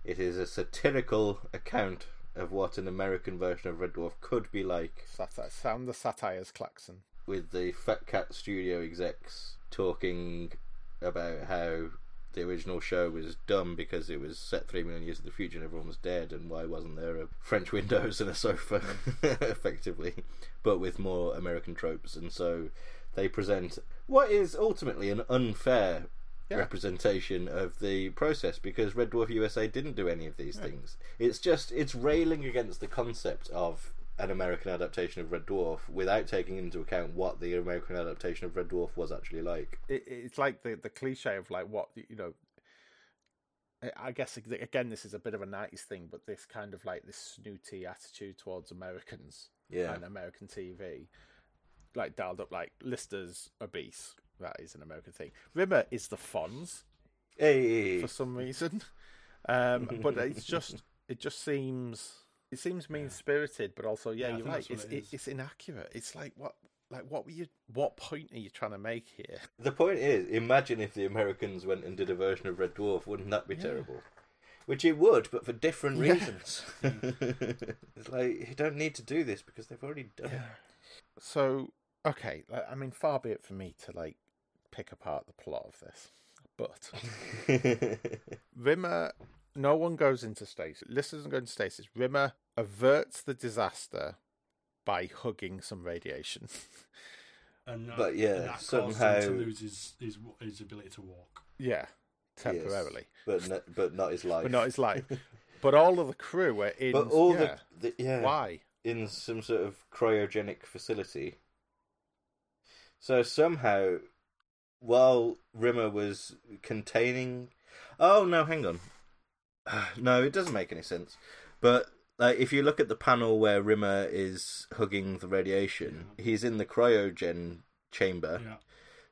It is a satirical account of what an American version of Red Dwarf could be like. Satire. Sound the satire's klaxon. With the Fat Cat Studio execs talking about how the original show was dumb because it was set three million years in the future and everyone was dead, and why wasn't there a French windows and a sofa, effectively, but with more American tropes. And so they present what is ultimately an unfair yeah. representation of the process, because Red Dwarf U S A didn't do any of these yeah. things. It's just, it's railing against the concept of an American adaptation of Red Dwarf without taking into account what the American adaptation of Red Dwarf was actually like. It, it's like the, the cliche of like what, you know, I guess, again, this is a bit of a nineties thing, but this kind of like this snooty attitude towards Americans yeah. and American T V, like dialed up like Lister's obese. That is an American thing. Rimmer is the Fonz hey. for some reason. Um, but it's just, it just seems... It seems mean-spirited, but also, yeah, yeah you're right. It's, it it, it's inaccurate. It's like what, like what were you? What point are you trying to make here? The point is, imagine if the Americans went and did a version of Red Dwarf. Wouldn't that be yeah. terrible? Which it would, but for different yeah. reasons. It's like you don't need to do this because they've already done yeah. it. So okay, I mean, far be it for me to like pick apart the plot of this, but Rimmer. No one goes into stasis. Lister doesn't go into stasis. Rimmer averts the disaster by hugging some radiation. and that, but yeah, and that somehow caused him to lose his, his, his ability to walk. Yeah, temporarily. Yes, but no, but not his life. But not his life. But all of the crew were in. But all yeah, the, the yeah, why in some sort of cryogenic facility. So somehow, while Rimmer was containing, oh no, hang on. No, it doesn't make any sense. But like, if you look at the panel where Rimmer is hugging the radiation, yeah. he's in the cryogen chamber. Yeah.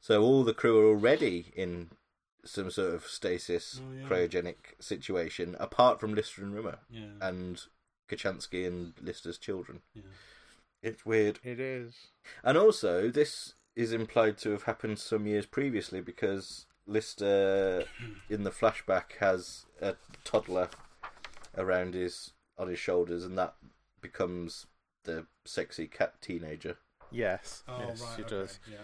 So all the crew are already in some sort of stasis oh, yeah. cryogenic situation, apart from Lister and Rimmer yeah. and Kachansky and Lister's children. Yeah. It's weird. It is. And also, this is implied to have happened some years previously because... Lister in the flashback has a toddler around his on his shoulders, and that becomes the sexy cat teenager. Yes, oh, yes, right, she okay. does. Yeah.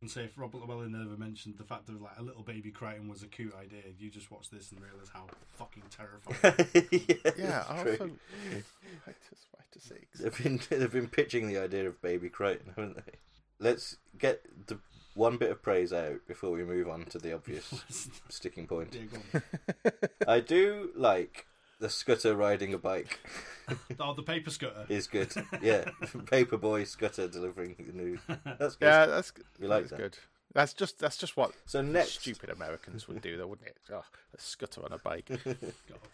And so, if Robert Llewellyn never mentioned the fact that like a little baby Crichton was a cute idea, you just watch this and realise how fucking terrifying. yeah, yeah I also I just like to say they've been they've been pitching the idea of baby Crichton, haven't they? Let's get the. One bit of praise out before we move on to the obvious sticking point. Yeah, I do like the scooter riding a bike. Oh, the paper scooter is good. Yeah, paper boy scooter delivering the news. That's good. Yeah, that's we like that's that. Good. That's just that's just what so next... stupid Americans would do, though, wouldn't it? Oh, a scooter on a bike. Got a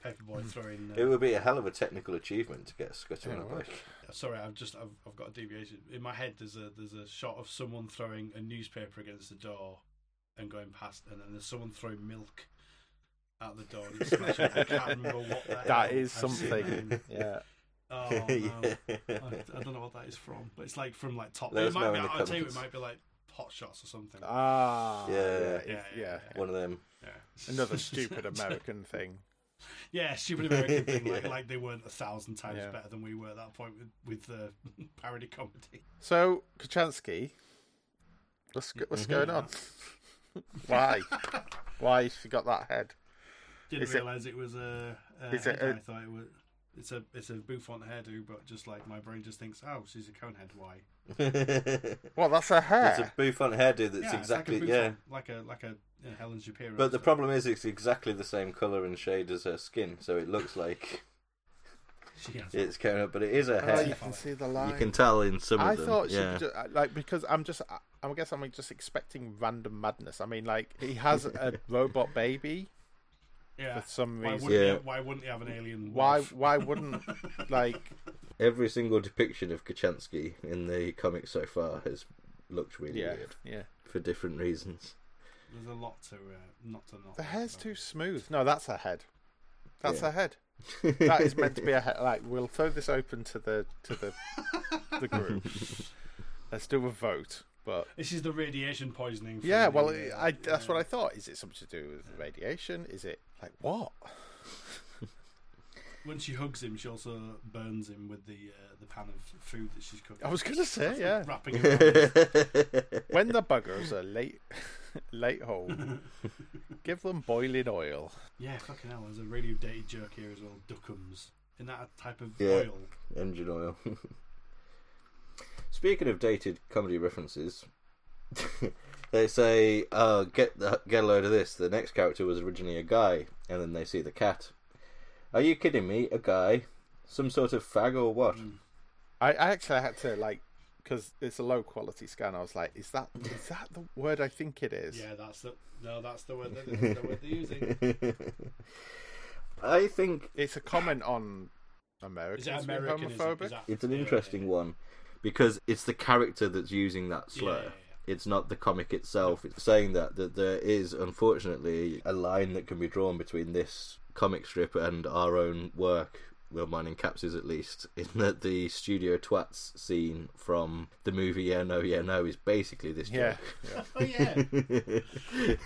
paper boy throwing. Uh... It would be a hell of a technical achievement to get a scooter yeah, on a right. bike. Sorry, I've just I've, I've got a deviation in my head. There's a there's a shot of someone throwing a newspaper against the door and going past, and then there's someone throwing milk at the door. And it's smashing. I can't remember what that, that is. I've something. That yeah. Oh no. yeah. I, I don't know what that is from, but it's like from like top. It might be. I'll tell you, it might be like. Hot Shots or something. Ah, yeah, yeah, yeah, yeah, yeah. yeah. One of them. Yeah. Another stupid American thing. Yeah, stupid American thing. Like, yeah. like they weren't a thousand times yeah. better than we were at that point with with the uh, parody comedy. So Kachansky, what's what's going on? Why? Why has she got that head? Didn't realise it, it was a. a is it? A, I thought it was. It's a it's a bouffant hairdo, but just like my brain just thinks, oh, she's a conehead. Why? Well, that's her hair. It's a bouffant hairdo. That's yeah, exactly like yeah, like a like a you know, Helen Shapiro. But the problem is, it's exactly the same color and shade as her skin, so it looks like she has it's going up. But it is her hair. Oh, you can see the line. You can tell in some I of them. I thought yeah. she just, like because I'm just I guess I'm just expecting random madness. I mean, like he has a robot baby. Yeah. For some reason, why wouldn't, yeah. he, why wouldn't he have an alien? Wife? Why? Why wouldn't like every single depiction of Kachansky in the comic so far has looked really yeah. weird, yeah, for different reasons. There's a lot to uh, not to not. The hair's about. Too smooth. No, that's her head. That's yeah. her head. That is meant to be a head. Like we'll throw this open to the to the the group. Let's do a vote. But this is the radiation poisoning. Yeah, the, well, it, I, that's yeah. what I thought. Is it something to do with yeah. radiation? Is it like what? When she hugs him, she also burns him with the uh, the pan of food that she's cooking. I was gonna say, that's yeah. Wrapping him. When the buggers are late, late home. Give them boiling oil. Yeah, fucking hell. There's a really dated jerk here as well. Duckums. In that type of yeah, oil. Engine oil. Speaking of dated comedy references, they say, oh, get, the, get a load of this. The next character was originally a guy, and then they see the cat. Are you kidding me? A guy? Some sort of fag or what? Mm. I, I actually had to, like, because it's a low quality scan, I was like, is that is that the word I think it is? Yeah, that's the no, that's the word, that's the word they're using. I think it's a comment on Americans is being homophobic. Is that, it's an interesting yeah, yeah, yeah. one because it's the character that's using that slur. Yeah, yeah, yeah. It's not the comic itself. It's saying that that there is, unfortunately, a line that can be drawn between this comic strip and our own work. Well, mine in capsies at least, in that the studio twats scene from the movie Yeah No Yeah No is basically this joke. Yeah. Oh yeah.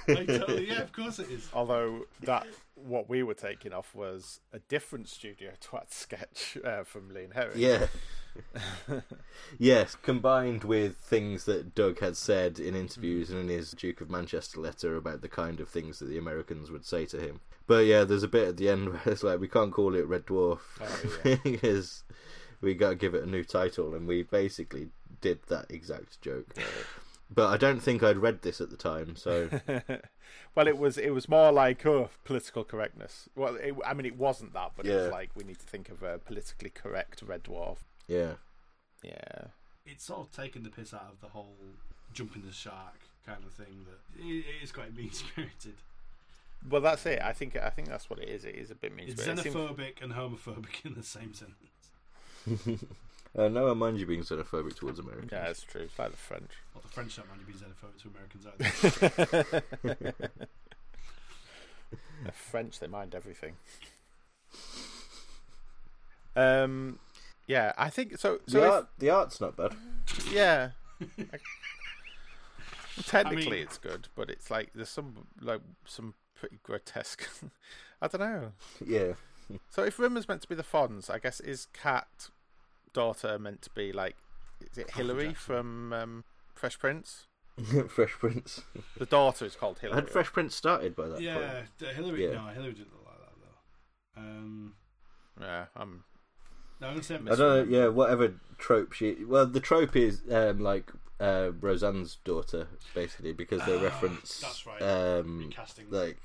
I totally, yeah, of course it is. Although that what we were taking off was a different studio twat sketch uh, from Lee and Herring. Yeah. Yes, combined with things that Doug had said in interviews mm. and in his Duke of Manchester letter about the kind of things that the Americans would say to him. But yeah, there's a bit at the end where it's like, we can't call it Red Dwarf oh, yeah. because we got to give it a new title, and we basically did that exact joke. But I don't think I'd read this at the time, so... Well, it was it was more like, oh, political correctness. Well, it, I mean, it wasn't that, but yeah. It was like, we need to think of a politically correct Red Dwarf. Yeah. Yeah. It's sort of taken the piss out of the whole jumping the shark kind of thing. That it, it is quite mean-spirited. Well, that's it. I think I think that's what it is. It is a bit mean-spirited. It's xenophobic it seems... and homophobic in the same sentence. Uh, no one minds you being xenophobic towards Americans. Yeah, that's true. It's like the French. Well, the French don't mind you being xenophobic to Americans either. The French, they mind everything. Um, yeah, I think so. So the, if... art, the art's not bad. Yeah. I... Technically, I mean... it's good, but it's like there's some like some pretty grotesque. I don't know. Yeah. So if Rimmer's meant to be the Fonz, I guess is Cat. Daughter meant to be like, is it Hillary oh, from um, Fresh Prince? Fresh Prince. The daughter is called Hillary. Had Fresh Prince started by that? Yeah, point? Hillary. Yeah. No, Hillary didn't look like that though. Um, yeah, I'm. No, I'm gonna say I'm I don't know. Yeah, whatever trope she. Well, the trope is um, like uh, Roseanne's daughter, basically, because they uh, reference. That's right. Um, casting like.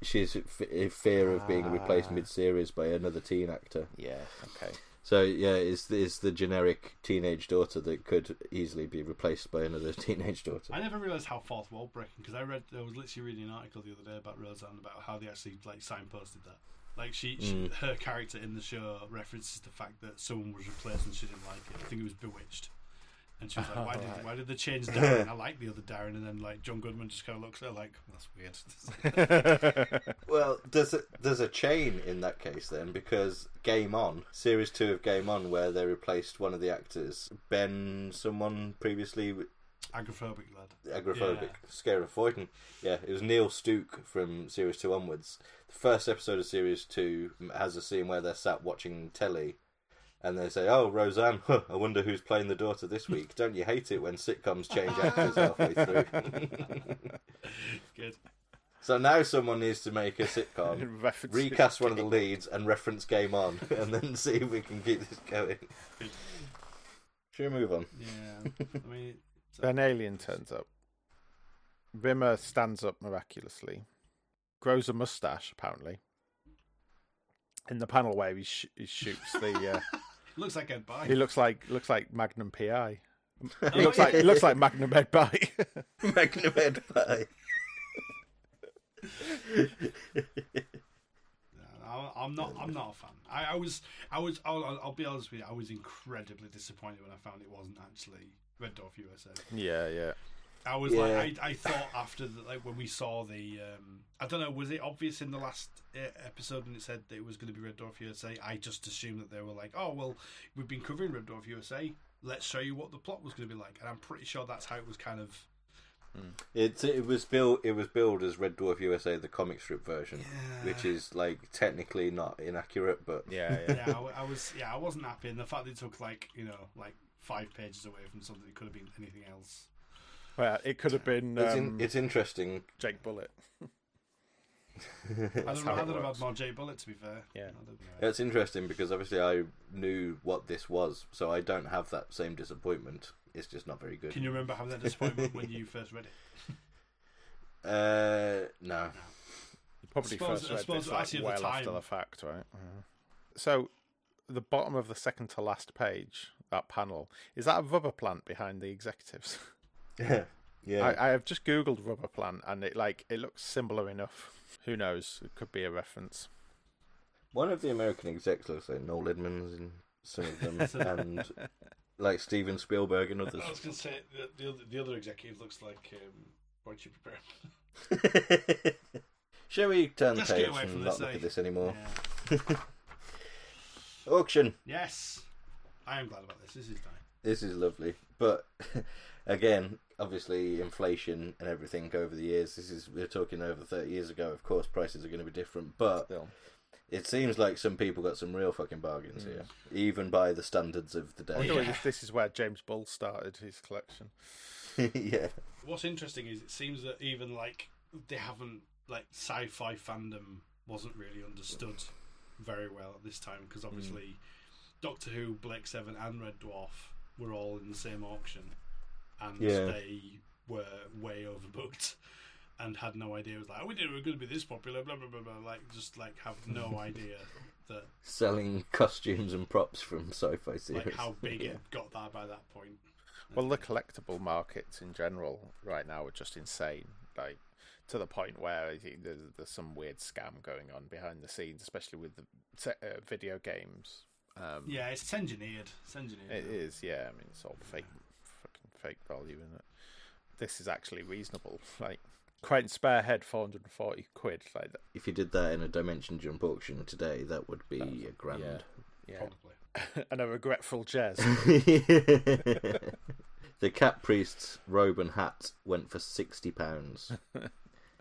She's in fear of being replaced mid-series by another teen actor. Yeah. Okay. So yeah, it's is the generic teenage daughter that could easily be replaced by another teenage daughter. I never realised how fourth wall breaking, because I read I was literally reading an article the other day about Roseanne about how they actually like signposted that. Like she, mm. she her character in the show references the fact that someone was replaced and she didn't like it. I think it was Bewitched, and she was like, oh, "Why right. did why did they change Darren? I like the other Darren." And then like John Goodman just kind of looks at her like, "That's weird." Well, there's a, there's a chain in that case then, because. Game On, series two of Game On, where they replaced one of the actors, Ben someone previously, agoraphobic lad, agoraphobic, yeah. Scare of Foyton. Yeah, it was Neil Stook from series two onwards. The first episode of series two has a scene where they're sat watching telly, and they say, "Oh, Roseanne, huh, I wonder who's playing the daughter this week." Don't you hate it when sitcoms change actors halfway through? Good. So now someone needs to make a sitcom, recast one of the leads and reference Game On, and then see if we can keep this going. Should we move on? Yeah. I mean, an alien turns up. Rimmer stands up miraculously. Grows a moustache, apparently. In the panel where he, sh- he shoots the... Uh... looks like Ed Bye. He looks like looks like Magnum P I. He oh, looks yeah. like he looks like Magnum Ed Bye. Magnum Ed Bye. no, I'm not. I'm not a fan. I, I was. I was. I'll, I'll be honest with you. I was incredibly disappointed when I found it wasn't actually Red Dwarf U S A. Yeah, yeah. I was yeah. like, I, I thought after the, like when we saw the. Um, I don't know. Was it obvious in the last episode when it said that it was going to be Red Dwarf U S A? I just assumed that they were like, oh well, we've been covering Red Dwarf U S A. Let's show you what the plot was going to be like, and I'm pretty sure that's how it was kind of. Mm. It's it was billed it was billed as Red Dwarf U S A the comic strip version, yeah. which is like technically not inaccurate, but yeah, yeah. yeah I, I was yeah I wasn't happy, and the fact that it took like you know like five pages away from something that could have been anything else. Well, it could have been. Um, it's, in, it's interesting. Jake Bullet. I'd rather have had more Jake Bullet, to be fair. Yeah. yeah, it's interesting because obviously I knew what this was, so I don't have that same disappointment. It's just not very good. Can you remember having that disappointment when you first read it? Uh, no. You probably suppose, first read I suppose, this like, well the after the fact, right? Yeah. So, the bottom of the second to last page, that panel, is that a rubber plant behind the executives? Yeah. Yeah. I, I have just Googled rubber plant and it like it looks similar enough. Who knows? It could be a reference. One of the American execs looks like Noel Edmonds in some of them and like Steven Spielberg and others. I was going to say, the, the, other, the other executive looks like, um, why don't you prepare? Shall we turn the page and not look at this anymore? Yeah. Auction. Yes. I am glad about this. This is nice. This is lovely. But again, obviously inflation and everything over the years, this is we're talking over thirty years ago, of course prices are going to be different, but still, it seems like some people got some real fucking bargains mm. here, even by the standards of the day. Yeah. If this is where James Bull started his collection. Yeah. What's interesting is it seems that even like they haven't, like sci-fi fandom wasn't really understood very well at this time, because obviously mm. Doctor Who, Blake Seven and Red Dwarf were all in the same auction. And yeah. they were way overbooked and had no idea. It was like, oh, we didn't, we were going to be this popular, blah, blah, blah, blah. Like, just, like, have no idea that... Selling costumes and props from sci-fi series. Like, how big yeah. it got there by that point. Well, the collectible markets in general right now are just insane. Like, to the point where there's, there's some weird scam going on behind the scenes, especially with the te- uh, video games. Um, yeah, it's engineered. It's engineered. It is, yeah. I mean, it's all fake... Yeah. Fucking fake value in it. This is actually reasonable. Like Crichton Sparehead, four hundred and forty quid. Like that. If you did that in a Dimension Jump auction today, that would be That's, a grand, yeah, yeah. probably, and a regretful jazz. The Cat Priest's robe and hat went for sixty pounds.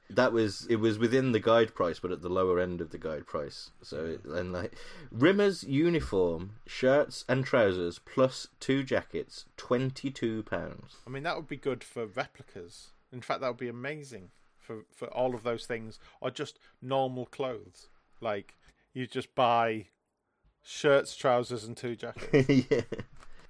That was it was within the guide price, but at the lower end of the guide price. So it, and like Rimmer's uniform, shirts and trousers plus two jackets, twenty two pounds. I mean, that would be good for replicas. In fact, that would be amazing for for all of those things, or just normal clothes. Like you just buy shirts, trousers, and two jackets. Yeah.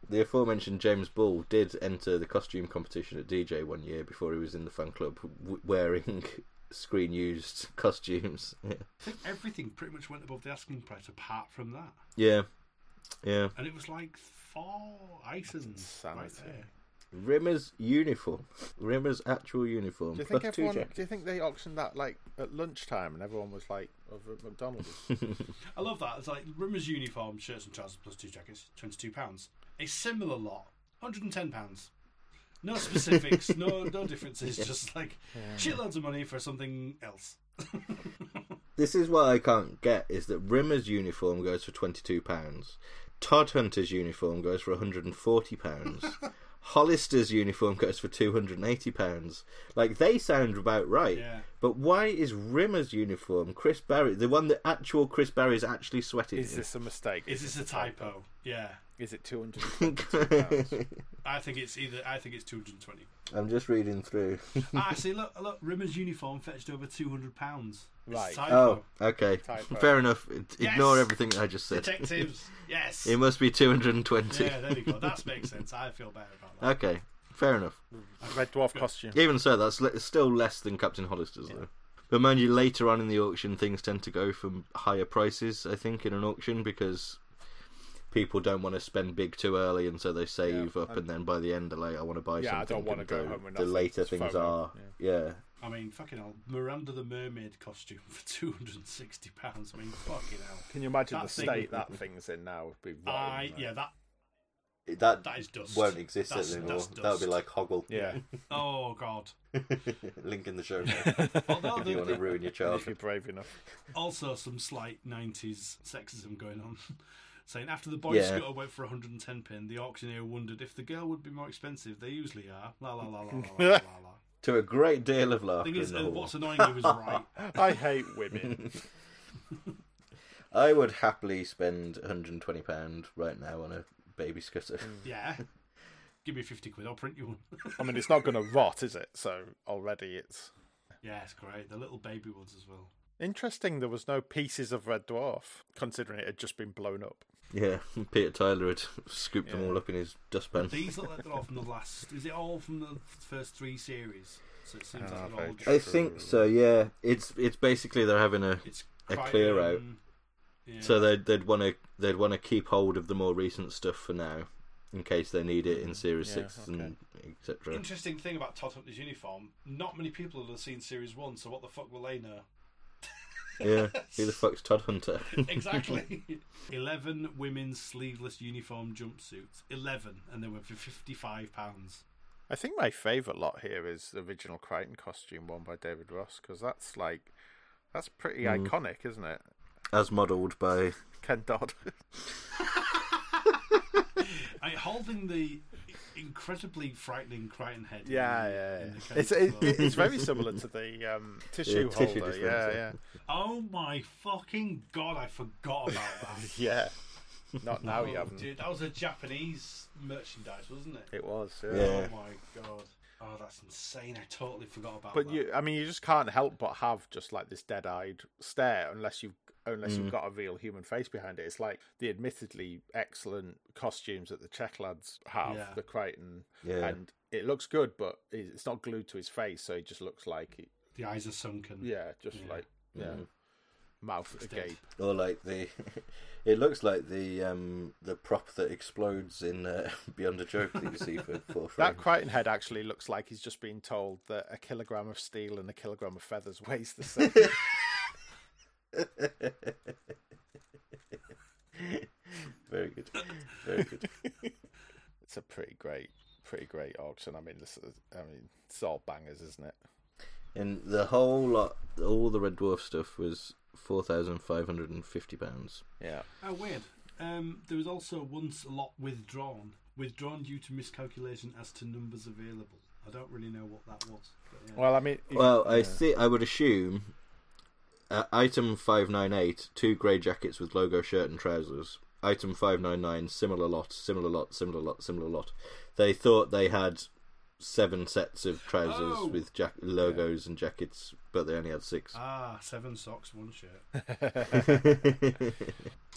The aforementioned James Bull did enter the costume competition at D J one year before he was in the fan club w- wearing screen-used costumes. Yeah. I think everything pretty much went above the asking price apart from that. Yeah, yeah. And it was like four items right there. Rimmer's uniform, Rimmer's actual uniform. Do you think everyone? Do you think they auctioned that like at lunchtime, and everyone was like over at McDonald's? I love that. It's like Rimmer's uniform, shirts and trousers plus two jackets, twenty-two pounds. A similar lot, hundred and ten pounds. No specifics, no no differences. Yeah. Just like yeah. shitloads of money for something else. This is what I can't get: is that Rimmer's uniform goes for twenty-two pounds, Todd Hunter's uniform goes for one hundred and forty pounds. Hollister's uniform goes for two hundred eighty pounds. Like, they sound about right. Yeah. But why is Rimmer's uniform, Chris Barrie, the one that actual Chris Barrie is actually sweating Is in? This a mistake? Is, is this a typo? typo? Yeah. Is it two hundred twenty pounds? I think it's either, I think it's two hundred twenty. I'm just reading through. Ah, see, look, look, Rimmer's uniform fetched over two hundred pounds. Right. Oh, okay. Typo. Fair enough. Yes. Ignore everything I just said. Detectives, yes. It must be two hundred twenty. Yeah, there you go. That makes sense. I feel better about that. Okay, fair enough. Red Dwarf costume. Even so, that's le- still less than Captain Hollister's, yeah. though. But mind you, later on in the auction, things tend to go for higher prices, I think, in an auction, because people don't want to spend big too early, and so they save yeah. up, and, and then by the end, they're like, I want to buy yeah, something. Yeah, I don't want to go the, home. The later things are, yeah. yeah. I mean, fucking hell, Miranda the Mermaid costume for two hundred sixty pounds. I mean, fucking hell. Can you imagine that the thing, state that thing's in now? Would be wrong, I, right? Yeah, that that that is dust. Won't exist that's, anymore. That's that would be like Hoggle. Yeah. Oh God. Link in the show notes. Although if you want to ruin your childhood, if you're brave enough. Also, some slight nineties sexism going on. Saying after the boys yeah. got away for one hundred ten pin, the auctioneer wondered if the girl would be more expensive. They usually are. La la la la la la la. la. To a great deal of laughter. The thing is, uh, what's annoying you is right. I hate women. I would happily spend one hundred twenty pounds right now on a baby scutter. Yeah. give me fifty quid, I'll print you one. I mean, it's not going to rot, is it? So already it's... Yeah, it's great. The little baby ones as well. Interesting, there was no pieces of Red Dwarf, considering it had just been blown up. Yeah, Peter Tyler had scooped yeah. them all up in his dustpan. These look like they're all from the last... Is it all from the first three series? So it seems oh, like they're all... True. I think so, yeah. It's it's basically they're having a, a clear out. Yeah. So they'd they'd want to they'd want to keep hold of the more recent stuff for now, in case they need it in Series yeah, Six okay. and et cetera. Interesting thing about Todd Huntly's uniform: not many people will have seen Series One, so what the fuck will they know? Yeah, who the fuck's Todd Hunter? Exactly. Eleven women's sleeveless uniform jumpsuits. Eleven, and they went for fifty-five pounds. I think my favourite lot here is the original Crichton costume worn by David Ross, because that's like that's pretty mm. iconic, isn't it? As modelled by Ken Dodd. I, holding the incredibly frightening Crichton head. Yeah, in, yeah, in yeah. It's, it, it's very similar to the um, tissue yeah, holder. Tissue yeah, yeah. Oh my fucking god, I forgot about that. Yeah. Not now, oh, you haven't. Dude, that was a Japanese merchandise, wasn't it? It was, yeah. yeah. Oh my god. Oh, that's insane. I totally forgot about but that. But you, I mean, you just can't help but have just like this dead-eyed stare unless you've Unless mm. you've got a real human face behind it. It's like the admittedly excellent costumes that the Czech lads have, yeah. the Crichton. Yeah. And it looks good, but it's not glued to his face, so he just looks like... He, the eyes are sunken. Yeah, just yeah. like... yeah, mm. Mouth it's agape. Dead. Or like the... It looks like the um, the prop that explodes in uh, Beyond a Joke that you see for four frames. That Crichton head actually looks like he's just been told that a kilogram of steel and a kilogram of feathers weighs the same. Very good, very good. It's a pretty great, pretty great auction. I mean, this is, I mean, it's all bangers, isn't it? And the whole lot, all the Red Dwarf stuff was four thousand five hundred and fifty pounds. Yeah. Oh, weird. Um, there was also once a lot withdrawn, withdrawn due to miscalculation as to numbers available. I don't really know what that was. But yeah. Well, I mean, well, I yeah. think I would assume. Uh, item five ninety-eight, two grey jackets with logo shirt and trousers. Item five ninety-nine, similar lot, similar lot, similar lot, similar lot. They thought they had seven sets of trousers oh. with jack- logos yeah. and jackets, but they only had six. Ah, seven socks, one shirt. Okay, yeah.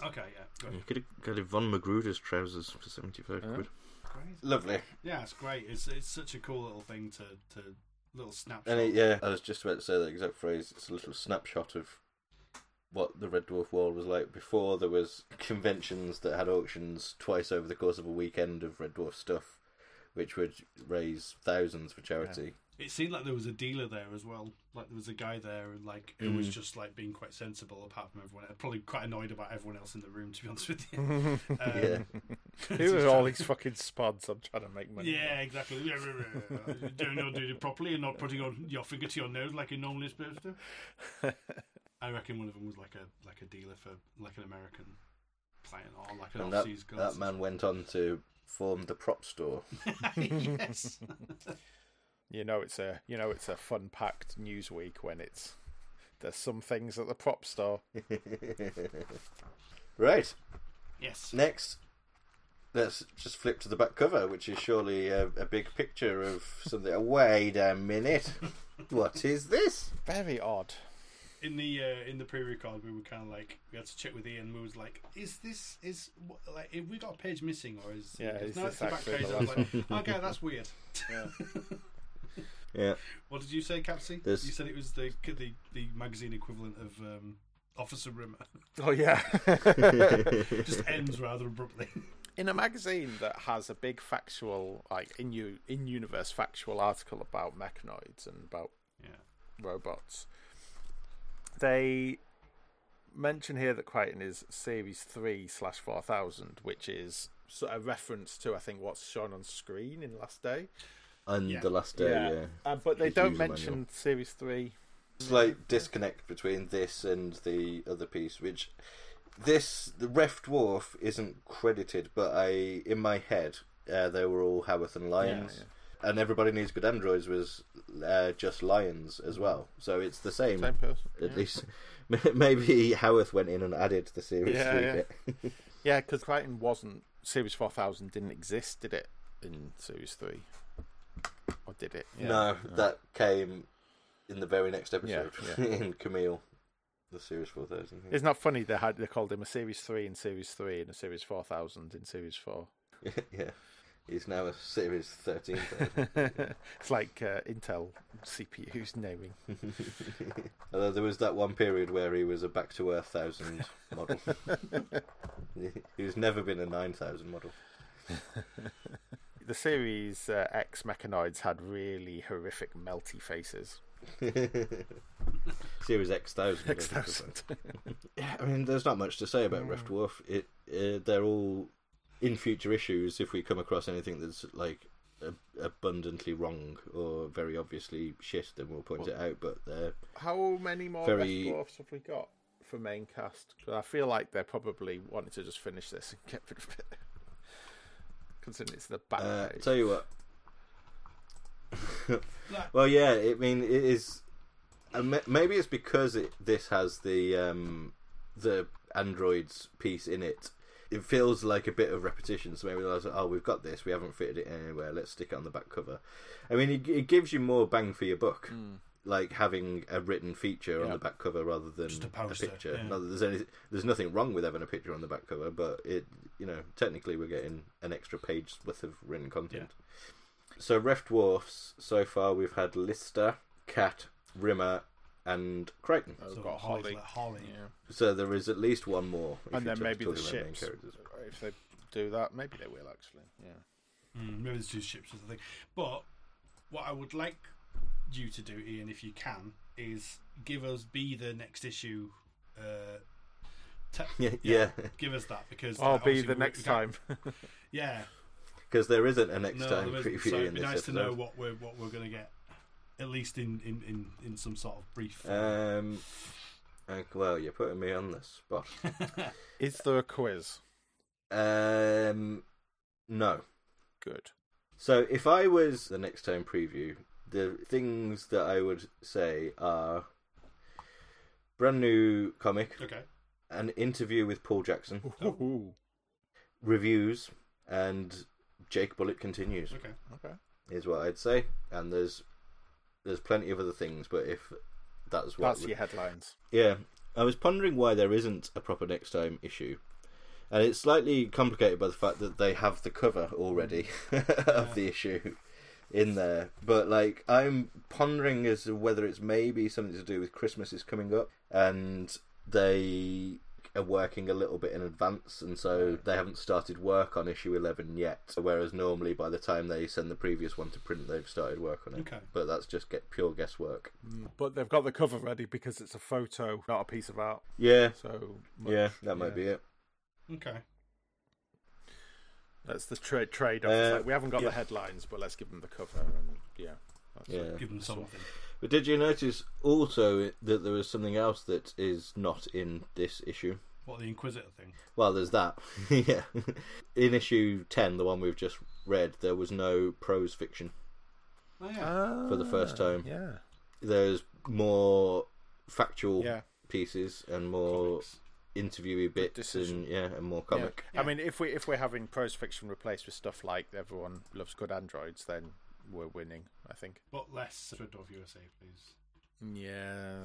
Got you. You could have got Von Magruder's trousers for seventy-five yeah. quid. Crazy. Lovely. Yeah, it's great. It's it's such a cool little thing to... to... little snapshot. It, yeah, I was just about to say that exact phrase. It's a little snapshot of what the Red Dwarf world was like before there was conventions that had auctions twice over the course of a weekend of Red Dwarf stuff, which would raise thousands for charity. Yeah. It seemed like there was a dealer there as well. Like there was a guy there, and like who mm. was just like being quite sensible, apart from everyone. Probably quite annoyed about everyone else in the room, to be honest with you. Um, yeah, who are all these fucking spuds? I'm trying to make money. Yeah, about. Exactly. Doing your duty properly and not putting on your finger to your nose like you're normally supposed to. I reckon one of them was like a like a dealer for like an American client or like an overseas guy. That man went on to form the prop store. Yes. You know it's a you know it's a fun-packed news week when it's there's some things at the prop store. Right. Yes. Next, let's just flip to the back cover, which is surely a, a big picture of something. Wait a minute, what is this? Very odd. In the uh, in the pre-record, we were kind of like we had to check with Ian. We was like, "Is this is what, like have we got a page missing or is yeah? Is no, it's the back page." I was like, "Okay, that's weird." Yeah. Yeah. What did you say, Capsy? There's... You said it was the the, the magazine equivalent of um, Officer Rimmer. Oh yeah. Just ends rather abruptly. In a magazine that has a big factual, like in you in universe factual article about mechanoids and about yeah. robots, they mention here that Crichton is Series Three slash Four Thousand, which is sort of a reference to I think what's shown on screen in Last Day. And yeah. the last day, yeah. yeah. Uh, but they His don't mention manual. Series three. Slight disconnect between this and the other piece, which this the Ref Dwarf isn't credited, but I in my head uh, they were all Howarth and Lyons, yeah, yeah. and Everybody Needs Good Androids was uh, just Lyons as well. So it's the same, same person, at yeah. least. Maybe Howarth went in and added the Series yeah, three yeah. bit. Yeah, because Crichton wasn't Series four thousand didn't exist, did it? in series three, or did it? Yeah. No, no, that came in the very next episode, yeah, yeah. in Camille, the series four thousand. Isn't that funny? They had they called him a series three in series three and a series four thousand in series four. Yeah, he's now a series thirteen thousand. It's like uh, Intel C P Us naming. Although there was that one period where he was a Back to Earth thousand model. He's never been a nine thousand model. The series uh, X mechanoids had really horrific melty faces. Series X thousand. X thousand. Yeah, I mean, there's not much to say about mm. Red Dwarf. It, uh, they're all in future issues. If we come across anything that's like ab- abundantly wrong or very obviously shit, then we'll point well, it out. But they're how many more very... Red Dwarfs have we got for main cast? I feel like they're probably wanting to just finish this and get rid of it. Considering it's the back uh, tell you what. Well, yeah, I mean, it is. Maybe it's because it, this has the um, the androids piece in it. It feels like a bit of repetition. So maybe like, oh, we've got this. We haven't fitted it anywhere. Let's stick it on the back cover. I mean, it, it gives you more bang for your buck, mm. like having a written feature yeah. on the back cover rather than just a, poster, a picture. Yeah. Not that there's any, there's nothing wrong with having a picture on the back cover, but it. You know, technically we're getting an extra page worth of written content. Yeah. So Red Dwarfs, so far we've had Lister, Cat, Rimmer and Crichton. So we've got Holly. Holly. Yeah. So there is at least one more. And then maybe the ships. If they do that, maybe they will actually. Yeah. Mm, maybe there's two ships or something. But what I would like you to do, Ian, if you can, is give us be the next issue uh Te- yeah, yeah. yeah, give us that because I'll uh, be the we, next we time. Yeah, because there isn't a next no, time preview. So it'd be in nice this to know what we're what we're going to get, at least in, in, in, in some sort of brief. Um, well, you're putting me on the spot. Is there a quiz? Um, no. Good. So if I was the next time preview, the things that I would say are brand new comic. Okay. An interview with Paul Jackson, Ooh. reviews, and Jake Bullet continues. Okay, okay, is what I'd say. And there's there's plenty of other things, but if that's what that's would... your headlines. Yeah, I was pondering why there isn't a proper next time issue, and it's slightly complicated by the fact that they have the cover already of yeah. the issue in there. But like, I'm pondering as to whether it's maybe something to do with Christmas is coming up and. They are working a little bit in advance, and so they haven't started work on issue eleven yet, whereas normally by the time they send the previous one to print, they've started work on it. Okay. But that's just get pure guesswork. But they've got the cover ready because it's a photo, not a piece of art. Yeah. So much. Yeah, that might yeah. be it. Okay. That's the tra- trade-off. Uh, like we haven't got yeah. the headlines, but let's give them the cover. and Yeah. yeah. Like, give them something. But did you notice also that there was something else that is not in this issue? What, the Inquisitor thing? Well, there's that. yeah. In issue ten, the one we've just read, there was no prose fiction. Oh, yeah. For the first time. Yeah. There's more factual yeah. pieces and more Comics. interviewy bits and yeah, and more comic. Yeah. Yeah. I mean, if we if we're having prose fiction replaced with stuff like Everyone Loves Good Androids, then we're winning, I think. But less Red Dwarf U S A, please. Yeah.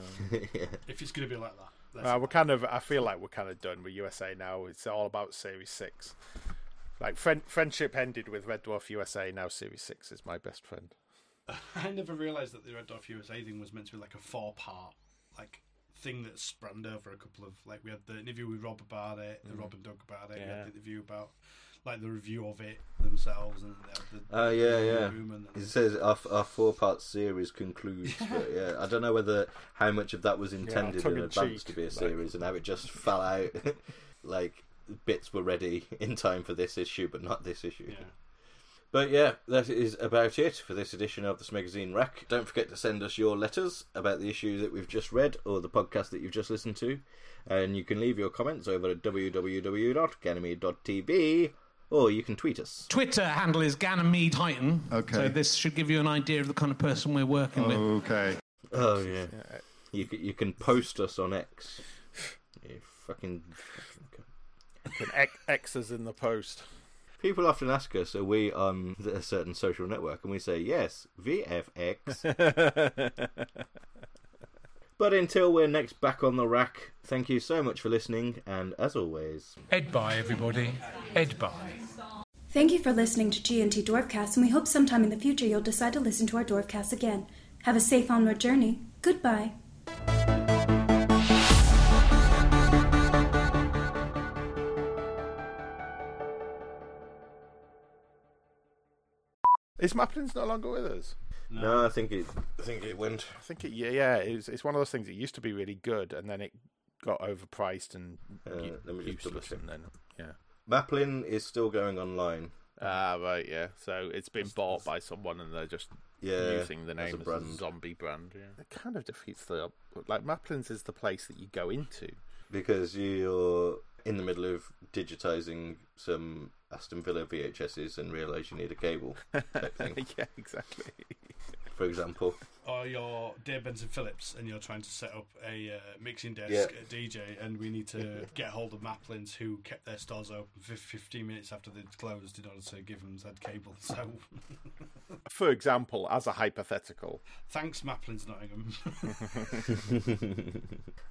yeah. If it's going to be like that. Uh, we're kind of. I feel like we're kind of done with U S A now. It's all about Series six. Like, friend, friendship ended with Red Dwarf U S A, now Series six is my best friend. I never realised that the Red Dwarf U S A thing was meant to be like a four-part like thing that spanned over a couple of... Like, we had the interview with Rob about it, mm-hmm. the Rob and Doug about it, yeah. we had the interview about... Like the review of it themselves, and the, the, oh yeah, the yeah. And it says our, our four-part series concludes. But yeah, I don't know whether how much of that was intended yeah, in advance cheek, to be a series, like... and how it just fell out. Like bits were ready in time for this issue, but not this issue. Yeah. But yeah, that is about it for this edition of the Smegazine Rack. Don't forget to send us your letters about the issue that we've just read or the podcast that you've just listened to, and you can leave your comments over at w w w dot ganymede dot t v. Or you can tweet us. Twitter handle is Ganymede Titan. Okay. So this should give you an idea of the kind of person we're working with. Okay. Oh, yeah. You you can post us on X. You fucking... You can X us in the post. People often ask us, are we on a certain social network? And we say, yes, V F X. But until we're next back on the rack, thank you so much for listening, and as always... Ed-bye, everybody. Ed-bye. Thank you for listening to G N T Dwarfcast, and we hope sometime in the future you'll decide to listen to our Dwarfcast again. Have a safe onward journey. Goodbye. Is Maplins no longer with us? No, no I think it. I think it went. I think it. Yeah, yeah. It's it's one of those things. It used to be really good, and then it got overpriced and uh, u- let me just useless. And then yeah, Maplin is still going online. Ah, right. Yeah. So it's been it's, bought it's... by someone, and they're just yeah, using the name as a, as a zombie brand. Yeah. It kind of defeats the like Maplins is the place that you go into because you're in the middle of digitizing some Aston Villa V H Ses and realise you need a cable type thing. Yeah, exactly. For example. Or you're Dear Benson Phillips and you're trying to set up a uh, mixing desk, yeah. a D J, and we need to get hold of Maplins, who kept their stores open for fifteen minutes after they'd closed in order to give them that cable. So, for example, as a hypothetical. Thanks, Maplins Nottingham.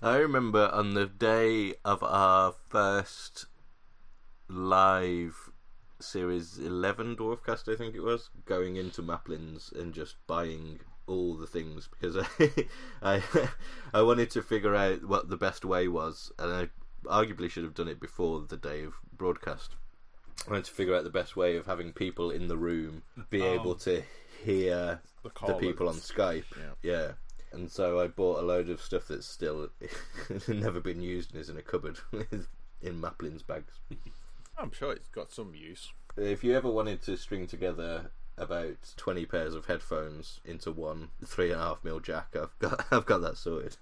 I remember on the day of our first live series eleven Dwarfcast, I think it was, going into Maplin's and just buying all the things because I I, I wanted to figure out what the best way was, and I arguably should have done it before the day of broadcast. I wanted to figure out the best way of having people in the room be um, able to hear the, the people on Skype. Yeah. yeah. And so I bought a load of stuff that's still never been used and is in a cupboard in Maplin's bags. I'm sure it's got some use. If you ever wanted to string together about twenty pairs of headphones into one three and a half mil jack, I've got I've got that sorted.